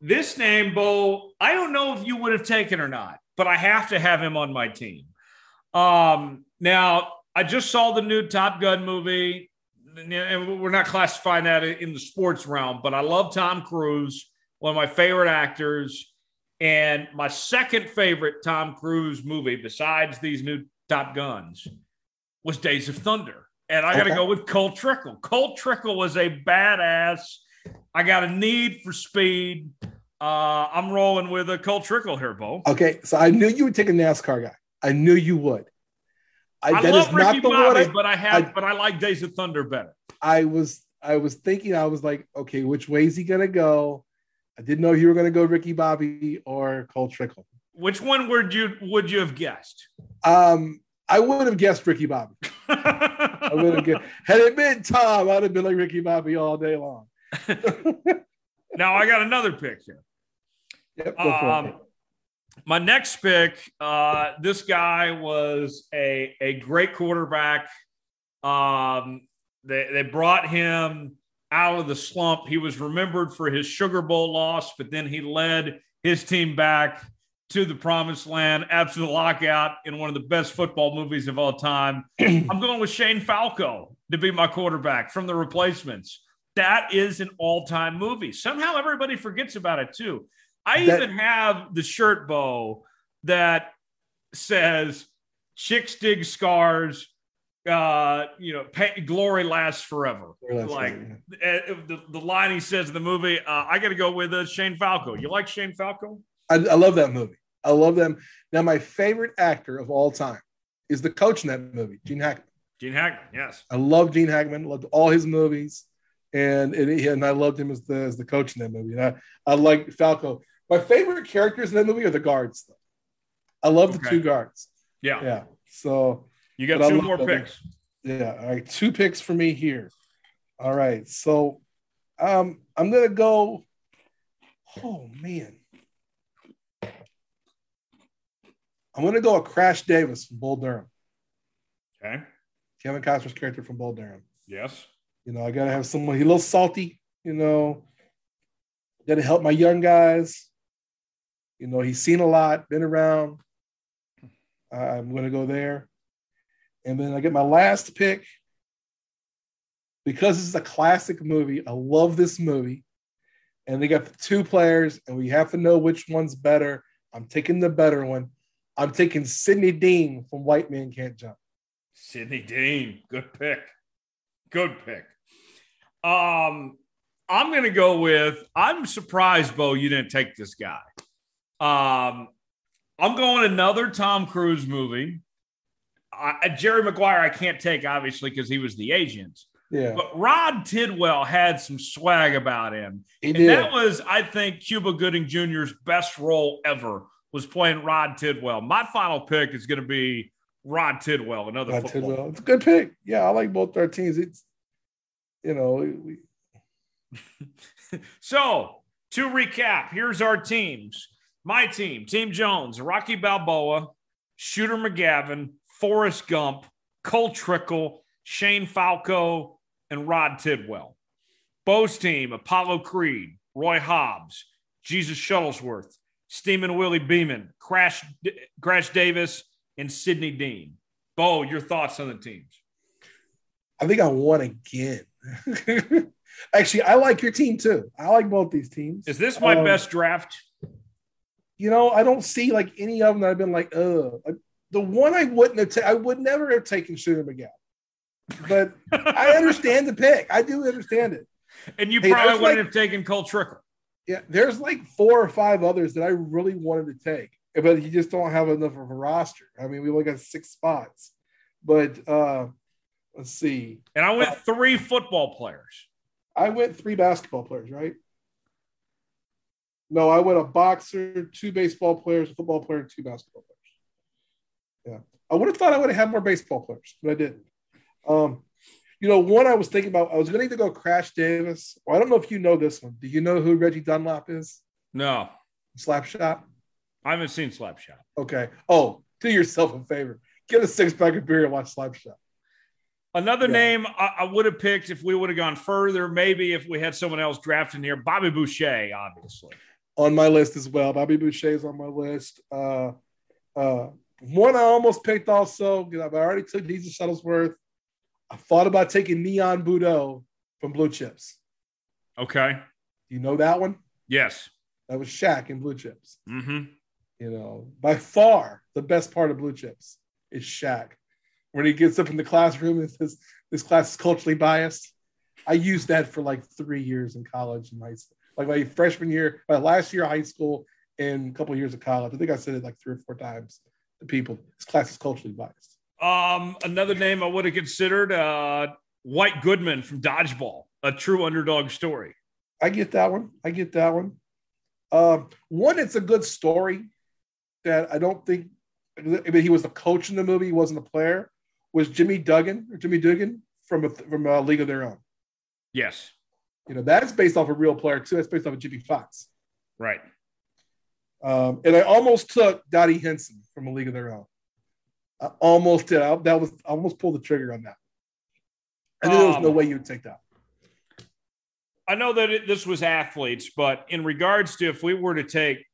this name, Bo, I don't know if you would have taken or not, but I have to have him on my team. Um, now, I just saw the new Top Gun movie, and we're not classifying that in the sports realm, but I love Tom Cruise, one of my favorite actors. And my second favorite Tom Cruise movie, besides these new Top Guns, was Days of Thunder. And I got to okay. go with Cole Trickle. Cole Trickle was a badass. I got a need for speed. Uh, I'm rolling with a Cole Trickle here, Bo. Okay, so I knew you would take a NASCAR guy. I knew you would. I, I that love is Ricky not the Bobby, I, but I have, I, but I like Days of Thunder better. I was, I was thinking, I was like, okay, which way is he gonna go? I didn't know if you were gonna go Ricky Bobby or Cole Trickle. Which one would you would you have guessed? Um, I would have guessed Ricky Bobby. I would have guessed. Had it been Tom, I'd have been like Ricky Bobby all day long. Now I got another pick here. Yep, go for um, it. My next pick, uh, this guy was a, a great quarterback. Um, they, they brought him out of the slump. He was remembered for his Sugar Bowl loss, but then he led his team back to the promised land after the lockout in one of the best football movies of all time. I'm going with Shane Falco to be my quarterback from The Replacements. That is an all-time movie. Somehow everybody forgets about it, too. I that, even have the shirt, Bo, that says "Chicks dig scars, uh, you know, pay, glory lasts forever." Glory like lasts forever. The, the line he says in the movie, uh, I got to go with uh, Shane Falco. You like Shane Falco? I, I love that movie. I love them. Now, my favorite actor of all time is the coach in that movie, Gene Hackman. Gene Hackman, yes. I love Gene Hackman. Loved all his movies, and and, he, and I loved him as the as the coach in that movie. And I I like Falco. My favorite characters in that movie are the guards, though. I love the okay. two guards. Yeah. Yeah. So you got two more picks. Movie. Yeah. All right. Two picks for me here. All right. So um, I'm going to go. Oh, man. I'm going to go a Crash Davis from Bull Durham. Okay. Kevin Costner's character from Bull Durham. Yes. You know, I got to have someone, he's a little salty, you know, got to help my young guys. You know, he's seen a lot, been around. Uh, I'm going to go there. And then I get my last pick. Because this is a classic movie, I love this movie. And they got the two players, and we have to know which one's better. I'm taking the better one. I'm taking Sidney Dean from White Men Can't Jump. Sidney Dean, good pick. Good pick. Um, I'm going to go with, I'm surprised, Bo, you didn't take this guy. Um, I'm going another Tom Cruise movie. I, Jerry Maguire I can't take, obviously, because he was the agent. Yeah. But Rod Tidwell had some swag about him. He and did. That was, I think, Cuba Gooding Junior's best role ever was playing Rod Tidwell. My final pick is going to be Rod Tidwell, another Rod football. Tidwell. It's a good pick. Yeah, I like both our teams. It's, you know, we – So, to recap, here's our teams. My team, Team Jones, Rocky Balboa, Shooter McGavin, Forrest Gump, Cole Trickle, Shane Falco, and Rod Tidwell. Bo's team, Apollo Creed, Roy Hobbs, Jesus Shuttlesworth, Steeman Willie Beeman, Crash, Crash Davis, and Sidney Dean. Bo, your thoughts on the teams? I think I won again. Actually, I like your team too. I like both these teams. Is this my um, best draft? You know, I don't see like any of them that I've been like, ugh. The one I wouldn't have taken, I would never have taken Shooter McGowan. But I understand the pick. I do understand it. And you hey, probably wouldn't like, have taken Cole Trickle. Yeah, there's like four or five others that I really wanted to take, but you just don't have enough of a roster. I mean, we only got six spots. But uh, let's see. And I went uh, three football players. I went three basketball players, right? No, I went a boxer, two baseball players, a football player, and two basketball players. Yeah. I would have thought I would have had more baseball players, but I didn't. Um, you know, one I was thinking about, I was going to either go Crash Davis. Well, I don't know if you know this one. Do you know who Reggie Dunlap is? No. Slapshot? I haven't seen Slapshot. Okay. Oh, do yourself a favor. Get a six-pack of beer and watch Slapshot. Another yeah. name I, I would have picked if we would have gone further, maybe if we had someone else drafted here, Bobby Boucher, obviously. On my list as well. Bobby Boucher is on my list. Uh, uh, one I almost picked also, you know, I already took Jesus Shuttlesworth. I thought about taking Neon Budo from Blue Chips. Okay. You know that one? Yes. That was Shaq in Blue Chips. Mm-hmm. You know, by far the best part of Blue Chips is Shaq. When he gets up in the classroom and says, this class is culturally biased. I used that for like three years in college and high school. Like my freshman year, my last year of high school and a couple of years of college. I think I said it like three or four times to people. This class is culturally biased. Um, another name I would have considered, uh, White Goodman from Dodgeball, a true underdog story. I get that one. I get that one. Um, one, it's a good story that I don't think I mean, he was the coach in the movie. He wasn't a player. Was Jimmy Duggan or Jimmy Dugan from a, from a League of Their Own? Yes. You know, that's based off a real player too. That's based off of Jimmy Fox. Right. Um, and I almost took Dottie Henson from A League of Their Own. I almost did. I, that was I almost pulled the trigger on that. I knew um, there was no way you would take that. I know that it, this was athletes, but in regards to if we were to take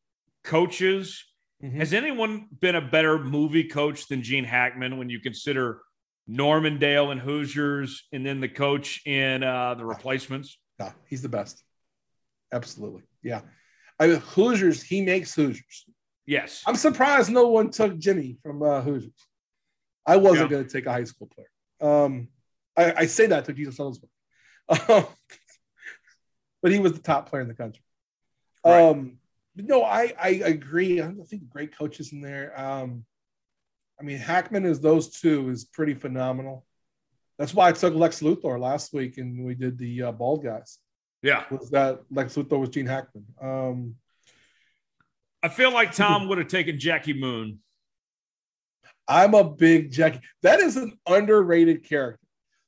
coaches, mm-hmm. has anyone been a better movie coach than Gene Hackman when you consider Normandale and Hoosiers and then the coach in uh, The Replacements? Yeah, he's the best. Absolutely. Yeah. I mean, Hoosiers, he makes Hoosiers. Yes. I'm surprised no one took Jimmy from uh, Hoosiers. I wasn't yeah. going to take a high school player. Um, I, I say that to Jesus Ellsworth. Um, but he was the top player in the country. Right. Um, but no, I, I agree. I think great coaches in there. Um, I mean, Hackman is those two is pretty phenomenal. That's why I took Lex Luthor last week and we did the uh, bald guys. Yeah. Was that Lex Luthor was Gene Hackman. Um, I feel like Tom would have taken Jackie Moon. I'm a big Jackie. That is an underrated character.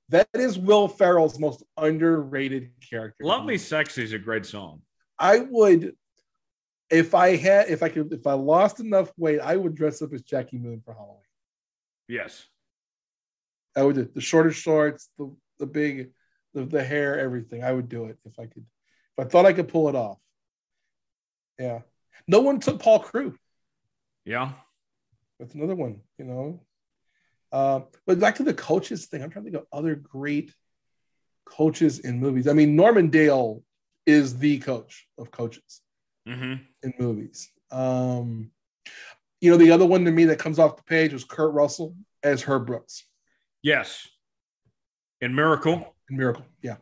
That is Will Ferrell's most underrated character. Love Me Sexy is a great song. I would, if I had, if I could, if I lost enough weight, I would dress up as Jackie Moon for Halloween. Yes. I would do the shorter shorts, the, the big, the, the hair, everything. I would do it if I could, if I thought I could pull it off. Yeah. No one took Paul Crewe. Yeah. That's another one, you know. Uh, but back to the coaches thing. I'm trying to think of other great coaches in movies. I mean, Normandale is the coach of coaches mm-hmm. in movies. Um, you know, the other one to me that comes off the page was Kurt Russell as Herb Brooks. Yes. In Miracle. In Miracle, yeah.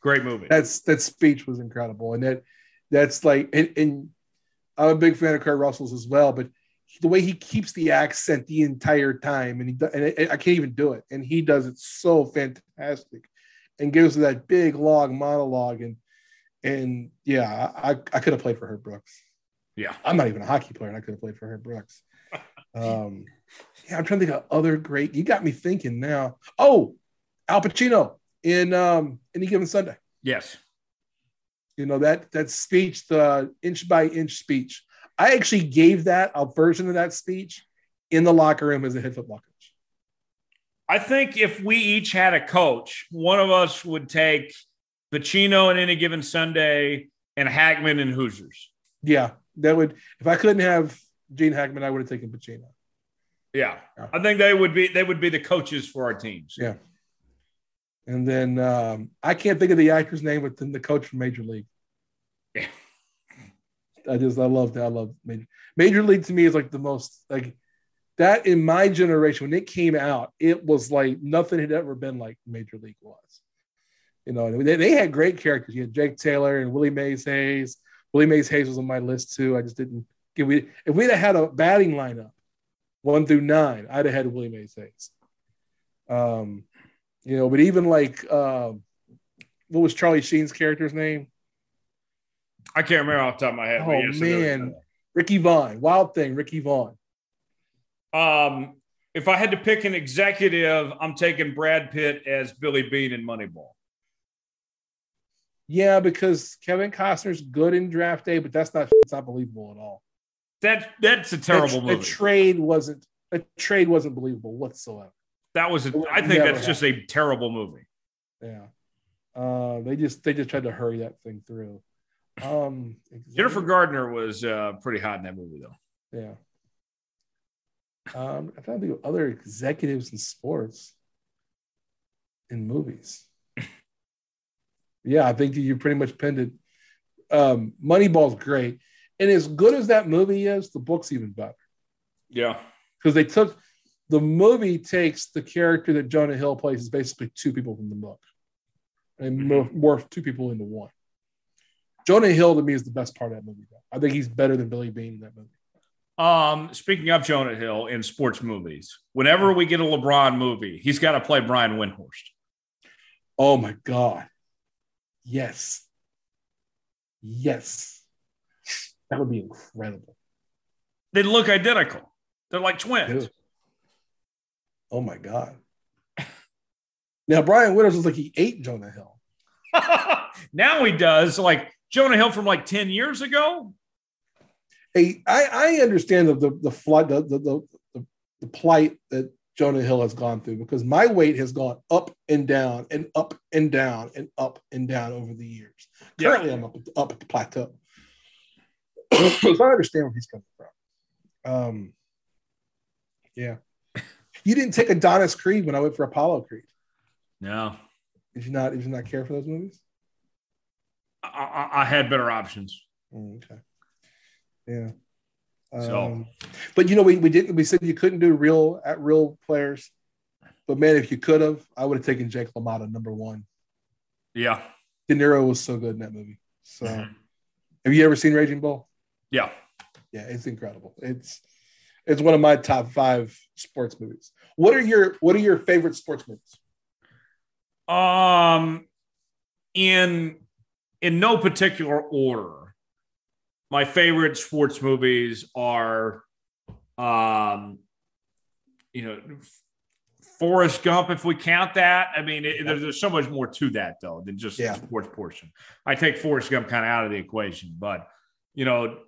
Great movie. That's that speech was incredible. And that that's like – and. and I'm a big fan of Kurt Russell's as well, but the way he keeps the accent the entire time, and, he, and I, I can't even do it, and he does it so fantastic, and gives that big long monologue, and and yeah, I, I could have played for Herb Brooks. Yeah, I'm not even a hockey player, and I could have played for Herb Brooks. Um, yeah, I'm trying to think of other great. You got me thinking now. Oh, Al Pacino in um, Any Given Sunday. Yes. You know, that that speech, the inch by inch speech. I actually gave that a version of that speech in the locker room as a head football coach. I think if we each had a coach, one of us would take Pacino in Any Given Sunday and Hackman in Hoosiers. Yeah, that would. If I couldn't have Gene Hackman, I would have taken Pacino. Yeah, yeah. I think they would be they would be the coaches for our teams. Yeah. And then um, I can't think of the actor's name, but then the coach from Major League. Yeah. I just I love that. I love Major Major League. To me is like the most like that in my generation when it came out. It was like nothing had ever been like Major League was. You know, they, they had great characters. You had Jake Taylor and Willie Mays Hayes. Willie Mays Hayes was on my list too. I just didn't. If we'd, if we'd have had a batting lineup, one through nine, I'd have had Willie Mays Hayes. Um, you know, but even like, uh, what was Charlie Sheen's character's name? I can't remember off the top of my head. Oh yes, man, Ricky Vaughn, Wild Thing, Ricky Vaughn. Um, if I had to pick an executive, I'm taking Brad Pitt as Billy Beane in Moneyball. Yeah, because Kevin Costner's good in Draft Day, but that's not it's not believable at all. That that's a terrible a, movie. The trade wasn't a trade wasn't believable whatsoever. That was a, I think that's happened. Just a terrible movie. Yeah, uh, they just they just tried to hurry that thing through. Um, exactly. Jennifer Gardner was uh, pretty hot in that movie, though. Yeah. Um, I'm trying to think of other executives in sports, in movies. Yeah, I think you pretty much pinned it. Um, Moneyball's great. And as good as that movie is, the book's even better. Yeah. Because they took – the movie takes the character that Jonah Hill plays is basically two people from the book. And mm-hmm. morphed two people into one. Jonah Hill, to me, is the best part of that movie. Though. I think he's better than Billy Beane in that movie. Um, speaking of Jonah Hill in sports movies, whenever we get a LeBron movie, he's got to play Brian Windhorst. Oh, my God. Yes. Yes. That would be incredible. They look identical. They're like twins. Dude. Oh, my God. Now, Brian Winters looks like he ate Jonah Hill. Now he does. Like, Jonah Hill from like ten years ago? Hey, I, I understand the the the, flood, the, the, the the plight that Jonah Hill has gone through because my weight has gone up and down and up and down and up and down over the years. Currently, yeah. I'm up, up at the plateau. So I understand where he's coming from. Um, yeah. You didn't take Adonis Creed when I went for Apollo Creed. No. Did you not, did you not care for those movies? I, I, I had better options. Mm, okay. Yeah. Um, so. But, you know, we, we didn't. We said you couldn't do real at real players. But, man, if you could have, I would have taken Jake LaMotta, number one. Yeah. De Niro was so good in that movie. So mm-hmm. Have you ever seen Raging Bull? Yeah. Yeah, it's incredible. It's it's one of my top five sports movies. What are your What are your favorite sports movies? Um, in in no particular order, my favorite sports movies are, um, you know, Forrest Gump, if we count that. I mean, it, there's, there's so much more to that, though, than just yeah. the sports portion. I take Forrest Gump kind of out of the equation, but, you know,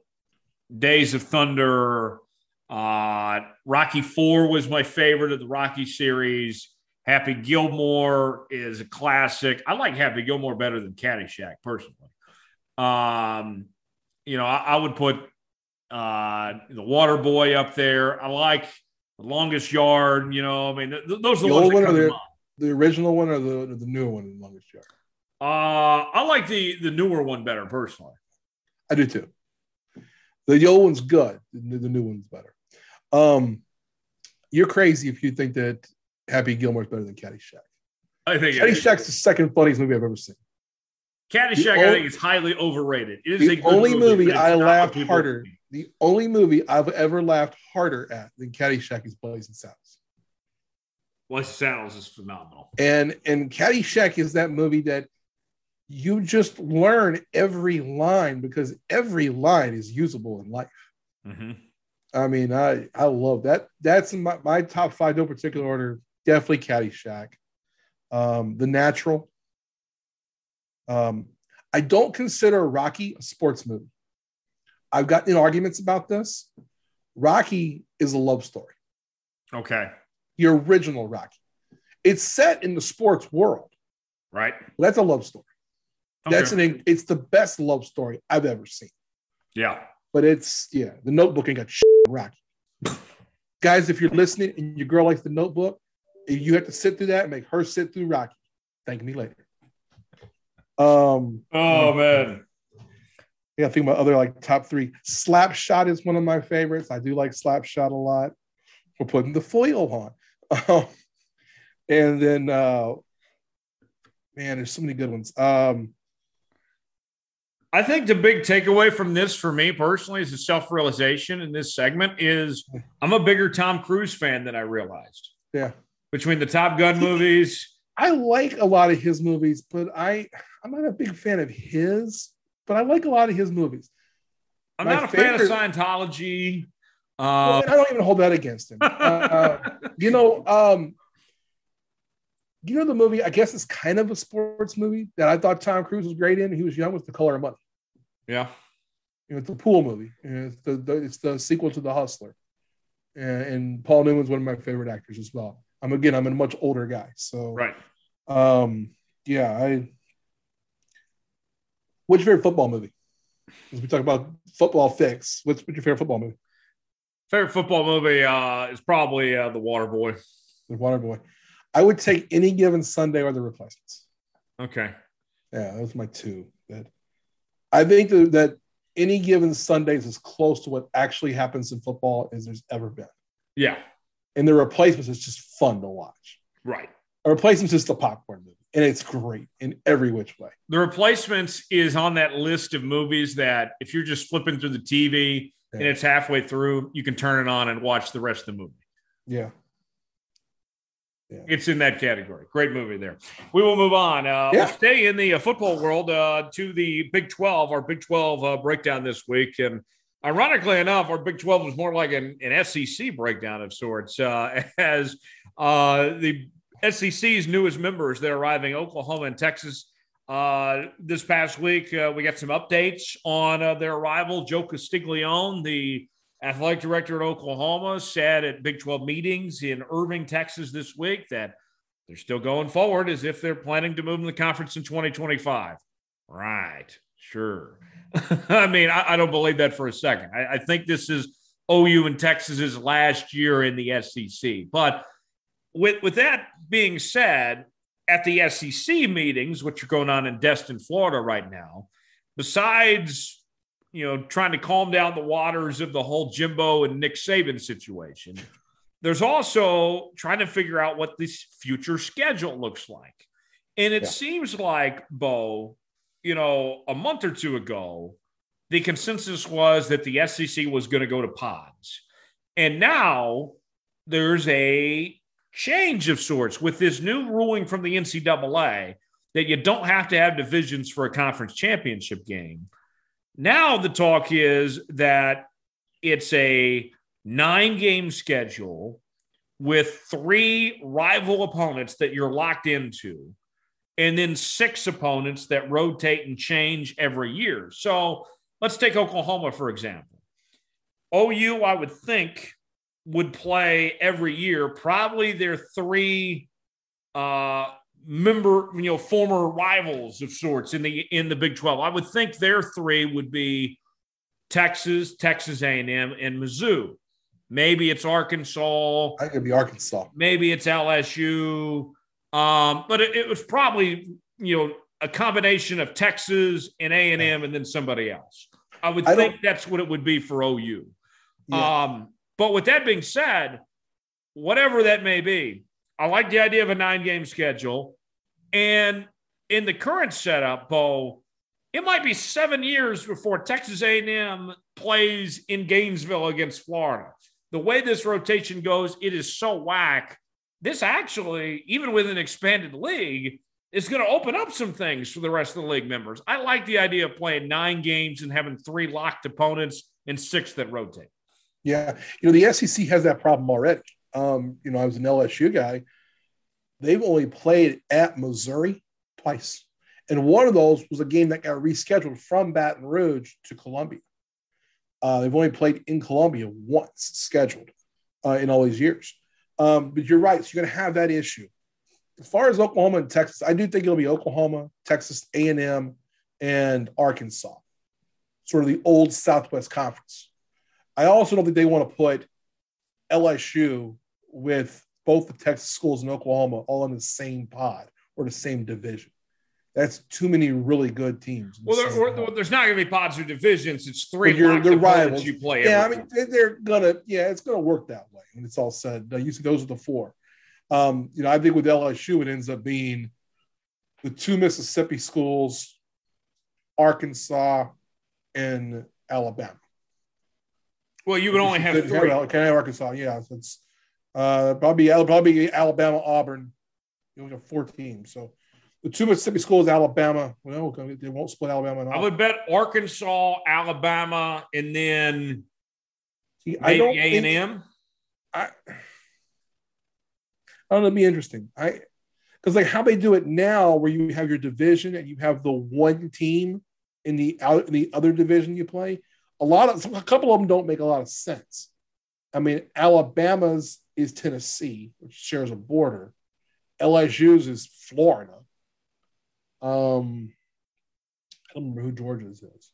Days of Thunder, uh, Rocky four was my favorite of the Rocky series. Happy Gilmore is a classic. I like Happy Gilmore better than Caddyshack, personally. Um, you know, I, I would put uh, The Waterboy up there. I like The Longest Yard. You know, I mean, th- th- those are the, the ones that come to mind. The original one or the, the newer one, The Longest Yard? Uh, I like the, the newer one better, personally. I do, too. The old one's good. The, the new one's better. Um, you're crazy if you think that Happy Gilmore's better than Caddyshack. I think Caddyshack's the second funniest movie I've ever seen. Caddyshack, I think, is highly overrated. It is the only movie I laughed harder. The only movie I've ever laughed harder at than Caddyshack is Blazing Saddles. Blazing Saddles is phenomenal. And and Caddyshack is that movie that you just learn every line because every line is usable in life. Mm-hmm. I mean, I I love that. That's my, my top five, no particular order. Definitely Caddyshack. Um, The Natural. Um, I don't consider Rocky a sports movie. I've gotten in arguments about this. Rocky is a love story. Okay. The original Rocky. It's set in the sports world. Right. That's a love story. Okay. That's an. It's the best love story I've ever seen. Yeah. But it's, yeah, The Notebook ain't got shit rocky. Guys, if you're listening and your girl likes The Notebook, you have to sit through that and make her sit through Rocky. Thank me later. Um, oh, man. Yeah, I think my other, like, top three. Slapshot is one of my favorites. I do like Slapshot a lot. We're putting the foil on. And then, uh, man, there's so many good ones. Um, I think the big takeaway from this for me personally is the self-realization in this segment is I'm a bigger Tom Cruise fan than I realized. Yeah. Between the Top Gun movies. I like a lot of his movies, but I, I'm not a big fan of his, but I like a lot of his movies. I'm My not a favorite, fan of Scientology. Uh, well, I don't even hold that against him. uh, uh, you know, um, you know the movie, I guess it's kind of a sports movie that I thought Tom Cruise was great in. He was young with The Color of Money. Yeah. You know, it's a pool movie. You know, it's, the, the, it's the sequel to The Hustler. And, and Paul Newman's one of my favorite actors as well. I'm again, I'm a much older guy. So, right. Um, yeah. I. What's your favorite football movie? As we talk about football fix, what's, what's your favorite football movie? Favorite football movie uh, is probably uh, The Waterboy. The Waterboy. I would take Any Given Sunday or The Replacements. Okay. Yeah, those are my two. That I think that, that Any Given Sunday is as close to what actually happens in football as there's ever been. Yeah. And The Replacements is just fun to watch. Right. The Replacements is the popcorn movie, and it's great in every which way. The Replacements is on that list of movies that if you're just flipping through the T V yeah. and it's halfway through, you can turn it on and watch the rest of the movie. Yeah. Yeah. It's in that category. Great movie there. We will move on. Uh, yeah. We'll stay in the uh, football world uh, to the Big twelve, our Big twelve uh, breakdown this week. And ironically enough, our Big twelve was more like an, an S E C breakdown of sorts uh, as uh, the S E C's newest members, they're arriving Oklahoma and Texas uh, this past week. Uh, we got some updates on uh, their arrival. Joe Castiglione, the athletic director at Oklahoma, said at Big twelve meetings in Irving, Texas this week that they're still going forward as if they're planning to move in the conference in twenty twenty-five. Right. Sure. I mean, I, I don't believe that for a second. I, I think this is O U and Texas's last year in the S E C. But with, with that being said, at the S E C meetings, which are going on in Destin, Florida right now, besides – you know, trying to calm down the waters of the whole Jimbo and Nick Saban situation. There's also trying to figure out what this future schedule looks like. And it yeah. seems like, Bo, you know, a month or two ago, the consensus was that the S E C was going to go to pods. And now there's a change of sorts with this new ruling from the N C double A that you don't have to have divisions for a conference championship game. Now the talk is that it's a nine-game schedule with three rival opponents that you're locked into and then six opponents that rotate and change every year. So let's take Oklahoma, for example. O U, I would think, would play every year probably their three uh member, you know, former rivals of sorts in the in the Big twelve. I would think their three would be Texas, Texas A and M, and Mizzou. Maybe it's Arkansas. I think it'd be Arkansas. Maybe it's L S U. Um, but it, it was probably, you know, a combination of Texas and A and M yeah. and then somebody else. I would I think don't... that's what it would be for O U. Yeah. Um, but with that being said, whatever that may be, I like the idea of a nine-game schedule. And in the current setup, Bo, it might be seven years before Texas A and M plays in Gainesville against Florida. The way this rotation goes, it is so whack. This actually, even with an expanded league, is going to open up some things for the rest of the league members. I like the idea of playing nine games and having three locked opponents and six that rotate. Yeah. You know, the S E C has that problem already. Um, you know, I was an L S U guy. They've only played at Missouri twice. And one of those was a game that got rescheduled from Baton Rouge to Columbia. Uh, they've only played in Columbia once scheduled uh, in all these years. Um, but you're right. So you're going to have that issue. As far as Oklahoma and Texas, I do think it'll be Oklahoma, Texas A and M, and Arkansas. sort of the old Southwest Conference. I also don't think they want to put L S U with both the Texas schools and Oklahoma all in the same pod or the same division. That's too many really good teams. Well, there, or, or there's not going to be pods or divisions. It's three locked opponents you play. Yeah, everything. I mean, they're going to – yeah, it's going to work that way when it's all said. I used to go with the four. Um, you know, I think with L S U, it ends up being the two Mississippi schools, Arkansas, and Alabama. Well, you would only have three. Can I have Arkansas? Yeah, so it's uh, probably, probably Alabama, Auburn. You only have four teams, so – the two Mississippi schools, Alabama. Well, they won't split Alabama. And I would bet Arkansas, Alabama, and then See, maybe I don't A and M. Think, I, I don't know. It'd be interesting. I because like how they do it now, where you have your division and you have the one team in the out in the other division you play. A lot of a couple of them don't make a lot of sense. I mean, Alabama's is Tennessee, which shares a border. L S U's is Florida. Um, I don't remember who Georgia's is.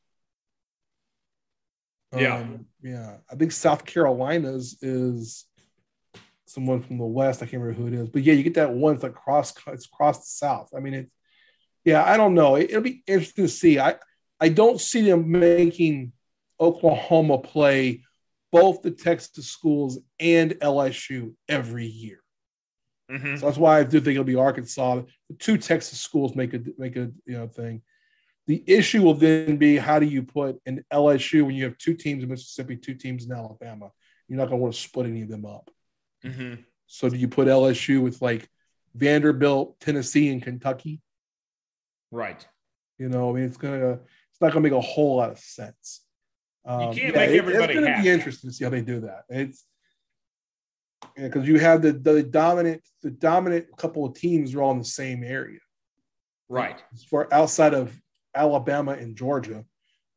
Um, yeah, yeah. I think South Carolina's is someone from the West. I can't remember who it is, but yeah, you get that one that cross it's across the South. I mean, it. Yeah, I don't know. It, it'll be interesting to see. I I don't see them making Oklahoma play both the Texas schools and L S U every year. Mm-hmm. So that's why I do think it'll be Arkansas. The two Texas schools make a make a you know thing. The issue will then be how do you put an L S U when you have two teams in Mississippi, two teams in Alabama? You're not going to want to split any of them up. Mm-hmm. So do you put L S U with like Vanderbilt, Tennessee, and Kentucky? Right. You know, I mean, it's gonna it's not gonna make a whole lot of sense. Um, you can't yeah, make it, everybody. It's gonna happy. Be interesting to see how they do that. It's. Because yeah, you have the, the dominant the dominant couple of teams are all in the same area. Right. As far outside of Alabama and Georgia,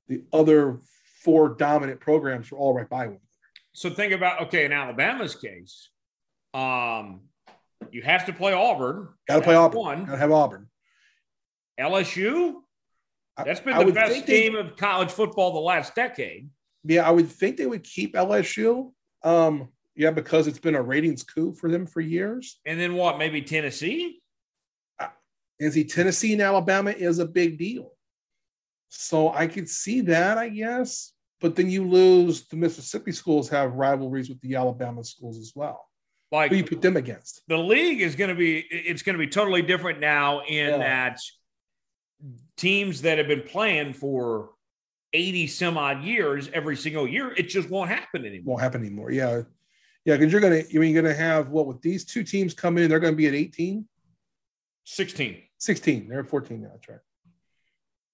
the other four dominant programs are all right by one another. So think about, okay, in Alabama's case, um, you have to play Auburn. Got to play Auburn. One. Gotta have Auburn. L S U? That's been I, the I best team they, of college football the last decade. Yeah, I would think they would keep L S U. Um Yeah, because it's been a ratings coup for them for years. And then what, maybe Tennessee? Uh, and see, Tennessee and Alabama is a big deal. So I could see that, I guess. But then you lose the Mississippi schools have rivalries with the Alabama schools as well. Like, who you put them against? The league is going to be – it's going to be totally different now in yeah. that teams that have been playing for eighty-some-odd years every single year, it just won't happen anymore. Won't happen anymore, yeah. Yeah, because you're gonna, I mean, you're gonna have what with these two teams coming in, they're gonna be at eighteen, sixteen, sixteen. They're at fourteen now, that's right.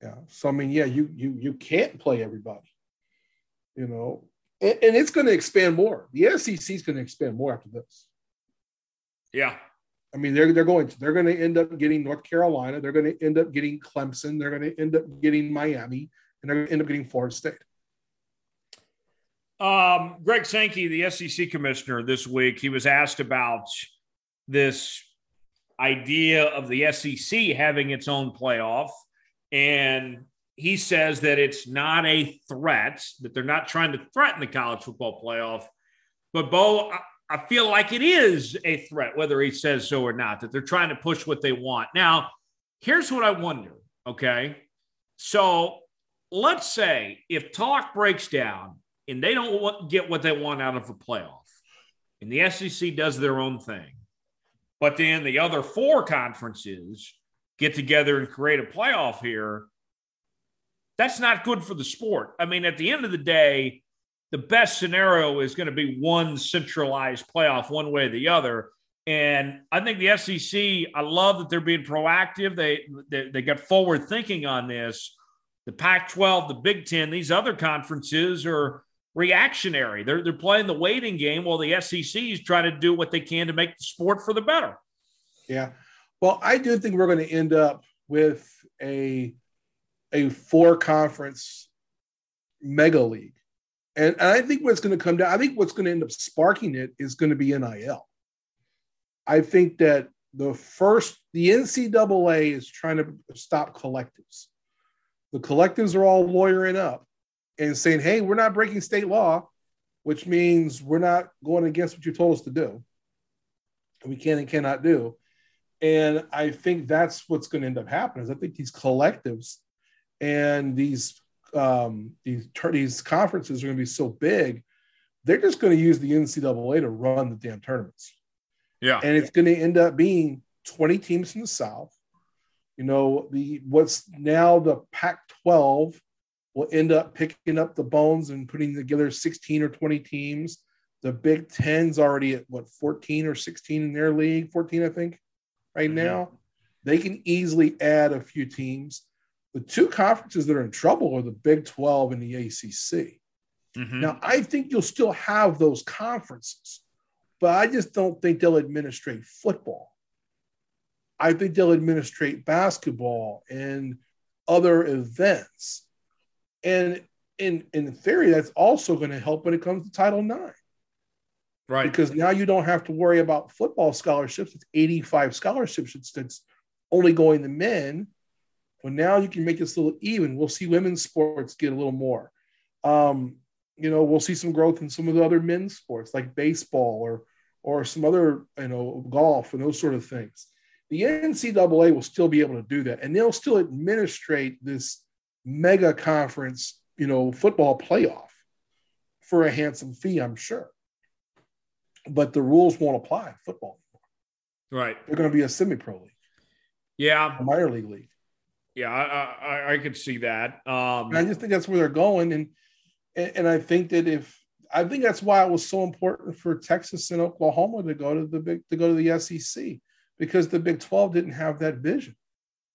Yeah, so I mean, yeah, you you you can't play everybody, you know, and, and it's gonna expand more. The S E C is gonna expand more after this. Yeah, I mean, they're they're going to they're gonna end up getting North Carolina, they're gonna end up getting Clemson, they're gonna end up getting Miami, and they're gonna end up getting Florida State. Um, Greg Sankey, the S E C commissioner this week, he was asked about this idea of the S E C having its own playoff, and he says that it's not a threat, that they're not trying to threaten the college football playoff. But, Bo, I, I feel like it is a threat, whether he says so or not, that they're trying to push what they want. Now, here's what I wonder, okay? So let's say if talk breaks down, and they don't get what they want out of a playoff, and the S E C does their own thing, but then the other four conferences get together and create a playoff here, that's not good for the sport. I mean, at the end of the day, the best scenario is going to be one centralized playoff one way or the other. And I think the S E C, I love that they're being proactive. They, they, they got forward thinking on this. The Pac twelve, the Big Ten, these other conferences are – reactionary. They're they're playing the waiting game while the S E C is trying to do what they can to make the sport for the better. Yeah. Well, I do think we're going to end up with a a four conference mega league. And, and I think what's going to come down, I think what's going to end up sparking it is going to be N I L. I think that the first, the N C double A is trying to stop collectives. The collectives are all lawyering up. and saying, hey, we're not breaking state law, which means we're not going against what you told us to do. And we can and cannot do. And I think that's what's going to end up happening. Is I think these collectives and these um, these, these conferences are going to be so big, they're just going to use the N C double A to run the damn tournaments. Yeah. And it's going to end up being twenty teams from the South. You know, the what's now the Pac twelve will end up picking up the bones and putting together sixteen or twenty teams. The Big Ten's already at, what, fourteen or sixteen in their league? fourteen, I think, right mm-hmm. now. They can easily add a few teams. The two conferences that are in trouble are the Big twelve and the A C C. Mm-hmm. Now, I think you'll still have those conferences, but I just don't think they'll administrate football. I think they'll administrate basketball and other events. And in, in theory, that's also going to help when it comes to Title nine. Right. Because now you don't have to worry about football scholarships. It's eighty-five scholarships. It's, it's only going to men. Well, now you can make this a little even. We'll see women's sports get a little more. Um, you know, we'll see some growth in some of the other men's sports like baseball or or some other, you know, golf and those sort of things. The N C double A will still be able to do that, and they'll still administrate this mega conference, you know, football playoff for a handsome fee, I'm sure. But the rules won't apply to football anymore. Right. They're going to be a semi-pro league. Yeah. A minor league league. Yeah, I I, I could see that. Um, and I just think that's where they're going, and, and and I think that if I think that's why it was so important for Texas and Oklahoma to go to the big to go to the S E C. Because the Big twelve didn't have that vision.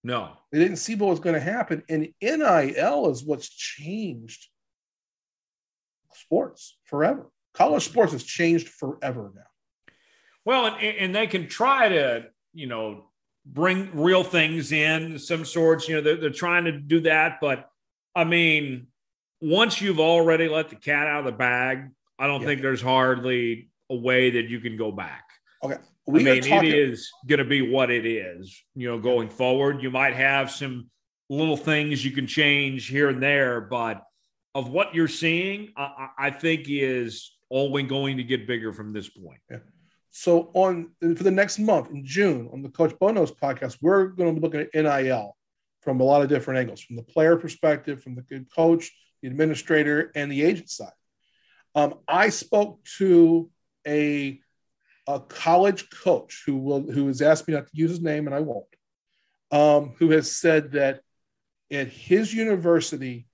No. They didn't see what was going to happen. And N I L is what's changed sports forever. College sports has changed forever now. Well, and, and they can try to, you know, bring real things in some sorts. You know, they're, they're trying to do that. But, I mean, once you've already let the cat out of the bag, I don't yeah. think there's hardly a way that you can go back. Okay. We I mean, talking- it is going to be what it is, you know, going forward. You might have some little things you can change here and there, but of what you're seeing, I, I think is only going to get bigger from this point. Yeah. So on for the next month in June on the Coach Bono's podcast, we're going to be looking at N I L from a lot of different angles, from the player perspective, from the good coach, the administrator, and the agent side. Um, I spoke to a a college coach who will, who has asked me not to use his name, and I won't, um, who has said that at his university,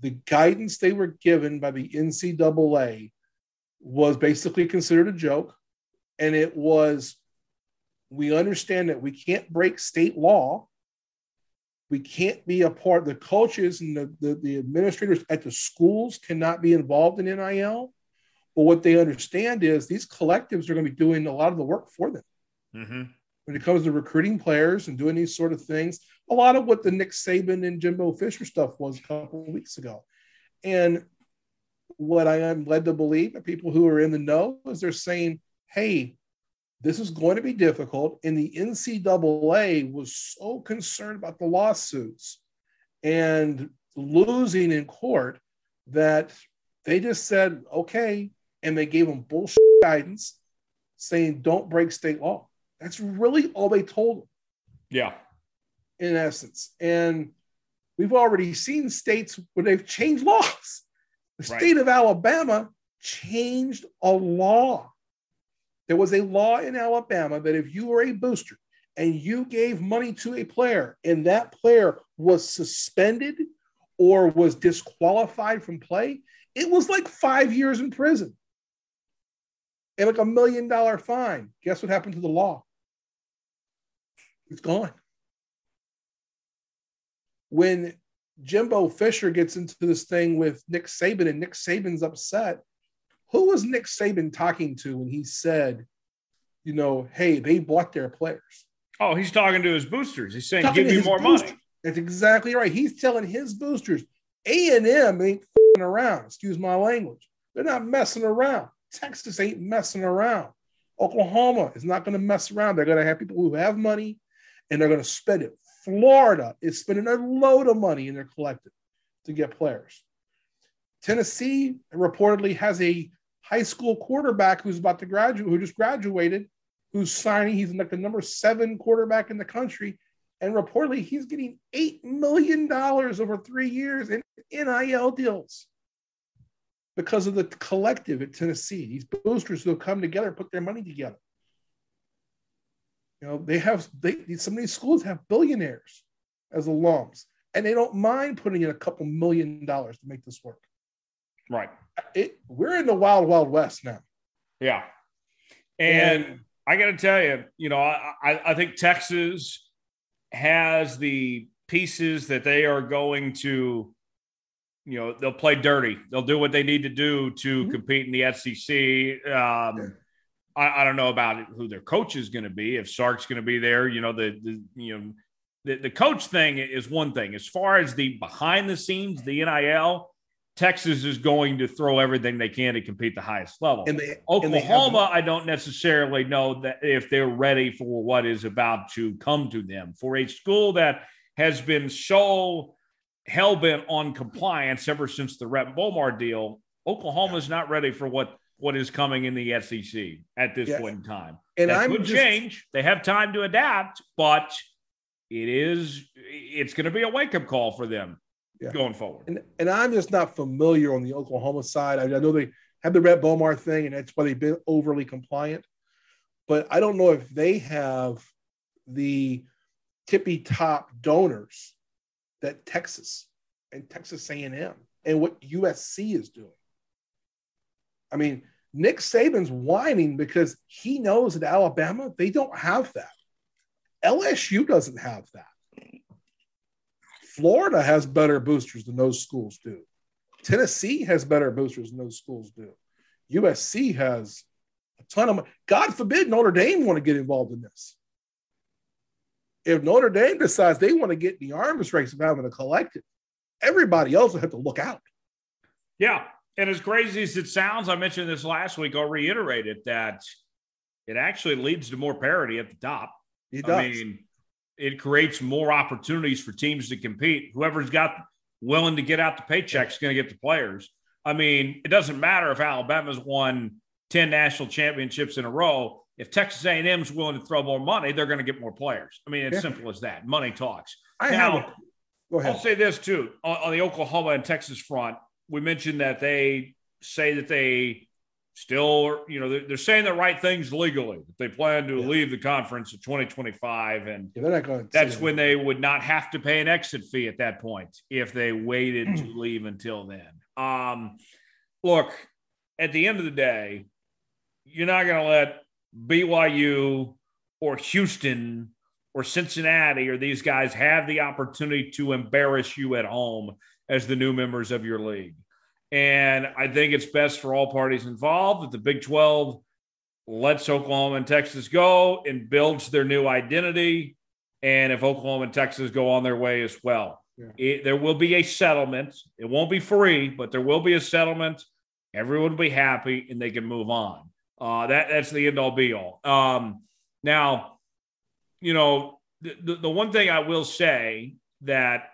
the guidance they were given by the N C double A was basically considered a joke. And it was, we understand that we can't break state law. We can't be a part, the coaches and the, the, the administrators at the schools cannot be involved in N I L. But what they understand is these collectives are going to be doing a lot of the work for them. Mm-hmm. When it comes to recruiting players and doing these sort of things, a lot of what the Nick Saban and Jimbo Fisher stuff was a couple of weeks ago. And what I am led to believe, the people who are in the know, is they're saying, hey, this is going to be difficult. And the N C double A was so concerned about the lawsuits and losing in court that they just said, okay, and they gave them bullshit guidance saying don't break state law. That's really all they told them. Yeah. In essence. And we've already seen states where they've changed laws. The right. state of Alabama changed a law. There was a law in Alabama that if you were a booster and you gave money to a player and that player was suspended or was disqualified from play, it was like five years in prison and like a million dollar fine. Guess what happened to the law? It's gone. When Jimbo Fisher gets into this thing with Nick Saban and Nick Saban's upset, who was Nick Saban talking to when he said, you know, hey, they bought their players? Oh, he's talking to his boosters. He's saying, give me more boosters. Money. That's exactly right. He's telling his boosters, A and M ain't around, excuse my language. They're not messing around. Texas ain't messing around. Oklahoma is not going to mess around. They're going to have people who have money and they're going to spend it. Florida is spending a load of money in their collective to get players. Tennessee reportedly has a high school quarterback who's about to graduate, who just graduated, who's signing. He's like the number seven quarterback in the country. And reportedly, he's getting eight million dollars over three years in N I L deals because of the collective at Tennessee. These boosters who come together and put their money together. You know, they have, they, some of these schools have billionaires as alums, and they don't mind putting in a couple million dollars to make this work. Right. It, we're in the wild, wild west now. Yeah. And, and I got to tell you, you know, I, I think Texas has the pieces that they are going to, you know, they'll play dirty. They'll do what they need to do to mm-hmm. compete in the S E C. Um, yeah. I, I don't know about who their coach is going to be, if Sark's going to be there. You know, the, the you know, the, the coach thing is one thing. As far as the behind the scenes, the N I L, Texas is going to throw everything they can to compete at the highest level. And they, Oklahoma, and I don't necessarily know that if they're ready for what is about to come to them. For a school that has been so hell-bent on compliance ever since the Rhett and Bomar deal, Oklahoma is not ready for what, what is coming in the S E C at this yeah. point in time. And that could just, change. They have time to adapt, but it is it's going to be a wake-up call for them. Yeah. Going forward. And, and I'm just not familiar on the Oklahoma side. I, I know they have the Rhett Bomar thing, and that's why they've been overly compliant. But I don't know if they have the tippy-top donors that Texas and Texas A and M and what U S C is doing. I mean, Nick Saban's whining because he knows that Alabama, they don't have that. L S U doesn't have that. Florida has better boosters than those schools do. Tennessee has better boosters than those schools do. U S C has a ton of money. God forbid Notre Dame want to get involved in this. If Notre Dame decides they want to get in the arms race of having a collective, everybody else will have to look out. Yeah, and as crazy as it sounds, I mentioned this last week, I'll reiterate it, that it actually leads to more parity at the top. It does. I mean, it creates more opportunities for teams to compete. Whoever's got willing to get out the paycheck is going to get the players. I mean, it doesn't matter if Alabama's won ten national championships in a row. If Texas A and M is willing to throw more money, they're going to get more players. I mean, it's yeah. simple as that. Money talks. I now, have Go ahead. I'll say this, too. On, on the Oklahoma and Texas front, we mentioned that they say that they still, you know, they're, they're saying the right things legally. They plan to yeah. leave the conference in twenty twenty-five, and yeah, they're not going to that's when they would not have to pay an exit fee at that point if they waited to leave until then. Um, look, at the end of the day, you're not going to let B Y U or Houston or Cincinnati or these guys have the opportunity to embarrass you at home as the new members of your league. And I think it's best for all parties involved that the Big twelve lets Oklahoma and Texas go and builds their new identity. And if Oklahoma and Texas go on their way as well, yeah. it, there will be a settlement. It won't be free, but there will be a settlement. Everyone will be happy, and they can move on. Uh, that that's the end all be all. Um, now, you know, the, the one thing I will say that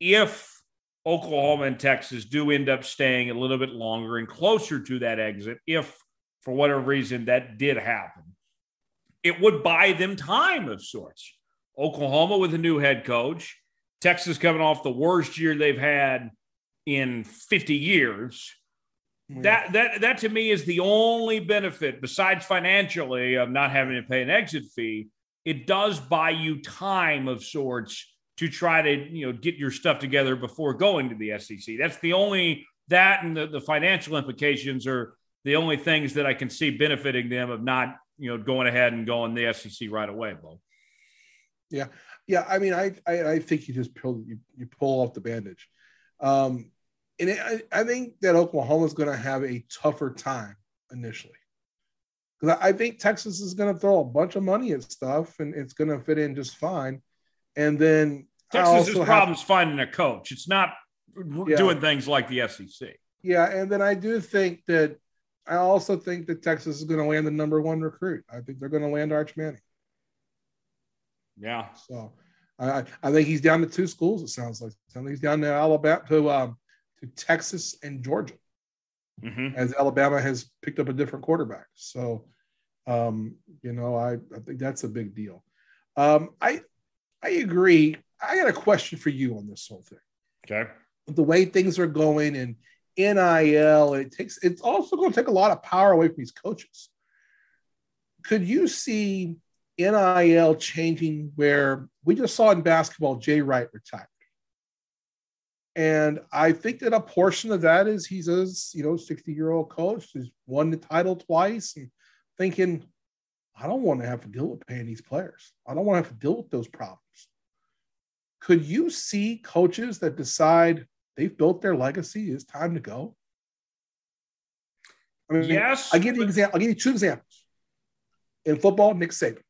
if Oklahoma and Texas do end up staying a little bit longer and closer to that exit, if for whatever reason that did happen, it would buy them time of sorts. Oklahoma with a new head coach, Texas coming off the worst year they've had in fifty years. Yeah. That, that, that to me is the only benefit besides financially of not having to pay an exit fee. It does buy you time of sorts to try to, you know, get your stuff together before going to the S E C. That's the only – that and the, the financial implications are the only things that I can see benefiting them of not, you know, going ahead and going to the S E C right away, Bo. Yeah. Yeah, I mean, I I, I think you just pull, you, you pull off the bandage. Um, and it, I, I think that Oklahoma is going to have a tougher time initially. Because I, I think Texas is going to throw a bunch of money at stuff, and it's going to fit in just fine. And then Texas's problem is finding a coach. It's not yeah. doing things like the S E C. Yeah, and then I do think that I also think that Texas is going to land the number one recruit. I think they're going to land Arch Manning. Yeah. So I, I think he's down to two schools. It sounds like. He's down to Alabama to um, to Texas and Georgia, mm-hmm. as Alabama has picked up a different quarterback. So, um, you know, I, I think that's a big deal. Um, I I agree. I got a question for you on this whole thing. Okay. The way things are going and N I L, it takes, it's also going to take a lot of power away from these coaches. Could you see N I L changing where we just saw in basketball, Jay Wright retired. And I think that a portion of that is he's a, you know, sixty-year-old coach who's won the title twice and thinking, I don't want to have to deal with paying these players. I don't want to have to deal with those problems. Could you see coaches that decide they've built their legacy, it's time to go? I mean, yes. I'll give you, example, I'll give you two examples. In football, Nick Saban.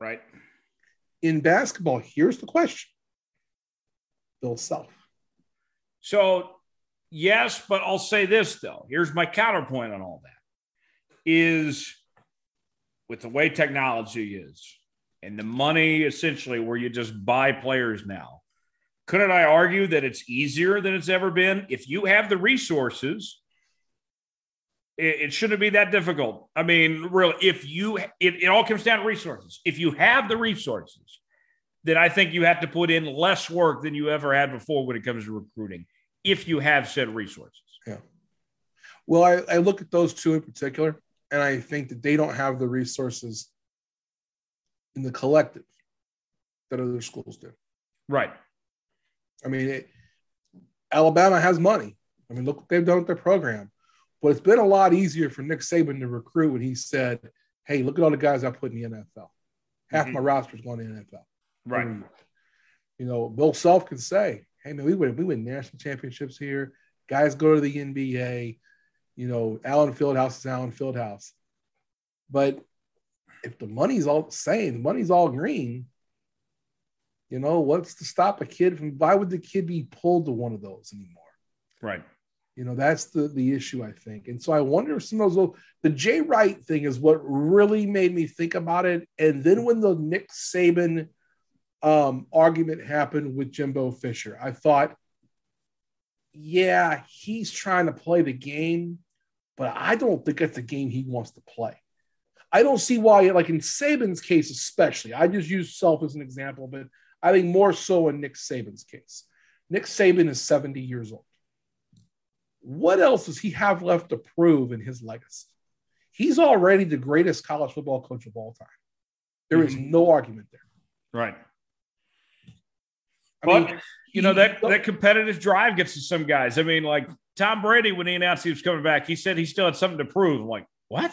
Right. In basketball, here's the question. Bill Self. So, yes, but I'll say this, though. Here's my counterpoint on all that is with the way technology is and the money, essentially, where you just buy players now, couldn't I argue that it's easier than it's ever been? If you have the resources, it, it shouldn't be that difficult. I mean, really, if you it, it all comes down to resources. If you have the resources, then I think you have to put in less work than you ever had before when it comes to recruiting, if you have said resources. Yeah. Well, I, I look at those two in particular, and I think that they don't have the resources in the collective that other schools do. Right. I mean, it, Alabama has money. I mean, look what they've done with their program. But it's been a lot easier for Nick Saban to recruit when he said, hey, look at all the guys I put in the N F L. Half mm-hmm. my roster's going to the N F L. Right. And, you know, Bill Self can say, hey, man, we win, we win national championships here. Guys go to the N B A. You know, Allen Fieldhouse is Allen Fieldhouse. But if the money's all the same, the money's all green, you know, what's to stop a kid from, why would the kid be pulled to one of those anymore? Right. You know, that's the, the issue, I think. And so I wonder if some of those, little, the Jay Wright thing is what really made me think about it. And then when the Nick Saban um, argument happened with Jimbo Fisher, I thought, yeah, he's trying to play the game, but I don't think that's the game he wants to play. I don't see why, like in Saban's case especially, I just use Self as an example, but I think more so in Nick Saban's case. Nick Saban is seventy years old. What else does he have left to prove in his legacy? He's already the greatest college football coach of all time. There mm-hmm. is no argument there. Right. I but, mean, you know, that, that competitive drive gets to some guys. I mean, like Tom Brady, when he announced he was coming back, he said he still had something to prove. I'm like, what?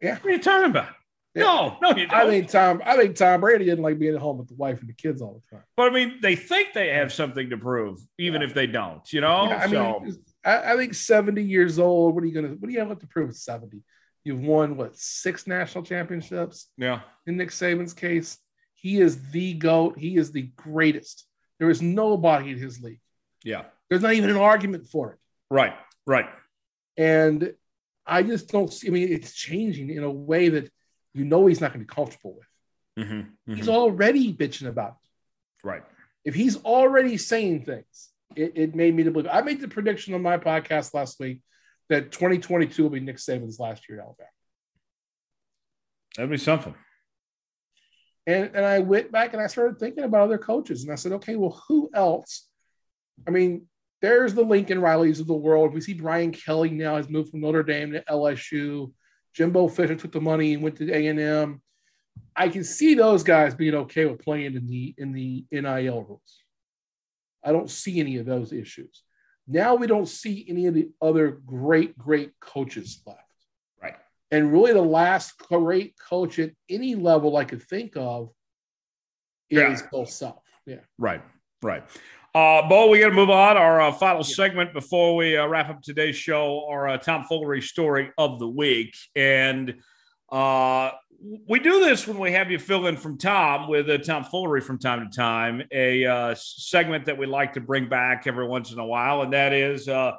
Yeah. What are you talking about? Yeah. No, no, you don't. I think Tom, I think Tom Brady didn't like being at home with the wife and the kids all the time. But I mean, they think they have something to prove, even yeah. if they don't, you know. Yeah, I so. mean, I, I think seventy years old, what are you gonna what do you have to prove at seventy? You've won what, six national championships? Yeah. In Nick Saban's case, he is the GOAT, he is the greatest. There is nobody in his league. Yeah. There's not even an argument for it. Right, right. And I just don't see, I mean, it's changing in a way that you know he's not going to be comfortable with. Mm-hmm, mm-hmm. He's already bitching about it. Right. If he's already saying things, it, it made me to believe. I made the prediction on my podcast last week that twenty twenty-two will be Nick Saban's last year at Alabama. That'd be something. And, and I went back and I started thinking about other coaches. And I said, okay, well, who else? I mean, there's the Lincoln Rileys of the world. We see Brian Kelly now has moved from Notre Dame to L S U. Jimbo Fisher took the money and went to A and M. I can see those guys being okay with playing in the in the N I L rules. I don't see any of those issues. Now we don't see any of the other great, great coaches left. Right. And really the last great coach at any level I could think of yeah. is Bill Self. Yeah. Right, right. Uh, Bo, we got to move on. Our uh, final yeah. segment before we uh, wrap up today's show, our uh, tomfoolery story of the week. And uh, we do this when we have you fill in from Tom with a tomfoolery from time to time, a uh, segment that we like to bring back every once in a while. And that is uh,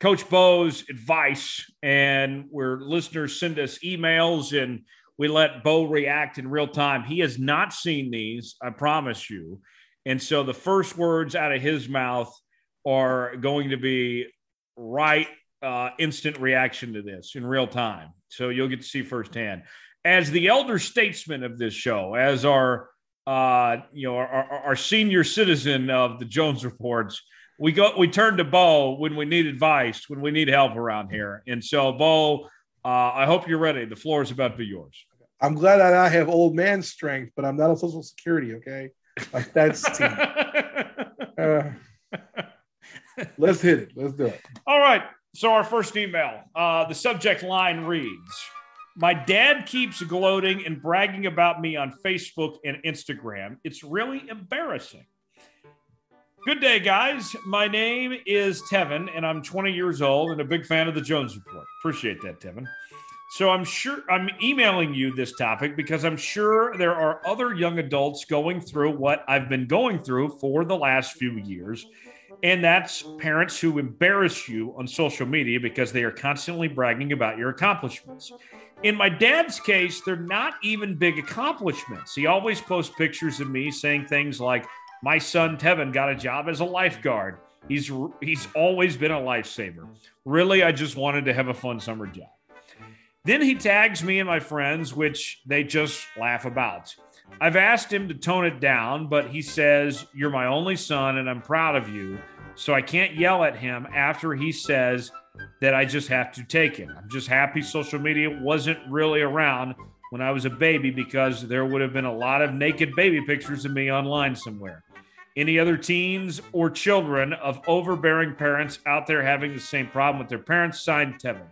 Coach Bo's advice. And where listeners send us emails and we let Bo react in real time. He has not seen these, I promise you. And so the first words out of his mouth are going to be right uh, instant reaction to this in real time. So you'll get to see firsthand. As the elder statesman of this show, as our uh, you know our, our, our senior citizen of the Jones Reports, we go we turn to Bo when we need advice, when we need help around here. And so, Bo, uh, I hope you're ready. The floor is about to be yours. I'm glad that I have old man strength, but I'm not on Social Security. Okay, like that's uh, let's hit it. Let's do it. All right. So our first email. Uh, the subject line reads: my dad keeps gloating and bragging about me on Facebook and Instagram. It's really embarrassing. Good day, guys. My name is Tevin, and I'm twenty years old and a big fan of the Jones Report. Appreciate that, Tevin. So I'm sure I'm emailing you this topic because I'm sure there are other young adults going through what I've been going through for the last few years. And that's parents who embarrass you on social media because they are constantly bragging about your accomplishments. In my dad's case, they're not even big accomplishments. He always posts pictures of me saying things like, my son Tevin got a job as a lifeguard. He's he's always been a lifesaver. Really, I just wanted to have a fun summer job. Then he tags me and my friends, which they just laugh about. I've asked him to tone it down, but he says, you're my only son and I'm proud of you. So I can't yell at him after he says that I just have to take it. I'm just happy social media wasn't really around when I was a baby because there would have been a lot of naked baby pictures of me online somewhere. Any other teens or children of overbearing parents out there having the same problem with their parents? Signed, Tevin.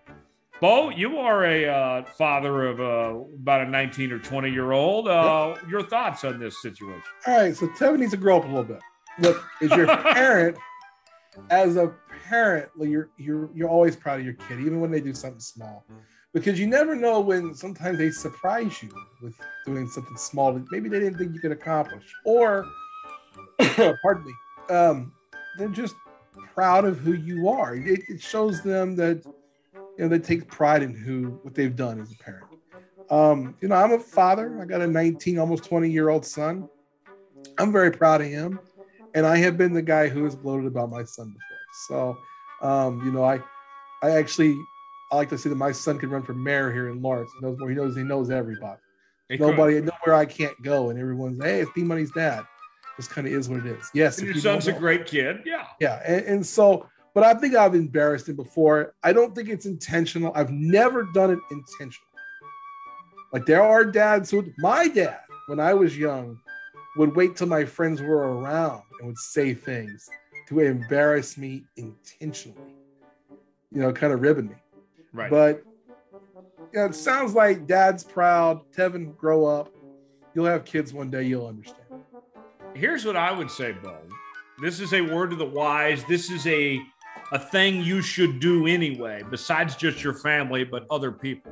Bo, you are a uh, father of uh, about a nineteen or twenty-year-old. Uh, yep. Your thoughts on this situation? All right, so Tevin needs to grow up a little bit. Look, as your parent, as a parent, you're you're you're always proud of your kid, even when they do something small, because you never know when sometimes they surprise you with doing something small that maybe they didn't think you could accomplish, or pardon me, um, they're just proud of who you are. It, it shows them that. You know, they take pride in who what they've done as a parent. Um, you know, I'm a father. I got a nineteen, almost twenty-year-old son. I'm very proud of him, and I have been the guy who has gloated about my son before. So, um, you know, I, I actually, I like to say that my son could run for mayor here in Lawrence. He knows more. He knows he knows everybody. He Nobody, could. Nowhere I can't go, and everyone's hey, it's B Money's dad. This kind of is what it is. Yes, and your son's a great kid. Yeah, yeah, and, and so. But I think I've embarrassed him before. I don't think it's intentional. I've never done it intentionally. Like there are dads who, my dad, when I was young, would wait till my friends were around and would say things to embarrass me intentionally, you know, kind of ribbing me. Right. But you know, it sounds like dad's proud. Tevin, grow up. You'll have kids one day. You'll understand. Here's what I would say, Bo. This is a word to the wise. This is a... a thing you should do anyway, besides just your family, but other people.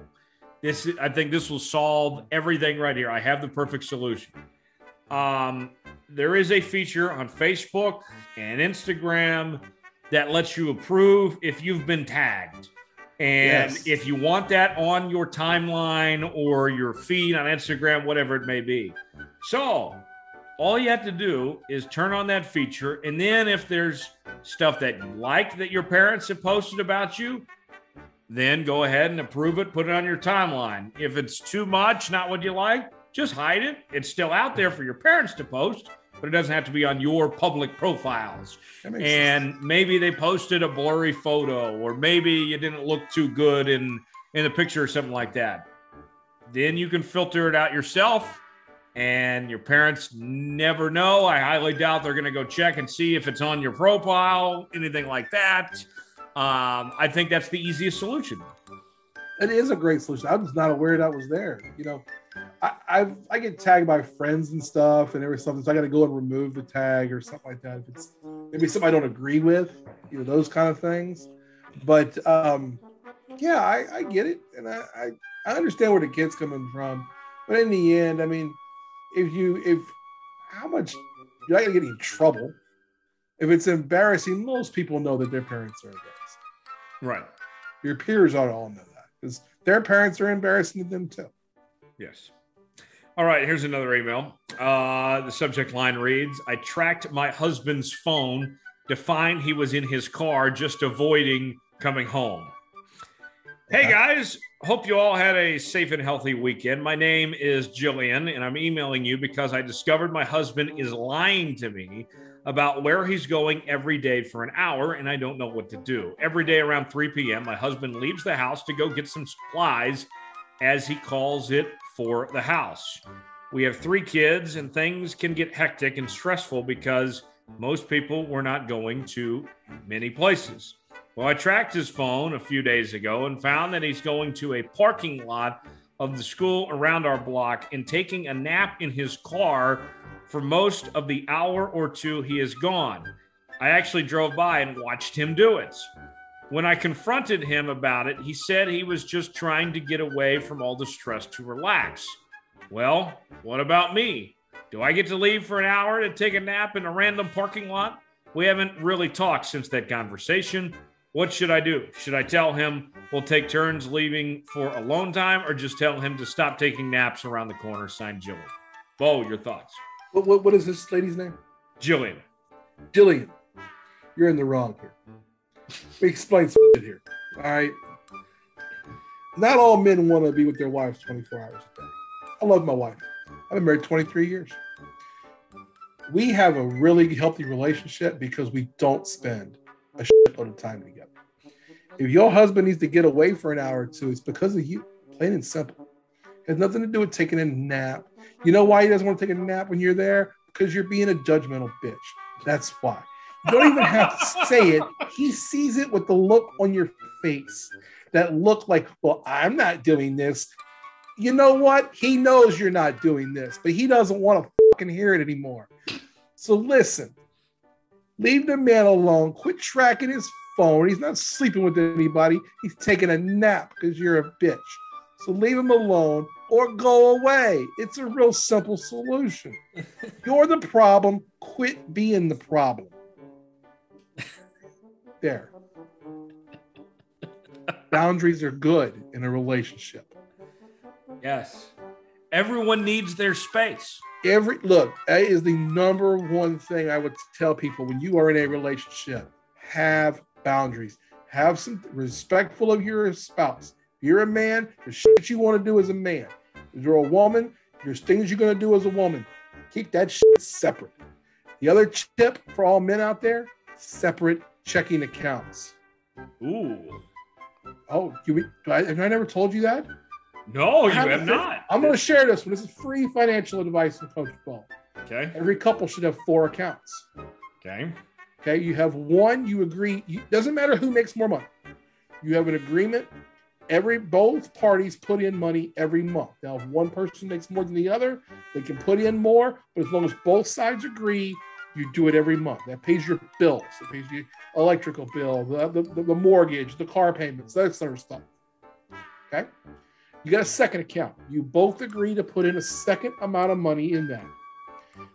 This, I think this will solve everything right here. I have the perfect solution. Um, there is a feature on Facebook and Instagram that lets you approve if you've been tagged. And yes. If you want that on your timeline or your feed on Instagram, whatever it may be. So all you have to do is turn on that feature. And then if there's stuff that you like that your parents have posted about you, then go ahead and approve it, put it on your timeline. If it's too much, not what you like, just hide it. It's still out there for your parents to post, but it doesn't have to be on your public profiles. And sense. Maybe they posted a blurry photo, or maybe you didn't look too good in, in the picture or something like that. Then you can filter it out yourself. And your parents never know. I highly doubt they're going to go check and see if it's on your profile, anything like that. Um, I think that's the easiest solution. It is a great solution. I was not aware that was there. You know, I I've, I get tagged by friends and stuff, and every something. So I got to go and remove the tag or something like that. If it's maybe something I don't agree with, you know, those kind of things. But um, yeah, I, I get it, and I, I I understand where the kid's coming from. But in the end, I mean. If you, if, how much, you're not going to get in trouble. If it's embarrassing, most people know that their parents are embarrassed. Right. Your peers ought to all know that because their parents are embarrassing to them too. Yes. All right, here's another email. Uh, the subject line reads, I tracked my husband's phone to find he was in his car just avoiding coming home. Hey, guys. Hope you all had a safe and healthy weekend. My name is Jillian, and I'm emailing you because I discovered my husband is lying to me about where he's going every day for an hour, and I don't know what to do. Every day around three p.m., my husband leaves the house to go get some supplies, as he calls it, for the house. We have three kids, and things can get hectic and stressful because most people were not going to many places. Well, I tracked his phone a few days ago and found that he's going to a parking lot of the school around our block and taking a nap in his car for most of the hour or two he is gone. I actually drove by and watched him do it. When I confronted him about it, he said he was just trying to get away from all the stress to relax. Well, what about me? Do I get to leave for an hour to take a nap in a random parking lot? We haven't really talked since that conversation. What should I do? Should I tell him we'll take turns leaving for alone time, or just tell him to stop taking naps around the corner? Signed, Jillian. Bo, your thoughts? What, what What is this lady's name? Jillian. Jillian, you're in the wrong here. We explain some shit here, all right? Not all men want to be with their wives twenty-four hours a day. I love my wife. I've been married twenty-three years. We have a really healthy relationship because we don't spend a shitload of time together. If your husband needs to get away for an hour or two, it's because of you, plain and simple. It has nothing to do with taking a nap. You know why he doesn't want to take a nap when you're there? Because you're being a judgmental bitch. That's why. You don't even have to say it. He sees it with the look on your face. That look like, well, I'm not doing this. You know what? He knows you're not doing this, but he doesn't want to fucking hear it anymore. So listen, leave the man alone. Quit tracking his phone. He's not sleeping with anybody. He's taking a nap because you're a bitch. So leave him alone or go away. It's a real simple solution. You're the problem. Quit being the problem. There. Boundaries are good in a relationship. Yes. Everyone needs their space. Every look, that is the number one thing I would tell people when you are in a relationship. Have boundaries. Have some respectful of your spouse. If you're a man, the shit you want to do as a man. If you're a woman, there's things you're going to do as a woman. Keep that shit separate. The other tip for all men out there, separate checking accounts. Ooh. Oh, you, I, have I never told you that? No, you have not. I'm going to share this one. This is free financial advice in coach ball. Okay. Every couple should have four accounts. Okay. Okay. You have one. You agree. You, doesn't matter who makes more money. You have an agreement. Every both parties put in money every month. Now, if one person makes more than the other, they can put in more. But as long as both sides agree, you do it every month. That pays your bills. It pays your electrical bill, the the, the mortgage, the car payments, that sort of stuff. Okay. You got a second account. You both agree to put in a second amount of money in that.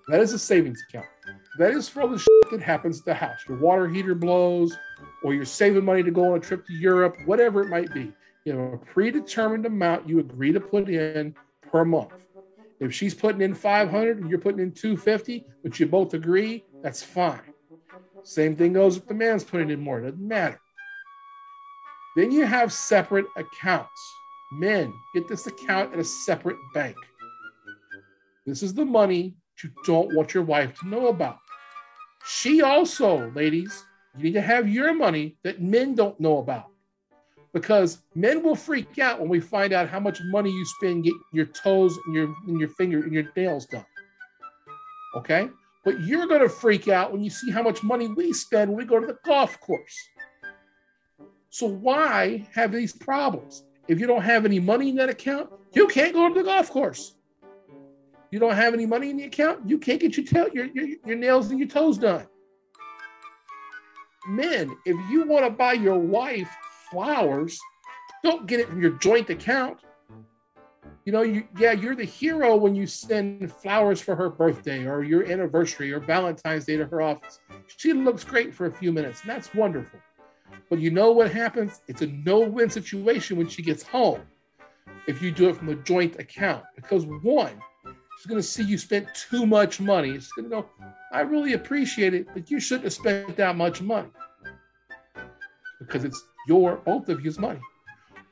That is a savings account. That is for all the shit that happens at the house. Your water heater blows, or you're saving money to go on a trip to Europe, whatever it might be. You have a predetermined amount you agree to put in per month. If she's putting in five hundred and you're putting in two fifty, but you both agree, that's fine. Same thing goes if the man's putting in more. It doesn't matter. Then you have separate accounts. Men, get this account at a separate bank. This is the money you don't want your wife to know about. She also, ladies, you need to have your money that men don't know about, because men will freak out when we find out how much money you spend getting your toes and your and your finger and your nails done. Okay? But you're going to freak out when you see how much money we spend when we go to the golf course. So why have these problems? If you don't have any money in that account, you can't go to the golf course. You don't have any money in the account, you can't get your, ta- your, your, your nails and your toes done. Men, if you want to buy your wife flowers, don't get it from your joint account. You know, you, yeah, you're the hero when you send flowers for her birthday or your anniversary or Valentine's Day to her office. She looks great for a few minutes, and that's wonderful. But you know what happens? It's a no-win situation when she gets home if you do it from a joint account. Because one, is going to see you spent too much money. It's going to go, I really appreciate it, but you shouldn't have spent that much money because it's your, both of you's money.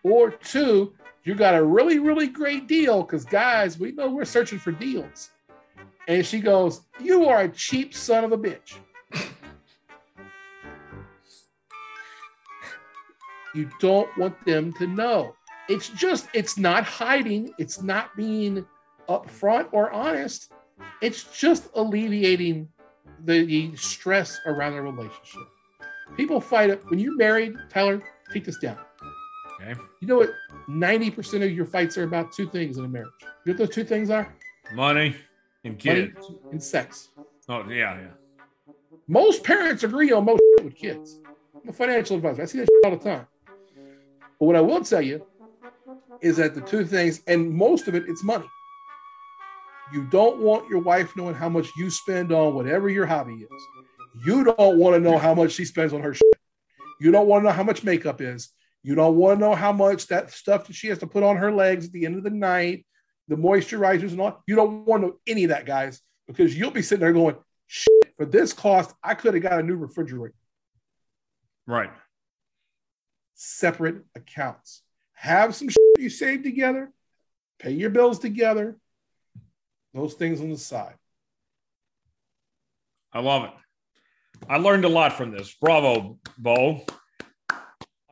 Or two, you got a really, really great deal because, guys, we know we're searching for deals. And she goes, you are a cheap son of a bitch. You don't want them to know. It's just, it's not hiding. It's not being upfront or honest. It's just alleviating the, the stress around the relationship. People fight it. When you're married, Tyler, take this down. Okay. You know what? ninety percent of your fights are about two things in a marriage. You know what those two things are? Money and kids. Money and sex. Oh, yeah, yeah. Most parents agree on most shit with kids. I'm a financial advisor. I see that shit all the time. But what I will tell you is that the two things, and most of it, it's money. You don't want your wife knowing how much you spend on whatever your hobby is. You don't want to know how much she spends on her shit. You don't want to know how much makeup is. You don't want to know how much that stuff that she has to put on her legs at the end of the night, the moisturizers and all. You don't want to know any of that, guys, because you'll be sitting there going, shit, for this cost, I could have got a new refrigerator. Right. Separate accounts. Have some shit you save together. Pay your bills together. Those things on the side. I love it. I learned a lot from this. Bravo, Bo. I'm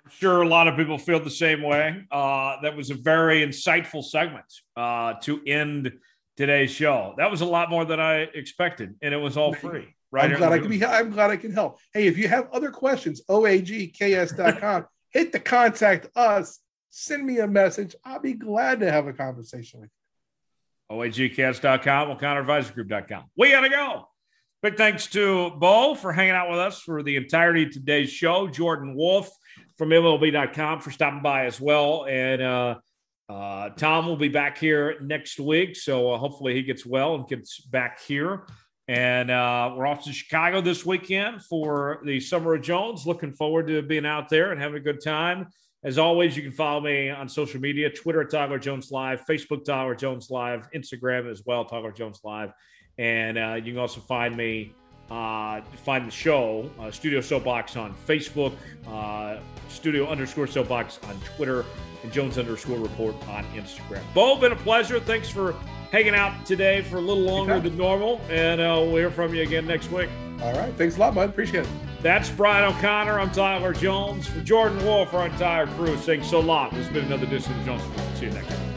sure a lot of people feel the same way. Uh, that was a very insightful segment uh, to end today's show. That was a lot more than I expected, and it was all free. Right. I'm glad I can be, I'm glad I can help. Hey, if you have other questions, O A G K S dot com, hit the contact us, send me a message. I'll be glad to have a conversation with you. O A G K S dot com, O'Connor Advisory Group dot com. We got to go. Big thanks to Bo for hanging out with us for the entirety of today's show. Jordan Wolf from M L B dot com for stopping by as well. And uh, uh, Tom will be back here next week. So uh, hopefully he gets well and gets back here. And uh, we're off to Chicago this weekend for the Summer of Jones. Looking forward to being out there and having a good time. As always, you can follow me on social media, Twitter at Tyler Jones Live, Facebook Tyler Jones Live, Instagram as well, Tyler Jones Live. And uh, you can also find me, uh, find the show, uh, Studio Soapbox on Facebook, uh, Studio underscore Soapbox on Twitter, and Jones underscore Report on Instagram. Bo, been a pleasure. Thanks for hanging out today for a little longer than normal, and uh, we'll hear from you again next week. All right. Thanks a lot, bud. Appreciate it. That's Brian O'Connor. I'm Tyler Jones. For Jordan Wolf, our entire crew, saying so long. This has been another edition of Jones Report. See you next time.